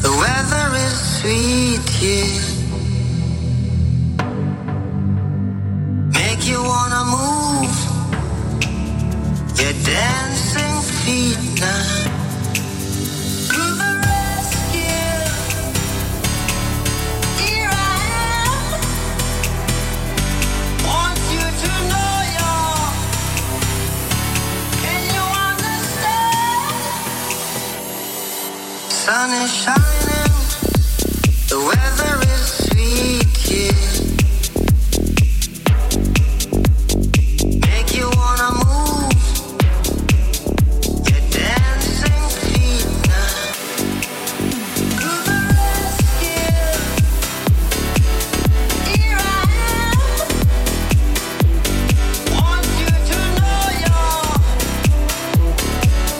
The weather is sweet here, make you wanna move, your dancing feet now, to the rescue, here I am, want you to know y'all, can you understand, sun is shining. The weather is sweet here, make you wanna move, your dancing feet now, to the rescue, here I am, want you to know y'all,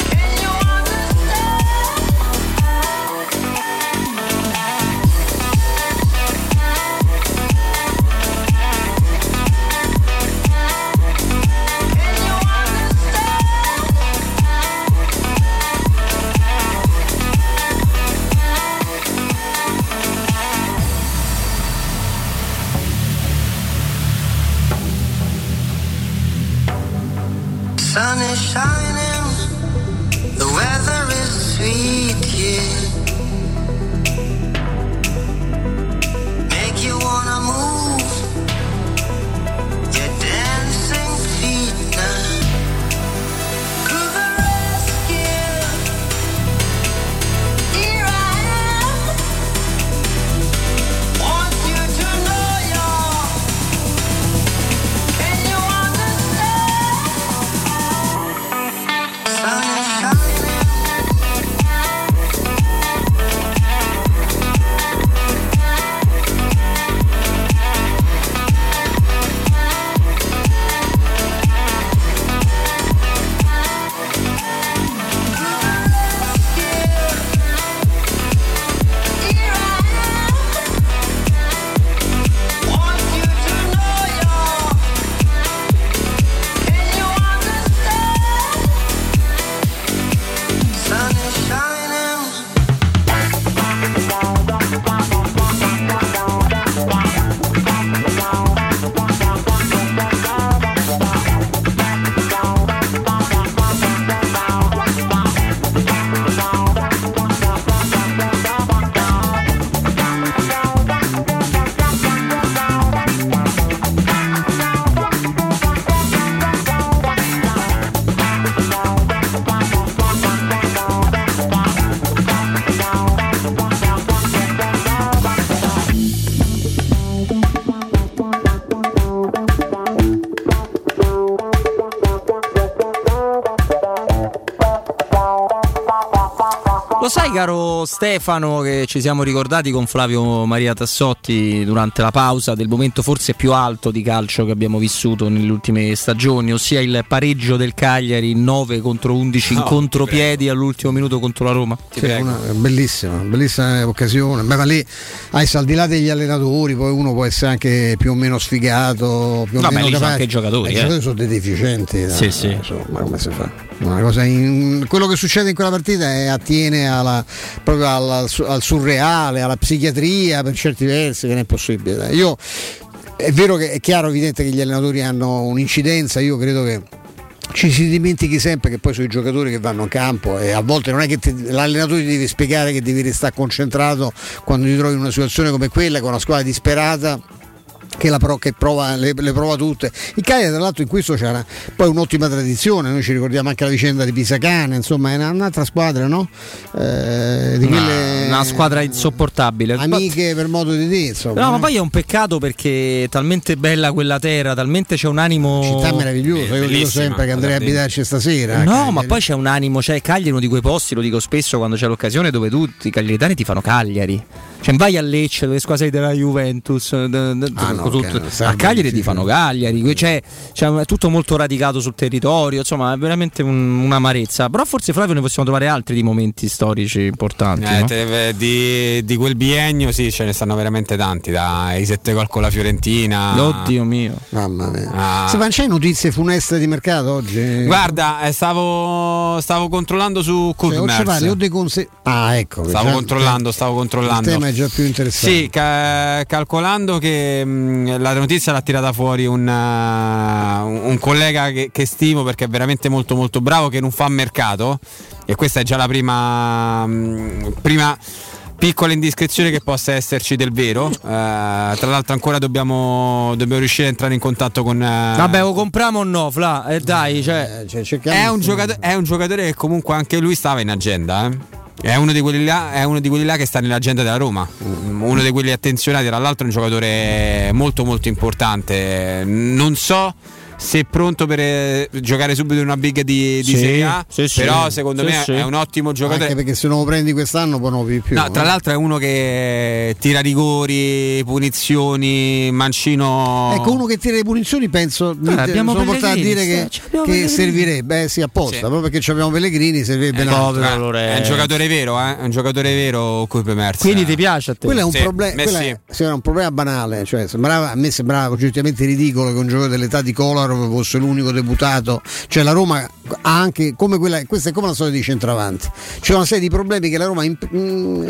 can you understand? Lo sai, caro Stefano, che ci siamo ricordati con Flavio Maria Tassotti durante la pausa del momento forse più alto di calcio che abbiamo vissuto nelle ultime stagioni, ossia il pareggio del Cagliari 9-11 in contropiedi all'ultimo minuto contro la Roma. Una bellissima occasione. Beh, ma lì al di là degli allenatori, poi uno può essere anche più o meno sfigato, più o meno capace. Sono anche i giocatori, sono dei deficienti, ma come si fa? Una cosa quello che succede in quella partita attiene al surreale, alla psichiatria, per certi versi, che non è possibile. È vero che è chiaro, evidente che gli allenatori hanno un'incidenza, io credo che ci si dimentichi sempre che poi sono i giocatori che vanno in campo e a volte non è che l'allenatore ti deve spiegare che devi restare concentrato quando ti trovi in una situazione come quella, con una squadra disperata che prova tutte. Il Cagliari, tra l'altro, in questo c'era poi un'ottima tradizione. Noi ci ricordiamo anche la vicenda di Pisacane, insomma, è un'altra squadra, no? Di quelle... una squadra insopportabile, amiche per modo di dire, insomma. No, ma poi è un peccato perché è talmente bella quella terra, talmente c'è un animo, città meravigliosa. Io dico sempre che andrei a abitarci stasera. No, ma poi c'è un animo, cioè Cagliari è uno di quei posti, lo dico spesso quando c'è l'occasione, dove tutti i cagliaritani ti fanno Cagliari. Cioè vai a Lecce dove squadra sei della Juventus, a Cagliari ti fanno Cagliari, cioè, tutto molto radicato sul territorio, insomma è veramente un'amarezza. Però forse, Flavio, ne possiamo trovare altri di momenti storici importanti, no? Di quel biennio sì, ce ne stanno veramente tanti, dai 7 gol con la Fiorentina, oddio mio, mamma mia. Se non c'è notizie funeste di mercato oggi, guarda, stavo controllando su Commerce, stavo controllando il tema è già più interessante. Sì, calcolando che la notizia l'ha tirata fuori un collega che stimo, perché è veramente molto molto bravo, che non fa mercato, e questa è già la prima piccola indiscrezione che possa esserci del vero. Tra l'altro ancora dobbiamo riuscire a entrare in contatto con vabbè, o compriamo o no, Fla, dai, è un giocatore che comunque anche lui stava in agenda, È uno di quelli là che sta nell'agenda della Roma, uno di quelli attenzionati, tra l'altro è un giocatore molto molto importante. Non so se è pronto per giocare subito in una big di Serie A, però secondo me è un ottimo giocatore. Anche perché se non lo prendi quest'anno poi non lo vedi più. No, tra l'altro è uno che tira rigori, punizioni, Mancino. Ecco, uno che tira le punizioni, penso, abbiamo portato a dire che servirebbe, apposta, proprio perché ci abbiamo Pelegrini, servirebbe è un giocatore vero, è un giocatore vero, quindi ti piace a te? Quello è un problema, era un problema banale, cioè sembrava, a me sembrava oggettivamente ridicolo che un giocatore dell'età di Kolar fosse l'unico deputato. Cioè la Roma ha anche questa è come la storia di centravanti, c'è una serie di problemi che la Roma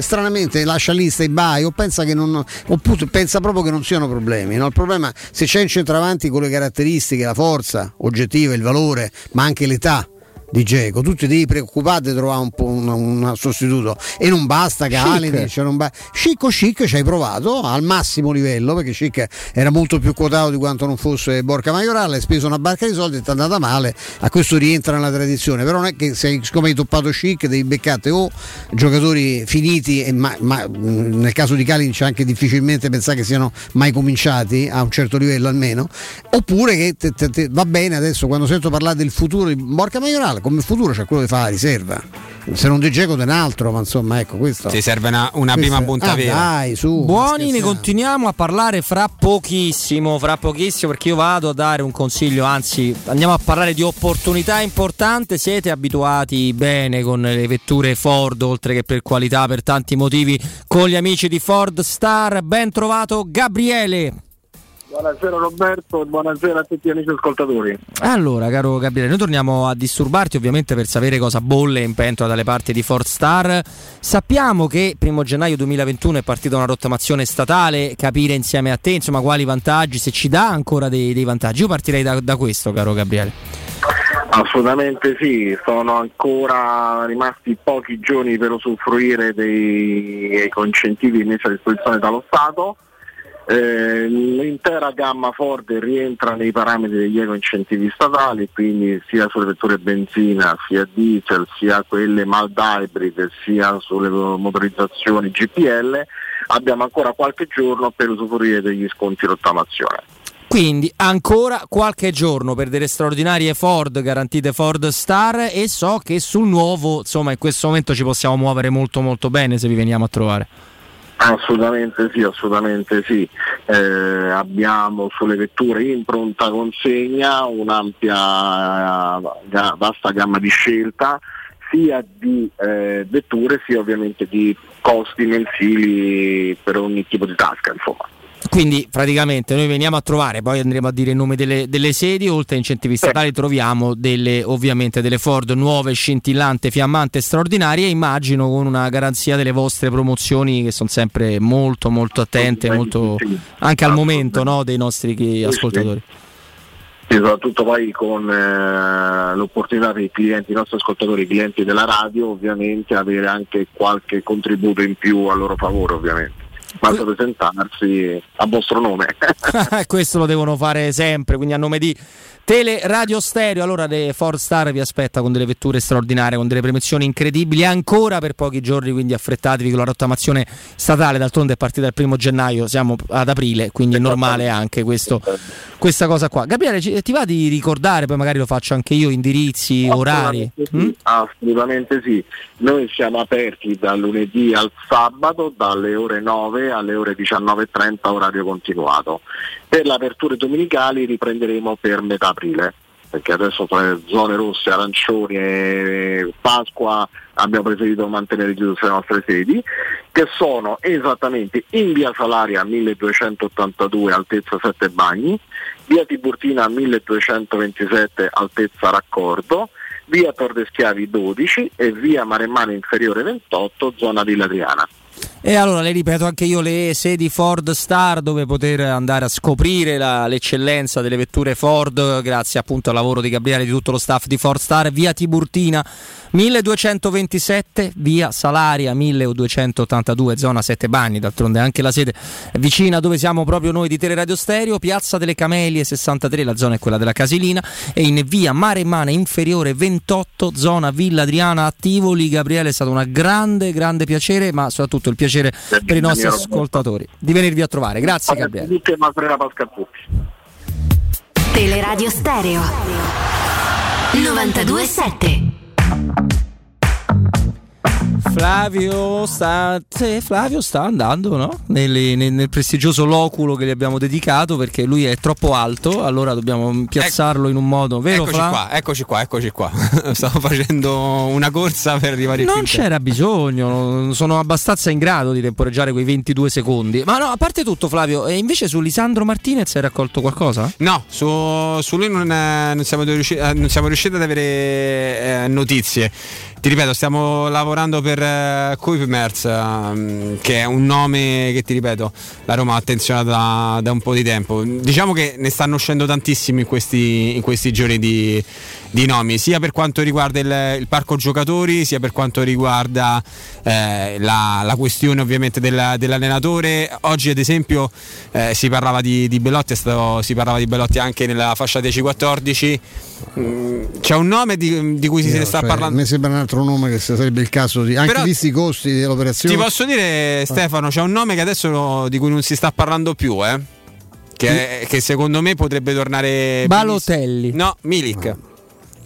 stranamente lascia lista in baio, oppure pensa proprio che non siano problemi, no? Il problema, se c'è un centravanti con le caratteristiche, la forza oggettiva, il valore, ma anche l'età di Dzeko, tu ti devi preoccupare di trovare un sostituto, e non basta che Allen, Chic ci hai provato al massimo livello, perché Chic era molto più quotato di quanto non fosse Borja Mayoral, hai speso una barca di soldi e ti è andata male, a questo rientra nella tradizione. Però non è che siccome hai toppato Chic devi beccate o giocatori finiti, ma nel caso di Kalinic anche difficilmente pensare che siano mai cominciati a un certo livello almeno, oppure che va bene adesso quando sento parlare del futuro di Borja Mayoral, come futuro c'è quello che fa la riserva, se non De Dzeko d'un altro, ma insomma, ecco, questo ti serve una prima bontà vera. Dai, su, buoni, ne continuiamo a parlare fra pochissimo, perché io vado a dare un consiglio, anzi andiamo a parlare di opportunità importante. Siete abituati bene con le vetture Ford, oltre che per qualità, per tanti motivi, con gli amici di Ford Star. Ben trovato Gabriele. Buonasera Roberto, buonasera a tutti gli amici ascoltatori. Allora, caro Gabriele, noi torniamo a disturbarti ovviamente per sapere cosa bolle in pentola dalle parti di Ford Star. Sappiamo che 1 gennaio 2021 è partita una rottamazione statale, capire insieme a te insomma quali vantaggi, se ci dà ancora dei vantaggi. Io partirei da questo, caro Gabriele. Assolutamente sì, sono ancora rimasti pochi giorni per usufruire dei incentivi messi a disposizione dallo Stato. L'intera gamma Ford rientra nei parametri degli ecoincentivi statali, quindi sia sulle vetture benzina, sia diesel, sia quelle mild hybrid, sia sulle motorizzazioni GPL. Abbiamo ancora qualche giorno per usufruire degli sconti rottamazione. Quindi ancora qualche giorno per delle straordinarie Ford, garantite Ford Star, e so che sul nuovo, insomma, in questo momento ci possiamo muovere molto molto bene se vi veniamo a trovare. Assolutamente sì, abbiamo sulle vetture in pronta consegna un'ampia, vasta gamma di scelta, sia di vetture sia ovviamente di costi mensili per ogni tipo di tasca, insomma. Quindi praticamente noi veniamo a trovare, poi andremo a dire il nome delle sedi, oltre a incentivi statali troviamo delle Ford nuove, scintillanti, fiammante, straordinarie, immagino con una garanzia delle vostre promozioni che sono sempre molto molto attente, molto anche al momento, no, dei nostri ascoltatori. Sì, soprattutto poi con l'opportunità per i nostri ascoltatori, clienti della radio, ovviamente avere anche qualche contributo in più a loro favore, ovviamente. Basta presentarsi a vostro nome. Questo lo devono fare sempre, quindi a nome di Teleradio Stereo. Allora le Ford Star vi aspetta con delle vetture straordinarie, con delle premiazioni incredibili ancora per pochi giorni, quindi affrettatevi con la rottamazione statale, d'altronde è partita il 1 gennaio, siamo ad aprile, quindi è normale anche questa cosa qua. Gabriele, ti va di ricordare, poi magari lo faccio anche io, indirizzi, orari? Assolutamente sì, noi siamo aperti dal lunedì al sabato dalle ore 9 alle ore 19.30 orario continuato. Per le aperture domenicali riprenderemo per metà aprile, perché adesso tra le zone rosse, arancioni e Pasqua abbiamo preferito mantenere chiuse le nostre sedi, che sono esattamente in via Salaria 1282 altezza 7 Bagni, via Tiburtina 1227 altezza Raccordo, via Tordeschiavi 12 e via Maremmana Inferiore 28 zona Villa Adriana. E allora le ripeto anche io le sedi Ford Star, dove poter andare a scoprire l'eccellenza delle vetture Ford grazie appunto al lavoro di Gabriele e di tutto lo staff di Ford Star. Via Tiburtina 1227, via Salaria 1282 zona 7 Bagni, d'altronde anche la sede vicina dove siamo proprio noi di Teleradio Stereo, piazza delle Camelie 63, la zona è quella della Casilina, e in via Maremmana Inferiore 28 zona Villa Adriana a Tivoli. Gabriele, è stato un grande piacere, ma soprattutto il piacere per i nostri ascoltatori di venirvi a trovare. Grazie Gabriele. Teleradio Stereo 92.7. Flavio sta andando, no? Nel prestigioso loculo che gli abbiamo dedicato, perché lui è troppo alto, allora dobbiamo piazzarlo in un modo, vero? Eccoci qua. Stavo facendo una corsa per arrivare non finché. C'era bisogno, sono abbastanza in grado di temporeggiare quei 22 secondi. Ma no, a parte tutto Flavio, e invece su Lisandro Martinez hai raccolto qualcosa? No, su lui non siamo riusciti ad avere notizie. Ti ripeto, stiamo lavorando per Kuipmers, che è un nome che, ti ripeto, la Roma ha attenzionato da un po' di tempo. Diciamo che ne stanno uscendo tantissimi in questi giorni di nomi, sia per quanto riguarda il parco giocatori, sia per quanto riguarda la questione ovviamente dell'allenatore. Oggi ad esempio si parlava di Belotti, anche nella fascia 10-14. C'è un nome di cui se ne sta parlando. Mi sembra un altro nome che sarebbe il caso di, anche però, visti i costi dell'operazione. Ti posso dire Stefano, c'è un nome che adesso di cui non si sta parlando più, che secondo me potrebbe tornare. Balotelli. No, Milik.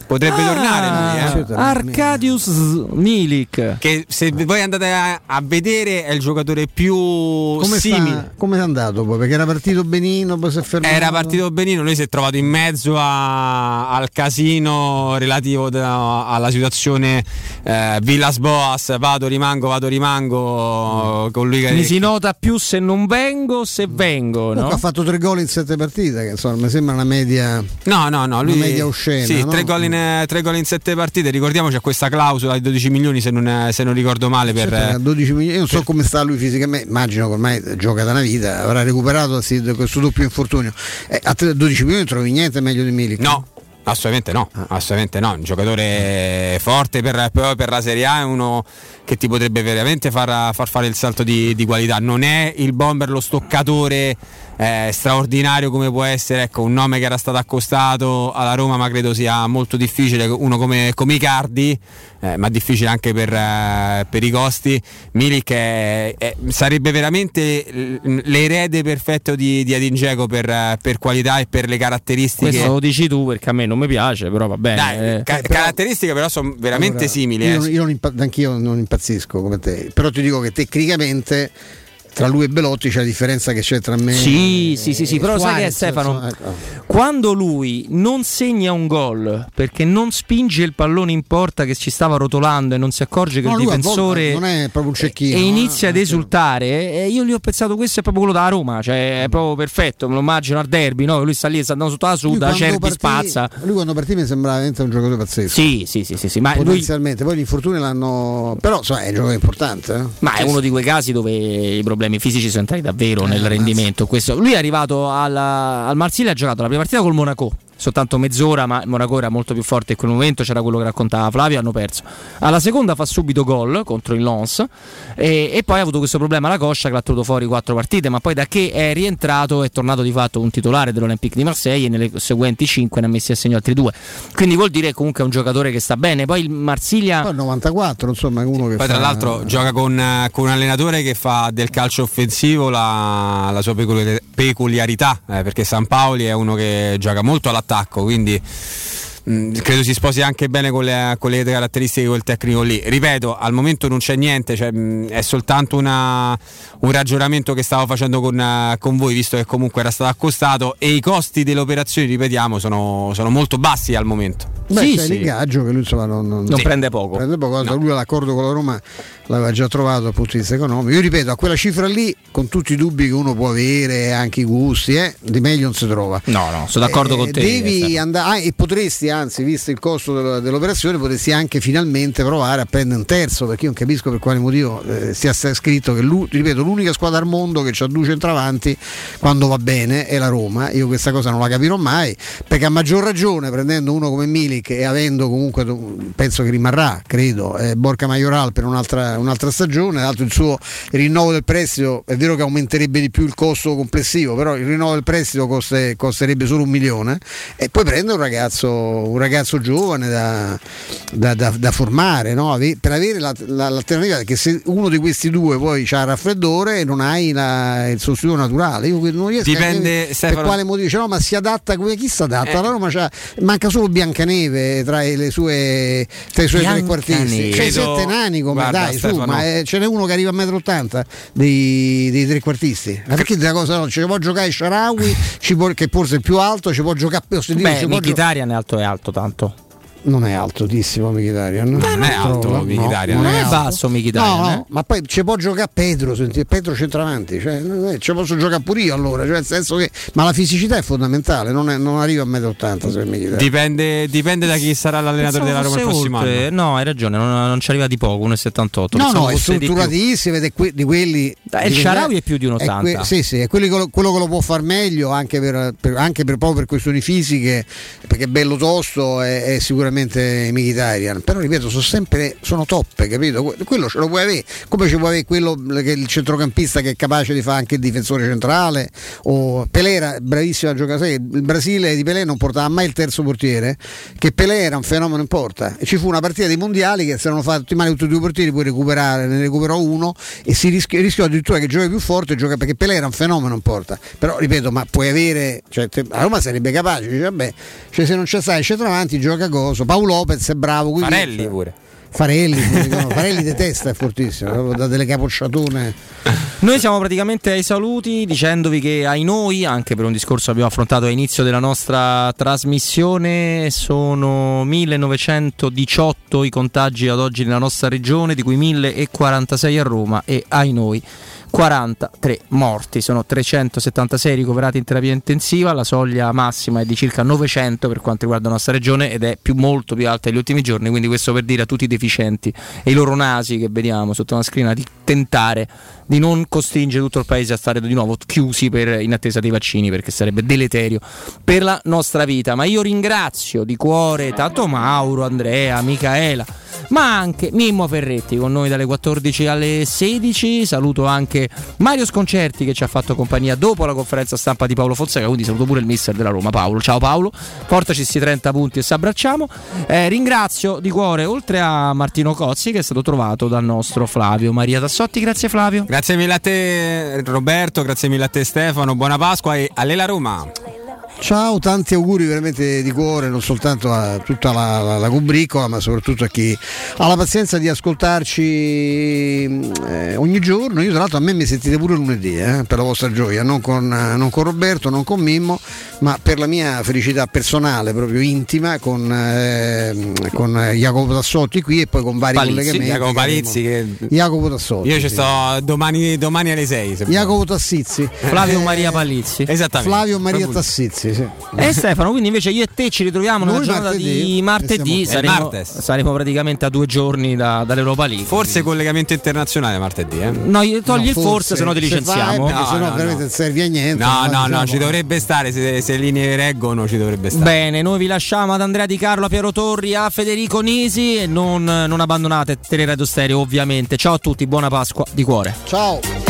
Potrebbe tornare lui. Arkadiusz Milik, che se voi andate a vedere è il giocatore più simile. Come è andato poi? Perché era partito benino, poi si è fermato. Lui si è trovato in mezzo al casino relativo alla situazione Villas Boas, vado rimango con lui. Mi si nota più se non vengo, se vengo, no? Ha fatto 3 gol in 7 partite, che insomma mi sembra una media. No, lui una media oscena. Sì, no? 3 gol in 7 partite, ricordiamoci, c'è questa clausola di 12 milioni se non ricordo male per 12 milioni. Io non so come sta lui fisicamente, immagino che ormai gioca da una vita, avrà recuperato questo doppio infortunio. A 12 milioni non trovi niente meglio di Milik. No, Assolutamente no, un giocatore forte per la Serie A, è uno che ti potrebbe veramente far fare il salto di qualità. Non è il bomber, lo stoccatore straordinario come può essere, ecco, un nome che era stato accostato alla Roma, ma credo sia molto difficile, uno come Icardi, ma difficile anche per i costi. Milik sarebbe veramente l'erede perfetto di Edin Dzeko per qualità e per le caratteristiche. Questo lo dici tu, perché a me non mi piace, però va bene. Caratteristiche però sono veramente simili. Anch'io non impazzisco come te, però ti dico che tecnicamente tra lui e Belotti c'è la differenza che c'è tra me e però Suarez, sai che è, Stefano, quando lui non segna un gol perché non spinge il pallone in porta che ci stava rotolando e non si accorge che il difensore non è proprio un cecchino, e inizia ad esultare, e io gli ho pensato, questo è proprio quello da Roma, cioè è proprio perfetto, me lo immagino al derby, no? Lui sta lì, sta andando sotto la suda, Cerbi spazza. Lui quando partì mi sembrava veramente un giocatore pazzesco. Sì, ma potenzialmente poi gli infortuni l'hanno, però so, è un giocatore importante, eh? Ma è uno di quei casi dove i problemi fisici sono entrati davvero nel rendimento. Questo, lui è arrivato al Marsiglia, ha giocato la prima partita col Monaco, soltanto mezz'ora, ma il Monaco era molto più forte in quel momento, c'era quello che raccontava Flavio, hanno perso. Alla seconda fa subito gol contro il Lens e poi ha avuto questo problema alla coscia che l'ha tenuto fuori 4 partite, ma poi da che è rientrato è tornato di fatto un titolare dell'Olympique di Marseille e nelle seguenti 5 ne ha messi a segno altri 2, quindi vuol dire comunque è un giocatore che sta bene. Poi il Marsiglia poi 94, insomma, uno che poi tra l'altro gioca con un allenatore che fa del calcio offensivo la sua peculiarità, perché Sampaoli è uno che gioca molto all'attacco, quindi credo si sposi anche bene con le caratteristiche, col tecnico lì. Ripeto, al momento non c'è niente, cioè, è soltanto un ragionamento che stavo facendo con voi, visto che comunque era stato accostato e i costi delle operazioni, ripetiamo, sono molto bassi al momento. C'è l'ingaggio che lui insomma non prende poco. No. Lui l'accordo con la Roma l'aveva già trovato dal punto di vista economico. Io ripeto, a quella cifra lì, con tutti i dubbi che uno può avere, anche i gusti, di meglio non si trova. No, sono d'accordo con te. Devi andare e potresti, anzi, visto il costo dell'operazione, potresti anche finalmente provare a prendere un terzo, perché io non capisco per quale motivo sia scritto che ripeto, l'unica squadra al mondo che ci ha due centravanti quando va bene è la Roma. Io questa cosa non la capirò mai, perché a maggior ragione prendendo uno come Milik e avendo comunque, penso che rimarrà, credo, Borja Mayoral per un'altra stagione. Tra l'altro il suo rinnovo del prestito è vero che aumenterebbe di più il costo complessivo, però il rinnovo del prestito costerebbe solo 1 milione, e poi prende un ragazzo giovane da formare, no? Per avere l'alternativa, perché se uno di questi due poi c'ha il raffreddore e non hai il sostituto naturale. Io non riesco dipende, a Stefano, per quale motivo dice, no, ma si adatta, chi si adatta? La Roma manca solo Biancaneve tra i suoi tre quartisti, c'è 7 nani come, guarda, dai, Stefano, ce n'è uno che arriva a 1,80 m dei tre quartisti, ma perché della cosa no? Ci può giocare El Shaarawy che forse è più alto, ci può giocare Mkhitaryan è alto tanto. Non è altissimo Mkhitaryan, non è basso Mkhitaryan, no. Ma poi ci può giocare Pedro centravanti, cioè ci posso giocare pure io, allora, cioè, nel senso che, ma la fisicità è fondamentale, non arriva a 1,80 m se Mkhitaryan. Dipende da chi sarà l'allenatore della Roma il prossimo anno. No, hai ragione, non ci arriva di poco, 1,78 m. No, è strutturatissimo ed è di quelli. El Shaarawy è più di 1,80 m. È quello che lo può far meglio anche proprio per questioni fisiche, perché è bello tosto, è sicuramente Mkhitaryan, però ripeto, sono toppe, capito? Quello ce lo puoi avere, come ci può avere quello che è il centrocampista che è capace di fare anche il difensore centrale, o Pelé era bravissimo a giocare. Il Brasile di Pelé non portava mai il terzo portiere, che Pelé era un fenomeno in porta, e ci fu una partita dei mondiali che si erano fatti male tutti e 2 portieri, poi ne recuperò uno e si rischiò addirittura che giochi più forte, perché Pelé era un fenomeno in porta. Però ripeto, ma puoi avere, cioè, a Roma sarebbe capace, dice, vabbè, cioè, se non c'è stai centravanti gioca cosa. Paolo Lopez è bravo, Farelli di testa è fortissimo, da delle capocciatone. Noi siamo praticamente ai saluti, dicendovi che ai noi, anche per un discorso che abbiamo affrontato all'inizio della nostra trasmissione, sono 1918 i contagi ad oggi nella nostra regione, di cui 1046 a Roma, e ai noi 43 morti, sono 376 ricoverati in terapia intensiva, la soglia massima è di circa 900 per quanto riguarda la nostra regione ed è molto più alta degli ultimi giorni, quindi questo per dire a tutti i deficienti e i loro nasi che vediamo sotto una scrina di tentare di non costringere tutto il paese a stare di nuovo chiusi in attesa dei vaccini, perché sarebbe deleterio per la nostra vita. Ma io ringrazio di cuore tanto Mauro, Andrea, Micaela, ma anche Mimmo Ferretti con noi dalle 14 alle 16, saluto anche Mario Sconcerti che ci ha fatto compagnia dopo la conferenza stampa di Paulo Fonseca, quindi saluto pure il mister della Roma, Paolo. Ciao Paolo, portaci sti 30 punti e s'abbracciamo. Ringrazio di cuore oltre a Martino Cozzi che è stato trovato dal nostro Flavio Maria Tassotti, grazie Flavio. Grazie mille a te Roberto, grazie mille a te Stefano, buona Pasqua e allela Roma. Ciao, tanti auguri veramente di cuore non soltanto a tutta la combriccola, ma soprattutto a chi ha la pazienza di ascoltarci ogni giorno. Io tra l'altro a me mi sentite pure lunedì, per la vostra gioia, non con Roberto, non con Mimmo, ma per la mia felicità personale, proprio intima, con Jacopo Tassotti qui e poi con vari Palizzi, collegamenti. Jacopo Palizzi, Jacopo Tassotti. Io ci sto domani alle 6. Jacopo Tassizzi. Flavio Maria Palizzi. Esattamente. Flavio Maria Tassizzi. Sì. E Stefano, quindi invece io e te ci ritroviamo nella giornata di martedì, saremo praticamente a 2 giorni dall'Europa League. Forse collegamento internazionale martedì, No, togli il forse, se no ti licenziamo. No, veramente non serve a niente. No, ci dovrebbe stare, se linee reggono ci dovrebbe stare. Bene, noi vi lasciamo ad Andrea Di Carlo, a Piero Torri, a Federico Nisi e non abbandonate Teleradio Stereo ovviamente. Ciao a tutti, buona Pasqua di cuore. Ciao.